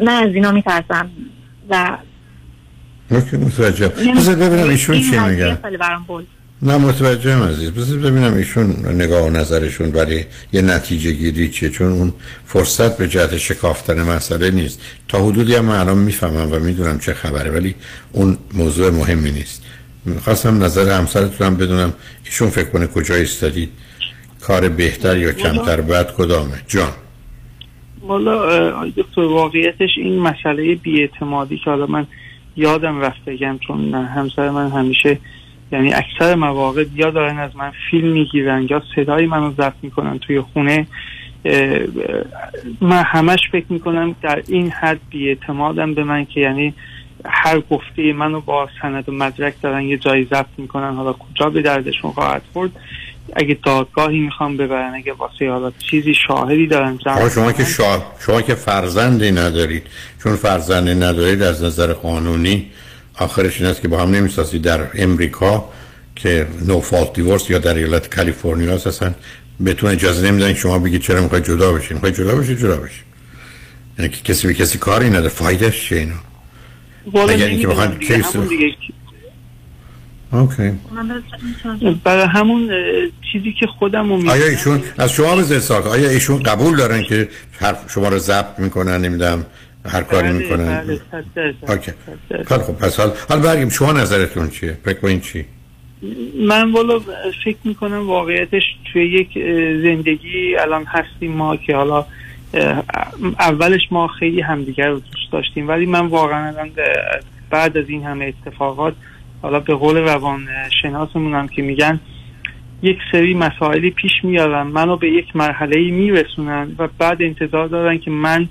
من از اینا میترسم و متوجه. بذار ببینم ایشون چی میگن. نه متوجهم عزیز، بذار ببینم ایشون نگاه و نظرشون برای یه نتیجه گیری چیه، چون اون فرصت به جهت شکافتن مسئله نیست. تا حدودی هم الان میفهمم و میدونم چه خبره، ولی اون موضوع مهمی نیست. میخواستم نظر همسرتون هم بدونم، ایشون فکر کنه کجا ایستادید، کار بهتر یا کمتر بد کدامه؟ جان والا دکتر واقعیتش این مسئله بی‌اعتمادی که حالا من یادم رفت بگم، چون همسر من همیشه یعنی اکثر مواقع یا دارن از من فیلم میگیرن یا صدای منو ضبط میکنن توی خونه. من همش فکر میکنم در این حد بی‌اعتمادم به من که یعنی هر گفته منو با سند و مدرک دارن یه جایی ضبط میکنن، حالا کجا به دردشون خواهد خورد، اگه دادگاهی میخوام ببرن، اگه واسه حالا چیزی شاهدی دارن. شما که فرزندی ندارید، چون فرزندی ندارید از نظر قانونی آخرش این است که با هم نمیسازید. در امریکا که نو فالت دیورس یا در ایالت کالیفرنیا اساساً بهتون اجازه نمیدن شما بگید چرا میخواید جدا بشین. میخواید جدا بشین جدا بشین، یعنی کسی به کسی کاری نداره. فایدهش چیه اینو؟ والا اینکه بخواد کیس اوکی برای همون چیزی که خودمو میگم. آیا ایشون از شما بزرگسال، آیا ایشون قبول دارن که حرف شما رو ضبط میکنن، نمیدونم هر کاری میکنن؟ اوکی خب پس حالا بریم، شما نظرتون چیه؟ فکر کنین چی؟ من والا فکر میکنم واقعیتش توی یک زندگی الان هستیم ما که حالا اولش ما خیلی همدیگر رو دوست داشتیم، ولی من واقعا الان بعد از این همه اتفاقات، حالا به قول روان شناسمون هم که میگن، یک سری مسائلی پیش میارن، منو به یک مرحله‌ای میرسونن و بعد انتظار دارن که من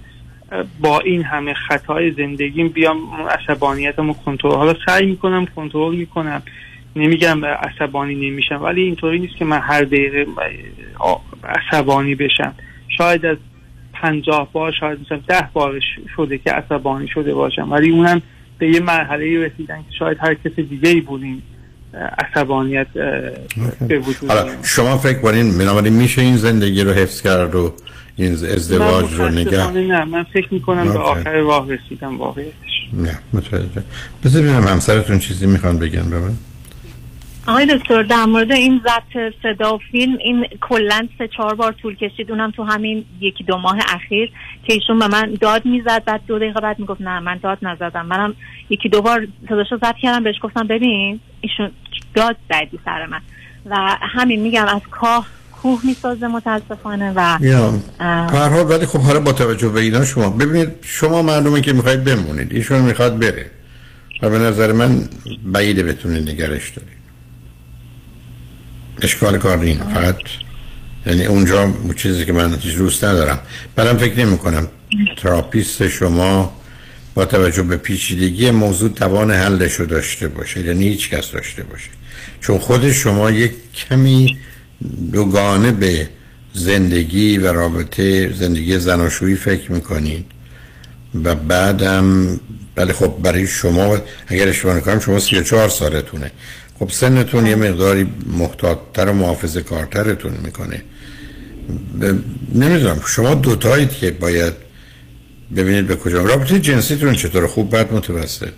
با این همه خطای زندگیم بیام عصبانیتمو کنترل. حالا سعی میکنم کنترل میکنم، نمیگم عصبانی نمیشم، ولی اینطوری نیست که من هر دقیقه عصبانی بشم. شاید از 50 بار، شاید مثلا 10 بار شده که عصبانی شده باشم، ولی اونم به یه مرحله‌ای رسیدن که شاید هر کس دیگه‌ای بودین عصبانیت به وجود. حالا شما فکر کنین بنابراین میشه این زندگی رو حفظ کرد و این ازدواج رو نگه؟ نه من فکر میکنم به آخر راه رسیدم واقعیتش. نه متوجه. بذارینم همسرتون چیزی میخوان بگن به من. آقای دکتر در مورد این ضبط صدا و فیلم، این کلاً 3-4 بار طول کشید، اونم تو همین 1-2 ماه اخیر که ایشون به من داد میزد، بعد 2 دقیقه بعد میگفت نه من داد نزدم. منم 1-2 بار صداشو ضبط کردم، بهش گفتم ببین ایشون داد زدی سر من، و همین میگم از کوه میسازه متاسفانه. و برها ولی خب حالا با توجه به اینا شما ببینید، شما معلومه که میخواید بمونید، ایشون میخواد بره و به نظر من بعیده بتونید نگرش دارید. اشکال کار نیست، فقط یعنی اونجا چیزی که من دوست ندارم. برام فکر نمی کنم تراپیست شما با توجه به پیچیدگی موضوع توان حلش رو داشته باشه، یعنی هیچ کس داشته باشه، چون خود شما یک کمی دوگانه به زندگی و رابطه زندگی زناشویی فکر میکنید و بعدم بله. خب برای شما اگر اشتباه نکنم شما 34 سالتونه، خب سنتون یه مقداری محتاطتر و محافظه کارترتون میکنه. نمیدونم شما دوتایید که باید ببینید به کجا. رابطه جنسیتون چطور؟ خوب بد متوسط؟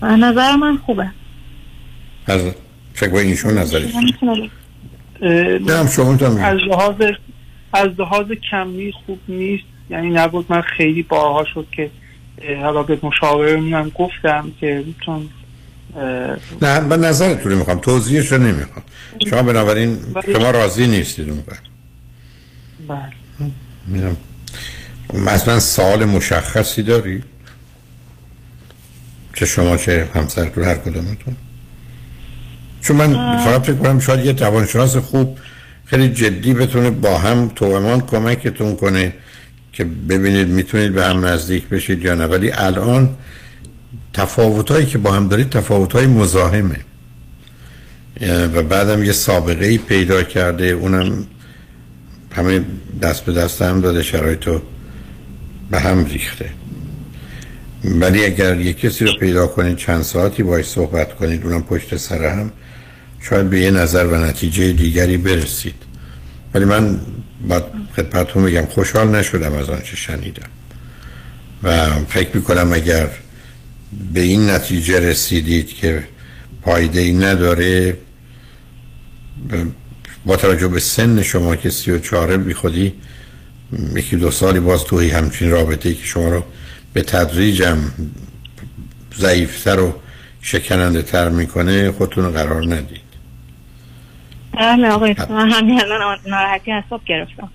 به نظر من خوبه. از فکر باید اینشون نظرید؟ نه شما از لحاظ کمی خوب نیست، یعنی نبود. من خیلی بارها شد که حالا به مشاوره میام گفتم که چون نه من نظرتون رو میخوام، توضیحش رو نمیخوام. شما بنابراین شما راضی نیستید اون بر؟ بله. مثلا سوال مشخصی داری؟ چه شما چه همسرتون، هر کدومتون؟ چون من فقط فکر کنم شاید یه روانشناس خوب خیلی جدی بتونه با هم توأمان کمکتون کنه که ببینید میتونید به هم نزدیک بشید یا نه، ولی الان تفاوتایی که با هم دارید تفاوتای مزاحمه و بعدم یه سابقه‌ای پیدا کرده، اونم همه دست به دست هم داده، شرایطو به هم ریخته. ولی اگر یه کسی رو پیدا کنید چند ساعتی باهاش صحبت کنید، اونم پشت سر هم، شاید به یه نظر و نتیجه دیگری برسید. ولی من بعد خدمتتون میگم خوشحال نشدم از آنچه شنیدم و فکر می‌کنم اگر به این نتیجه رسیدید که پایده‌ای نداره، با توجه به سن شما که 34 بی خودی 1-2 سالی باز توی همچین رابطه‌ای که شما رو به تدریج هم ضعیف‌تر و شکننده تر میکنه خودتون رو قرار ندید. بله آقای من همین الان ناراحتی اعصاب گرفتم.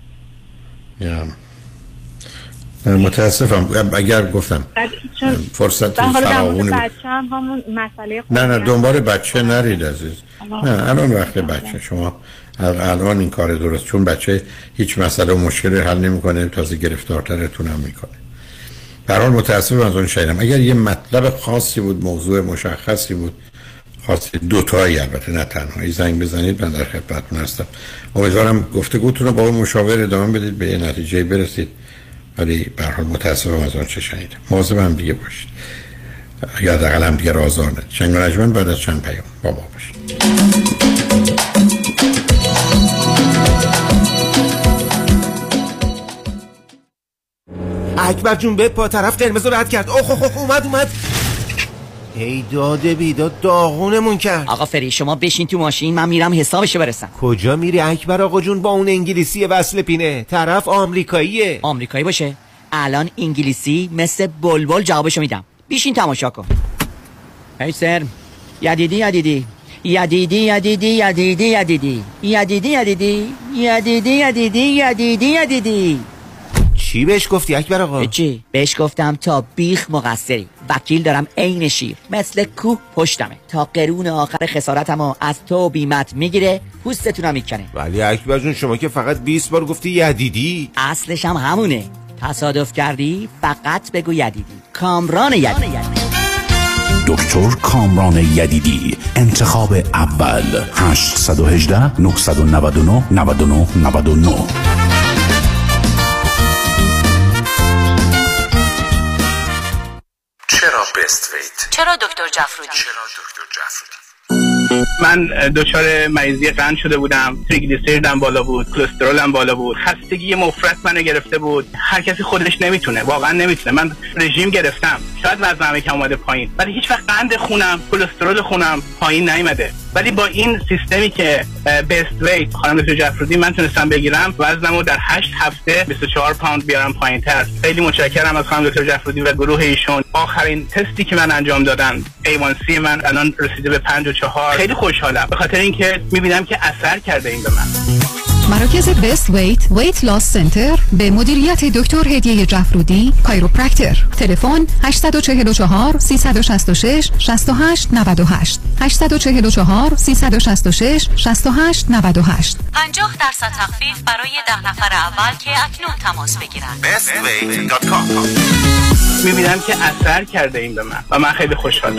متاسفم اگر گفتم فرصت فراوون. نه دنبال بچه نرید عزیز. نه الان وقت بچه شما الان این کار درست، چون بچه هیچ مسئله و مشکل حل نمیکنه، تازه گرفتارترتون هم میکنه. به هر حال متاسفم از اون شایدم. اگر یه مطلب خاصی بود، موضوع مشخصی بود، خاصی دوتایی البته نه تنهایی، زنگ بزنید، من در خدمتتون هستم. امیدوارم گفتگوتون رو با اون مشاور ادامه بدید، به نتیجه برسید. ولی به هر حال متاسفم از اون چه شنیدم. مواظب هم دیگه باشید، یا حداقل هم دیگه آزار ندید. شنگ و نجمن بعد از چند پیام با ما باشید. اکبر جون به پا طرف قرمزو رد کرد. اوه اومد ای داده بیداد داغونمون کرد. آقا فری شما بشین تو ماشین، من میرم حسابشو برسم. کجا میری اکبر آقا جون؟ با اون انگلیسی وصل پینه، طرف آمریکاییه. آمریکایی باشه الان انگلیسی مثل بلبل جوابشو میدم. بشین تماشا کن. ای سر یدیدی چی بهش گفتی اکبر آقا؟ چی؟ بهش گفتم تا بیخ مقصری، وکیل دارم عین شیر، مثل کوه پشتمه، تا قرون آخر خسارتمو از تو بیمت میگیره، پوستتونم میکنه. ولی اکبر جون شما که فقط 20 بار گفتی یدیدی. اصلش هم همونه، تصادف کردی فقط بگو یدیدی. کامران یدیدی، دکتر کامران یدیدی، انتخاب اول. 818-999-9999. چرا بست وید؟ چرا دکتر جعفرودی؟ من دچار مریضی قند شده بودم، تریگلیسیریدم بالا بود، کلسترولم بالا بود، خستگی مفرط منو گرفته بود. هر کسی خودش نمیتونه، واقعا نمیتونه. من رژیم گرفتم، شاید وزنم یکم اومده پایین، ولی هیچ وقت قند خونم، کلسترول خونم پایین نیومده. ولی با این سیستمی که بیست ویت خانم دکتر جعفرودی من تونستم بگیرم، وزنمو در 8 هفته 24 پوند بیارم پایین‌تر. خیلی متشکرم از خانم دکتر جعفرودی و گروه ایشون. آخرین تستی که من انجام دادم، A1C من الان رسیده به 5.4. خیلی خوشحالم به خاطر اینکه میبینم که اثر کرده این به من. مراکز بست ویت ویت لاس سنتر به مدیریت دکتر هدیه جعفرودی، کایروپرکتر. تلفن 844-366-6898، 844-366-6898. 50% تخفیف برای 10 نفر اول که اکنون تماس بگیرند. bestweight.com. میبینم که اثر کرده این به من و من خیلی خوشحالم.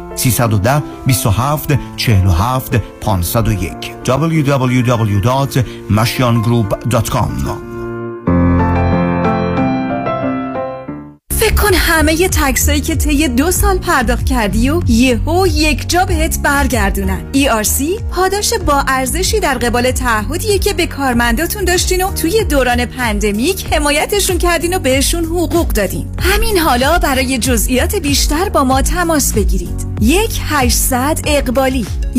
310-27-47-501 www.mashiangroup.com. فکر کن همه تکسایی که طی 2 سال پرداخت کردی و یهو یک جا بهت برگردونن. ERC پاداش با ارزشی در قبال تعهدیه که به کارمنداتون داشتین و توی دوران پندمیک حمایتشون کردین و بهشون حقوق دادین. همین حالا برای جزئیات بیشتر با ما تماس بگیرید. 1-800-اقبالی، 1-800-344-2254.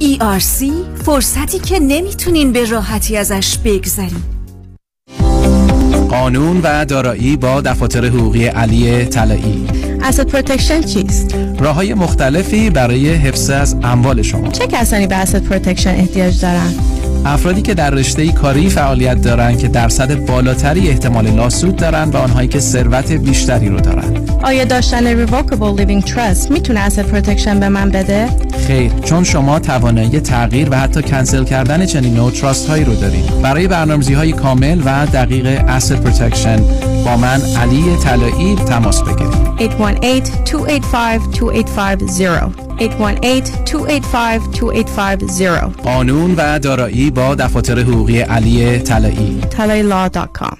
ERC فرصتی که نمیتونین به راحتی ازش بگذرین. قانون و دارایی با دفاتر حقوقی علی طلایی. اسید پروتکشن چیست؟ راه‌های مختلفی برای حفظ از اموال شما. چه کسانی به اسید پروتکشن احتیاج دارند؟ افرادی که در رشته‌ای کاری فعالیت دارند که درصد بالاتری احتمال لاسود دارند و آنهایی که ثروت بیشتری رو دارند. آیا داشتن ریووکبل لیوینگ تراست میتونه اسید پروتکشن به من بده؟ خیر، چون شما توانایی تغییر و حتی کنسل کردن چنین نوع تراست هایی رو دارید. برای برنامه‌ریزی‌های کامل و دقیق اسید پروتکشن با من علی طلایی تماس بگیرید. 818-285-2850 818-285-2850. قانون و دارایی با دفاتر حقوقی علی طلایی. talayilaw.com.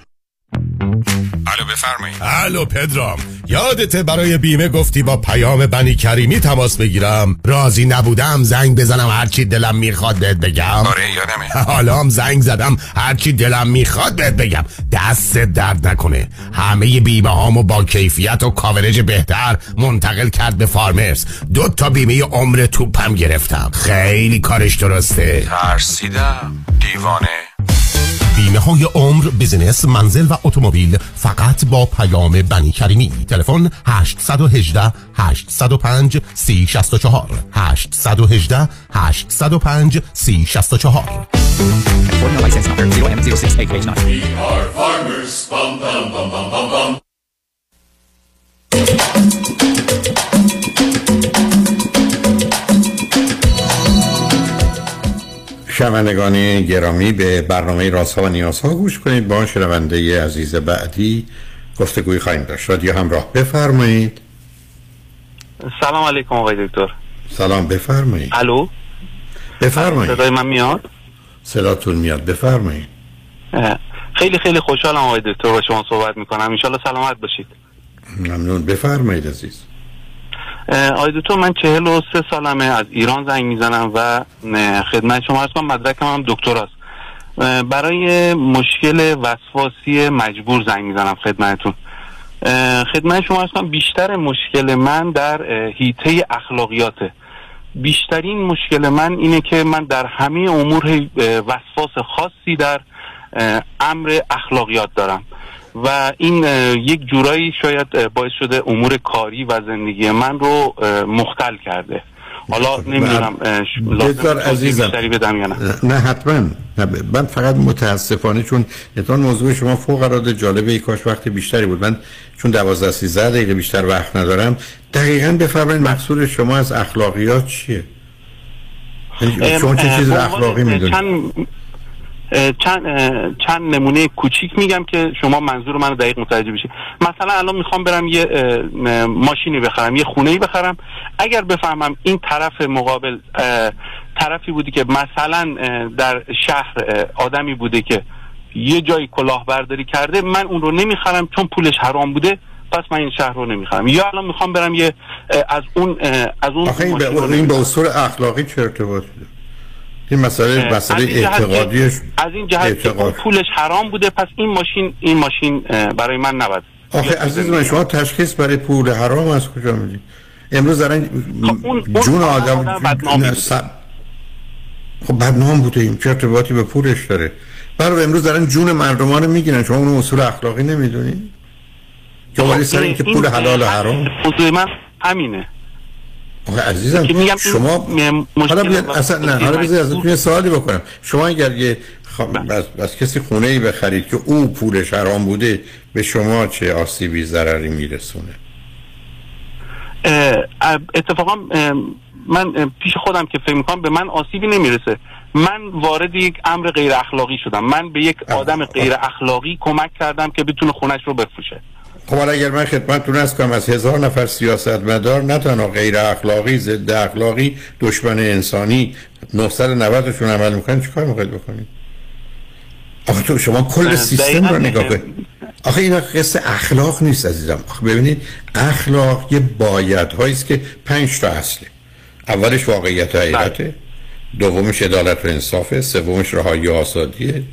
الو بفرمایید. الو پدرام، یادت برای بیمه گفتی با پیام بنی کریمی تماس بگیرم؟ راضی نبودم زنگ بزنم هرچی دلم میخواد بهت بگم. آره یادمه. حالا هم زنگ زدم هرچی دلم میخواد بهت بگم. دست درد نکنه، همه بیمه هامو با کیفیت و کاورج بهتر منتقل کرد به فارمرز. 2 تا بیمه عمر توپم گرفتم. خیلی کارش درسته. ترسیدم دیوانه. بیمه های عمر، بیزینس، منزل و اتومبیل فقط با پیام بنی کریمی. تلفن 818-805-3064 818-805-3064. شنوندگان گرامی به برنامه رازها و نیازها گوش کنید. با شنونده عزیز بعدی گفتگوی خواهیم داشت. رادیو همراه، بفرمایید. سلام علیکم آقای دکتر. سلام، بفرمایید. الو، بفرمایید. صدای من میاد؟ صداتون میاد، بفرمایید. خیلی خیلی خوشحالم آقای دکتر با شما صحبت میکنم، ان شاء الله سلامت باشید. ممنون، بفرمایید عزیز. آقای دکتر من 43 سالمه، از ایران زنگ میزنم و خدمت شما هستم. مدرکم هم دکتراست. برای مشکل وسواسی مجبور زنگ میزنم خدمتتون. خدمت شما هستم. بیشتر مشکل من در حیطه اخلاقیاته. بیشترین مشکل من اینه که من در همه امور وسواس خاصی در امر اخلاقیات دارم و این یک جورایی شاید باعث شده امور کاری و زندگی من رو مختل کرده. حالا نمیدونم لازم عزیزم بدم یا نه حتما. من فقط متاسفانه چون اتفاقاً موضوع شما فوق العاده جالبه، ای کاش وقت بیشتری بود. من چون 12 13 دقیقه بیشتر وقت ندارم. دقیقاً بفرمایید مقصود شما از اخلاقیات چیه؟ شما چه چیز اخلاقی میدونید؟ چند نمونه کوچیک میگم که شما منظور منو دقیق متوجه بشید. مثلا الان میخوام برم یه ماشینی بخرم، یه خونه‌ای بخرم. اگر بفهمم این طرف مقابل طرفی بودی که مثلا در شهر آدمی بوده که یه جایی کلاهبرداری کرده، من اون رو نمیخرم چون پولش حرام بوده، پس من این شهر رو نمیخرم. یا الان میخوام برم یه از اون آخه این به اصول اخلاقی چه ارتباطی داره؟ این مسئله اعتقادیش از این جهت پولش حرام بوده، پس این ماشین برای من نبود. آخه عزیز من شما تشخیص برای پول حرام از کجا میدید؟ امروز دارن جون آدم خب بدنام بوده، این چه ارتباطی به پولش داره؟ برای امروز دارن جون مردمان رو میگیرن، شما اون اصول اخلاقی نمیدونید؟ که ولی سر اینکه پول حلال و حرام خود من همینه. آخه عزیزم شما حالا بیاد اصلا نه، حالا بذاری ازتون یه سوالی بکنم. شما اگر یه از کسی خونه‌ای بخرید که او پولش حرام بوده، به شما چه آسیبی ضرری میرسونه؟ اتفاقا من پیش خودم که فکر میکنم به من آسیبی نمیرسه. من وارد یک امر غیر اخلاقی شدم، من به یک آدم غیر اخلاقی کمک کردم که بتونه خونه‌اش رو بفروشه. خب حالا اگر من خدمتتون عرض کنم از 1000 نفر سیاستمدار نه تنها غیر اخلاقی، ضد اخلاقی، دشمن انسانی 990شون عمل میکنن، چیکار میخواید بکنید؟ آخه تو شما کل سیستم رو نگاه کنید. آخه این قصه اخلاق نیست عزیزم. آخه ببینید اخلاق یه بایدهایی است که 5 تا اصله. اولش واقعیت و حقیقته، دومش عدالت و انصافه، سومش رهایی و آزادیه،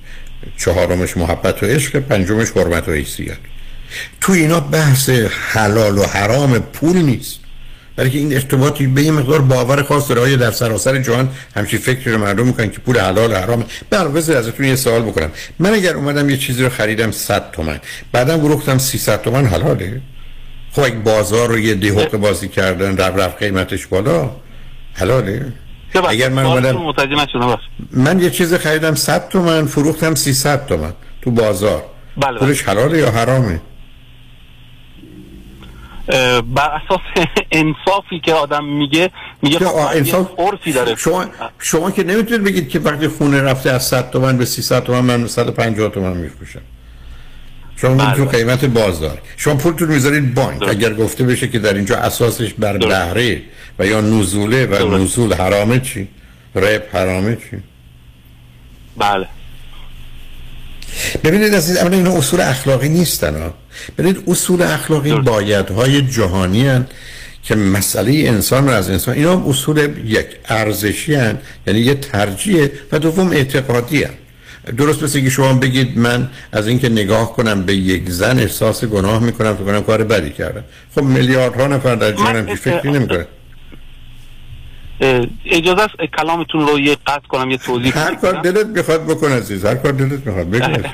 چهارمش محبت و عشق، پنجمش حرمت و حیثیت. تو اینا بحث حلال و حرام پول نیست، بلکه این ارتباطی به این مقدار باور خاص داره. در سراسر جهان همچین فکری رو مردم میکنن که پول حلال و حرام. بذار ازتون یه سوال بکنم. من اگر اومدم یه چیزی رو خریدم 100 تومن بعدم فروختم 300 تومن حلاله؟ خب اگه بازار رو یه دهوقه بازی کردن رفت قیمتش بالا، حلاله؟ اگر من اومدم من یه چیز خریدم 100 تومن فروختم 300 تومن تو بازار، پولش حلاله یا حرامه؟ بر اساس انصافی که آدم میگه انصاف عرفی داره. شما که نمیتونید بگید که وقتی خونه رفته از 100 تومن به 300 تومن من 150 تومن میفروشم. شما تو قیمت بازار شما پولتون میذارید بانک. اگر گفته بشه که در اینجا اساسش بر بهره و یا نزوله و نزول حرامه، چی؟ ربح حرامه، چی؟ بله. ببینید عزیز، اولا اینا اصول اخلاقی نیستن ها. ببینید اصول اخلاقی بایدهای جهانی هستند که مسئله انسان را از انسان. اینا هم اصول یک ارزشی هستند، یعنی یه ترجیح، و دوم اعتقادی هستند. درست مثل که شما بگید من از اینکه نگاه کنم به یک زن احساس گناه میکنم، فکر کنم کار بدی کردم. خب میلیاردها نفر در جهان چی فکری نمیکنه. اجازه است کلامتون رو یه قطع کنم، یه توضیح بدم. هر کار دلت میخواد بکن عزیز، هر کار دلت میخواد بگید.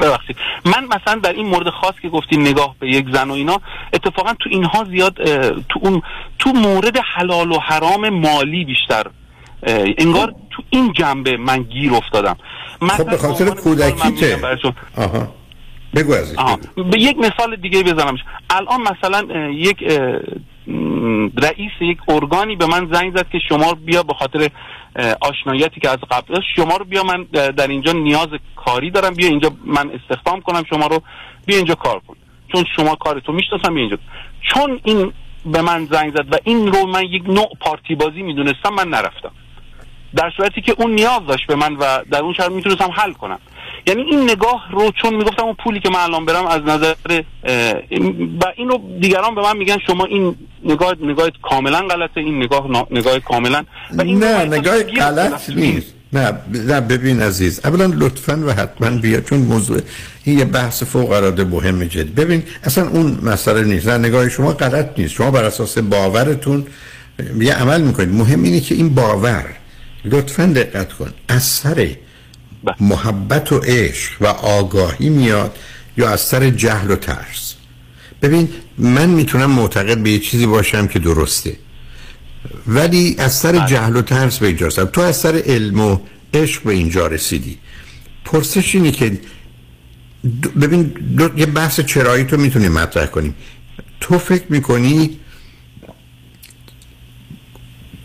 ببخشید. من مثلا در این مورد خاص که گفتین نگاه به یک زن و اینا، اتفاقا تو اینها زیاد تو مورد حلال و حرام مالی بیشتر انگار تو این جنبه من گیر افتادم. خب به خاطر کودکیته. آها. بگو عزیز. به یک مثال دیگه بزنم. الان مثلا یک رئیس یک ارگانی به من زنگ زد که شما بیا، به خاطر آشناییتی که از قبل شما رو بیا، من در اینجا نیاز کاری دارم، بیا اینجا من استخدام کنم شما رو، بیا اینجا کار کن، چون شما کارتو میشناسم، بیا اینجا. چون این به من زنگ زد و این رو من یک نوع پارتی بازی میدونستم، من نرفتم، در صورتی که اون نیاز داشت به من و در اون شرایط میتونستم حل کنم. یعنی این نگاه رو، چون میگفتم اون پولی که من الان برم از نظر و این رو دیگران به من میگن شما این نگاه کاملا غلطه، این نگاه کاملا و این نه نگاه غلط نیست. نه ببین عزیز، اولا لطفاً و حتما بیا، چون موضوع این یه بحث فوق العاده مهم جدی. ببین اصلا اون مسئله نیست، نه نگاه شما غلط نیست، شما بر اساس باورتون یه عمل میکنید. مهم اینه که این باور، لطفاً دقت کن، اثر محبت و عشق و آگاهی میاد یا اثر جهل و ترس. ببین من میتونم معتقد به یه چیزی باشم که درسته، ولی اثر جهل و ترس به اینجا رسیدم. تو اثر علم و عشق به اینجا رسیدی. پرسش اینه که ببین یه بحث چرایی تو میتونیم مطرح کنیم. تو فکر میکنی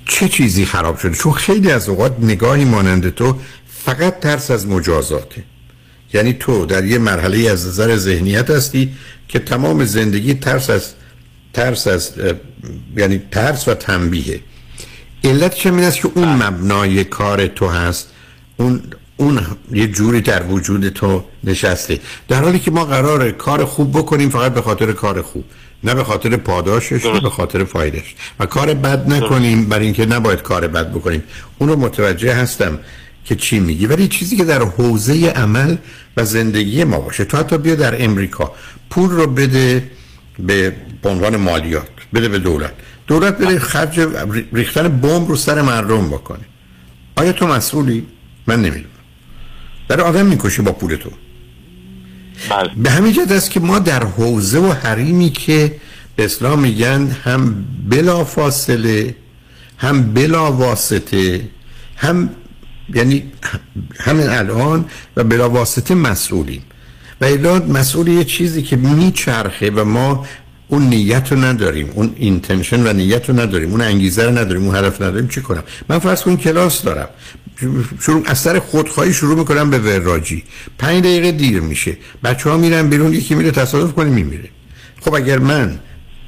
چه چیزی خراب شده؟ چون خیلی از اوقات نگاهی مانند تو فقط ترس از مجازاته. یعنی تو در یه مرحله از نظر ذهنیت هستی که تمام زندگی ترس از یعنی ترس و تنبیه. علت چه این است که اون مبنای کار تو هست، اون یه جوری در وجود تو نشسته، در حالی که ما قراره کار خوب بکنیم فقط به خاطر کار خوب، نه به خاطر پاداشش، نه به خاطر فایدهش، و کار بد نکنیم برای اینکه نباید کار بد بکنیم. اون رو متوجه هستم که چی میگی، ولی چیزی که در حوزه عمل و زندگی ما باشه. تو حتی بیا در امریکا پول رو بده به عنوان مالیات، بده به دولت بده خرج ریختن بمب رو سر مردم بکنه. آیا تو مسئولی؟ من نمیدونم. در آدم میکشی با پول تو. بله. به همین جهت است که ما در حوزه و حریمی که به اسلام میگن هم بلا فاصله، هم بلا واسطه، هم یعنی همین الان و بلا واسطه مسئولیم. و ایلاد مسئول یه چیزی که میچرخه و ما اون نیت رو نداریم، اون اینتنشن و نیت رو نداریم، اون انگیزه رو نداریم، اون هدف نداریم. چی کنم؟ من فرض کن کلاس دارم، از سر خودخواهی شروع میکنم به وراجی، 5 دقیقه دیر میشه، بچه ها میرن بیرون، یکی میره تصادف کنه میمیره. خب اگر من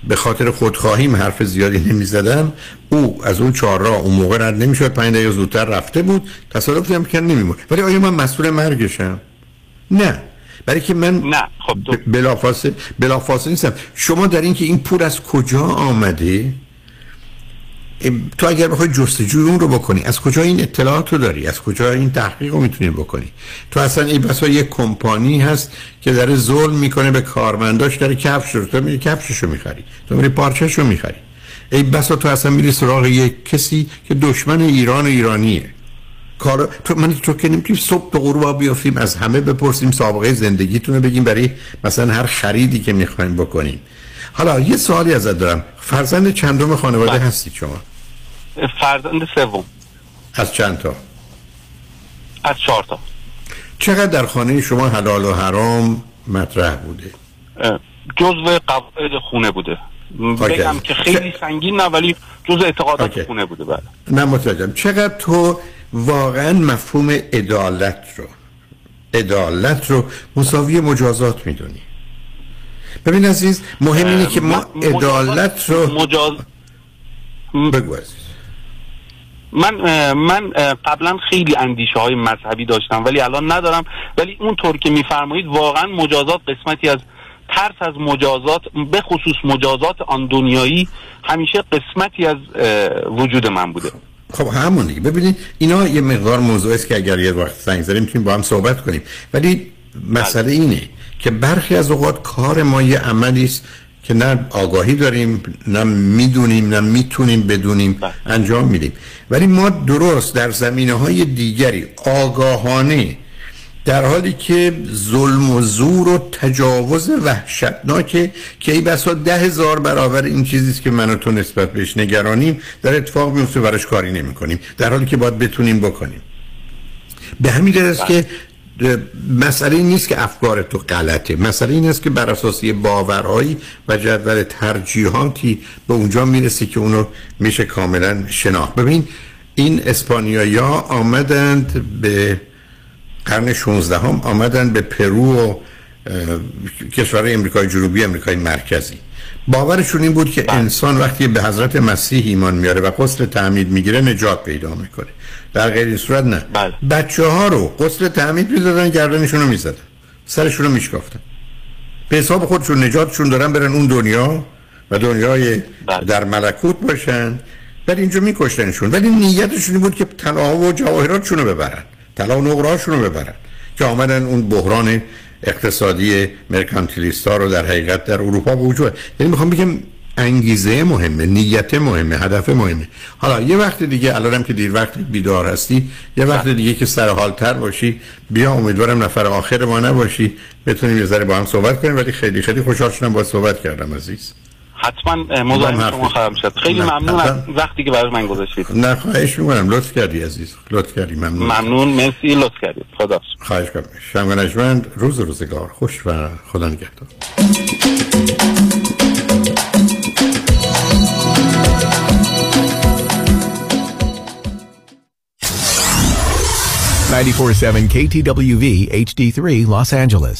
به خاطر خودخواهیم حرف زیادی نمیزدم، او از اون چهارراه اون موقع رد نمیشد، 5 دقیقه زودتر رفته بود، تصادف نمیکرد، نمیمرد. ولی آیا من مسئول مرگشم؟ نه، برای که من نه. خب بلافاصله نیستم. شما در این که این پول از کجا آمده، تو اگر بخوای جستجوی اون رو بکنی، از کجا این اطلاعات رو داری، از کجا این تحقیق رو میتونی بکنی؟ تو اصلا این بسا یک کمپانی هست که داره ظلم میکنه به کارمنداش، داره کفش رو، تو میری کفششو میخری، تو میری پارچهشو میخری. ای بسا تو اصلا میری سراغ یک کسی که دشمن ایران و ایرانیه. کار تو که نمیتونیم صبح تا غروب بیافتیم از همه بپرسیم سابقه زندگیتون رو بگیم برای مثلا هر خریدی که میخوایم بکنیم. حالا یه سوالی ازت دارم، فرزند چندم خانواده هستی شما؟ فرزند سوم. از چند تا؟ از 4 تا. چقدر در خانه شما حلال و حرام مطرح بوده؟ جزء قواعد خونه بوده، بگم که خیلی سنگین نه، ولی جزء اعتقادات خونه بوده. بله. نه متوجهم. چقدر تو واقعا مفهوم عدالت رو مساوی مجازات میدونی؟ ببین عزیز، مهم اینه که ما عدالت رو بگو عزیز. من قبلا خیلی اندیشه های مذهبی داشتم ولی الان ندارم، ولی اونطور که میفرمایید واقعا مجازات قسمتی از ترس از مجازات، به خصوص مجازات آن دنیایی، همیشه قسمتی از وجود من بوده. خب همون دیگه. ببینید اینا یه مقدار موضوعی است که اگر یه وقت زنگ بزنیم میتونیم با هم صحبت کنیم، ولی مسئله اینه که برخی از اوقات کار ما یه عملی است که نه آگاهی داریم، نه میدونیم، نه میتونیم بدونیم، انجام میدیم. ولی ما درست در زمینه‌های دیگری آگاهانه، در حالی که ظلم و زور و تجاوز وحشتناکه که ای بسا 10,000 برابر این چیزی است که من و تو نسبت بهش نگرانیم، در اتفاق میفته، براش کاری نمی کنیم، در حالی که باید بتونیم بکنیم. به همین دلیل است که مسئله نیست که افکار تو غلطه، مسئله این است که بر اساس باورهایی و جدول ترجیحاتی به اونجا میرسی که اونو میشه کاملا شناخت. ببین این اسپانیایی‌ها آمدند به قرن 16 آمدند به پرو و کشورهای امریکای جنوبی، امریکای مرکزی. باورشون این بود که انسان وقتی به حضرت مسیح ایمان میاره و غسل تعمید میگیره نجات پیدا میکنه، در غیر این صورت نه. بچه ها رو غسل تعمید میدادن، گردنشون رو میزدن، سرشون رو میشکافتن، به حساب خودشون نجاتشون دارن برن اون دنیا و دنیای در ملکوت باشن، ولی اینجا میکشتنشون. ولی نیتشون بود که طلا و جواهراتشون رو ببرن، طلا و نقره‌هاشون رو ببرن، که آمدن اون بحران اقتصادی مرکانتیلیستا رو در حقیقت در اروپا به وجود. یعنی میخوام بگم انگیزه مهمه، نیت مهمه، هدف مهمه. حالا یه وقت دیگه الانم که دیر وقت بیدار هستی، یه وقت دیگه که سر حال تر باشی، بیا امیدوارم نفر آخر ما نباشی، بتونیم یه ذره با هم صحبت کنیم. ولی خیلی خیلی خوشحال شدم باهات صحبت کردم عزیز. حتما موضوع شما خواهم شد. خیلی ممنون از وقتی که برای من گذاشتید. نه خواهش می‌کنم، لطف کردی عزیز، لطف کردی، ممنون. مرسی، لطف کردید. خدا خواهش کنم. شنبه نجمند، روز روزگار خوش و خدا نگهدار. KTWV HD3 Los Angeles.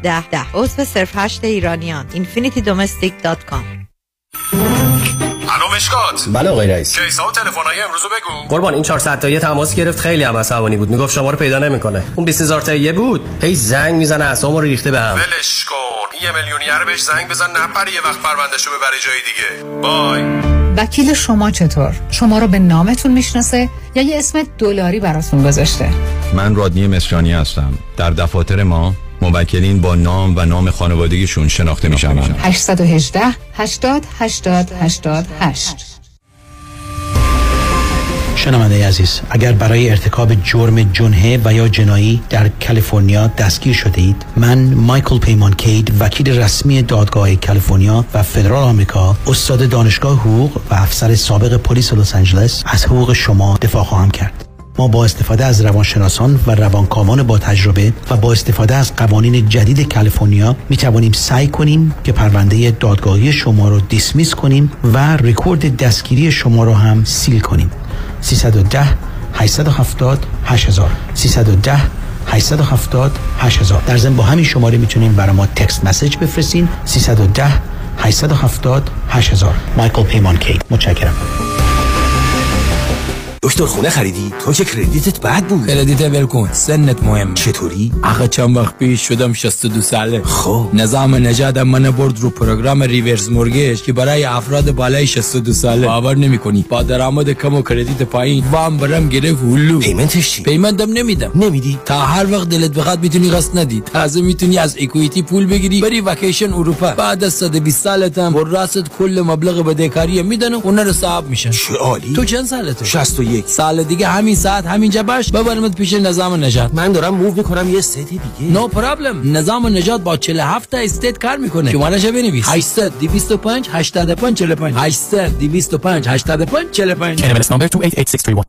1010. عضو صرف هشت ایرانیان. infinitydomestic.com. الو مشکات. بله آقای رئیس. کیسا و تلفن‌های امروز بگو. قربان این 400 تایی تماس گرفت، خیلی هم عصبانی بود، میگفت شما رو پیدا نمیکنه. اون 20000 تایی بود، هی زنگ میزنه، اعصابمو ریخته بهم. ولش کن، یه میلیونیر بهش زنگ بزن نپره، یه وقت پروندهشو ببر جای دیگه. بای. وکیل شما چطور؟ شما رو به نامتون میشناسه یا یه اسم دلاری براتون گذاشته؟ من رادنی مصریانی هستم. در دفاتر ما موکلین با نام و نام خانوادگیشون شناخته میشن. 818 80 80 88. شنونده عزیز، اگر برای ارتکاب جرم جنحه و یا جنایی در کالیفرنیا دستگیر شده اید، من مایکل پیمانکی، وکیل رسمی دادگاه کالیفرنیا و فدرال آمریکا، استاد دانشگاه حقوق و افسر سابق پلیس لس آنجلس، از حقوق شما دفاع خواهم کرد. ما با استفاده از روانشناسان و روانکاوان با تجربه و با استفاده از قوانین جدید کالیفرنیا می توانیم سعی کنیم که پرونده دادگاهی شما رو دیسمیس کنیم و رکورد دستگیری شما رو هم سیل کنیم. 310 870 8000. 310 870 8000. در ضمن با همین شماره میتونین برای ما تکست مسیج بفرستین. 310 870 8000. مایکل پیمانکی. متشکرم. دکتر خونه خریدی؟ تو که کردیتت بد بود. کردیت ول کن، سنت مهم. چطوری؟ آخه چند وقت پیش شدم 62 ساله. خب نظام نژاد من برد رو پروگرام ریورس مورگیج که برای افراد بالای 62 ساله. باور نمی‌کنی با درآمد کم و کردیت پایین وام برام گرفت. هلو پیمنتش چی؟ پیمندم نمیدم. نمیدی؟ تا هر وقت دلت بخواد میتونی قسط ندی. تازه میتونی از اکوئیتی پول بگیری بری وکیشن اروپا. بعد از 120 سالتم وراثت کل مبلغ بدهکاری میدن، اونها رو صاحب میشن. عالی. تو چند سالته؟ 61. سال دیگه همین ساعت همینجا باش، ببرمت پیش نظام نژاد. من دارم موو میکنم یه استیت دیگه. نو پرابلم. نظام نژاد با 47 تا استیت کار میکنه. شماره‌اش بنویس. 825 85 45 825 85 45. کلمس نمبر 288631.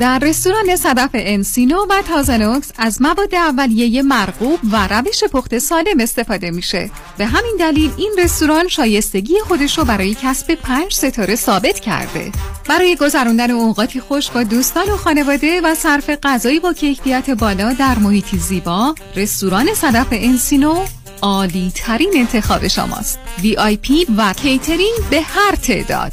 در رستوران صدف انسینو و تازنوکس از مواد اولیه مرغوب و روش پخت سالم استفاده میشه. به همین دلیل این رستوران شایستگی خودش رو برای کسب 5 ستاره ثابت کرده. برای گذراندن اوقاتی خوش با دوستان و خانواده و صرف غذایی با کیفیت بالا در محیطی زیبا، رستوران صدف انسینو عالی ترین انتخاب شماست. VIP و کیترینگ به هر تعداد،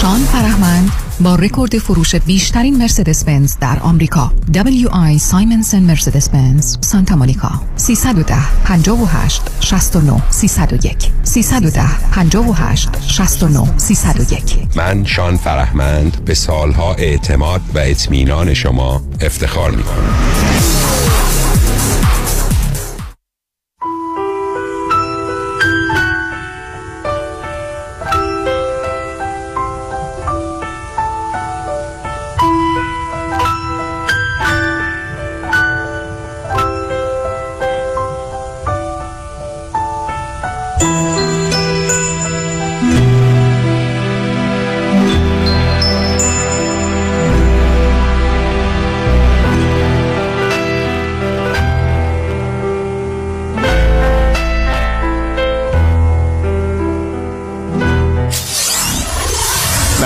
شان فرهمند با رکورد فروش بیشترین مرسدس بنز در آمریکا، WI سایمنسن مرسدس بنز سانتا مونیکا، 310 58 69 301، 310 58 69 301. من شان فرهمند به سالها اعتماد و اطمینان شما افتخار می‌کنم.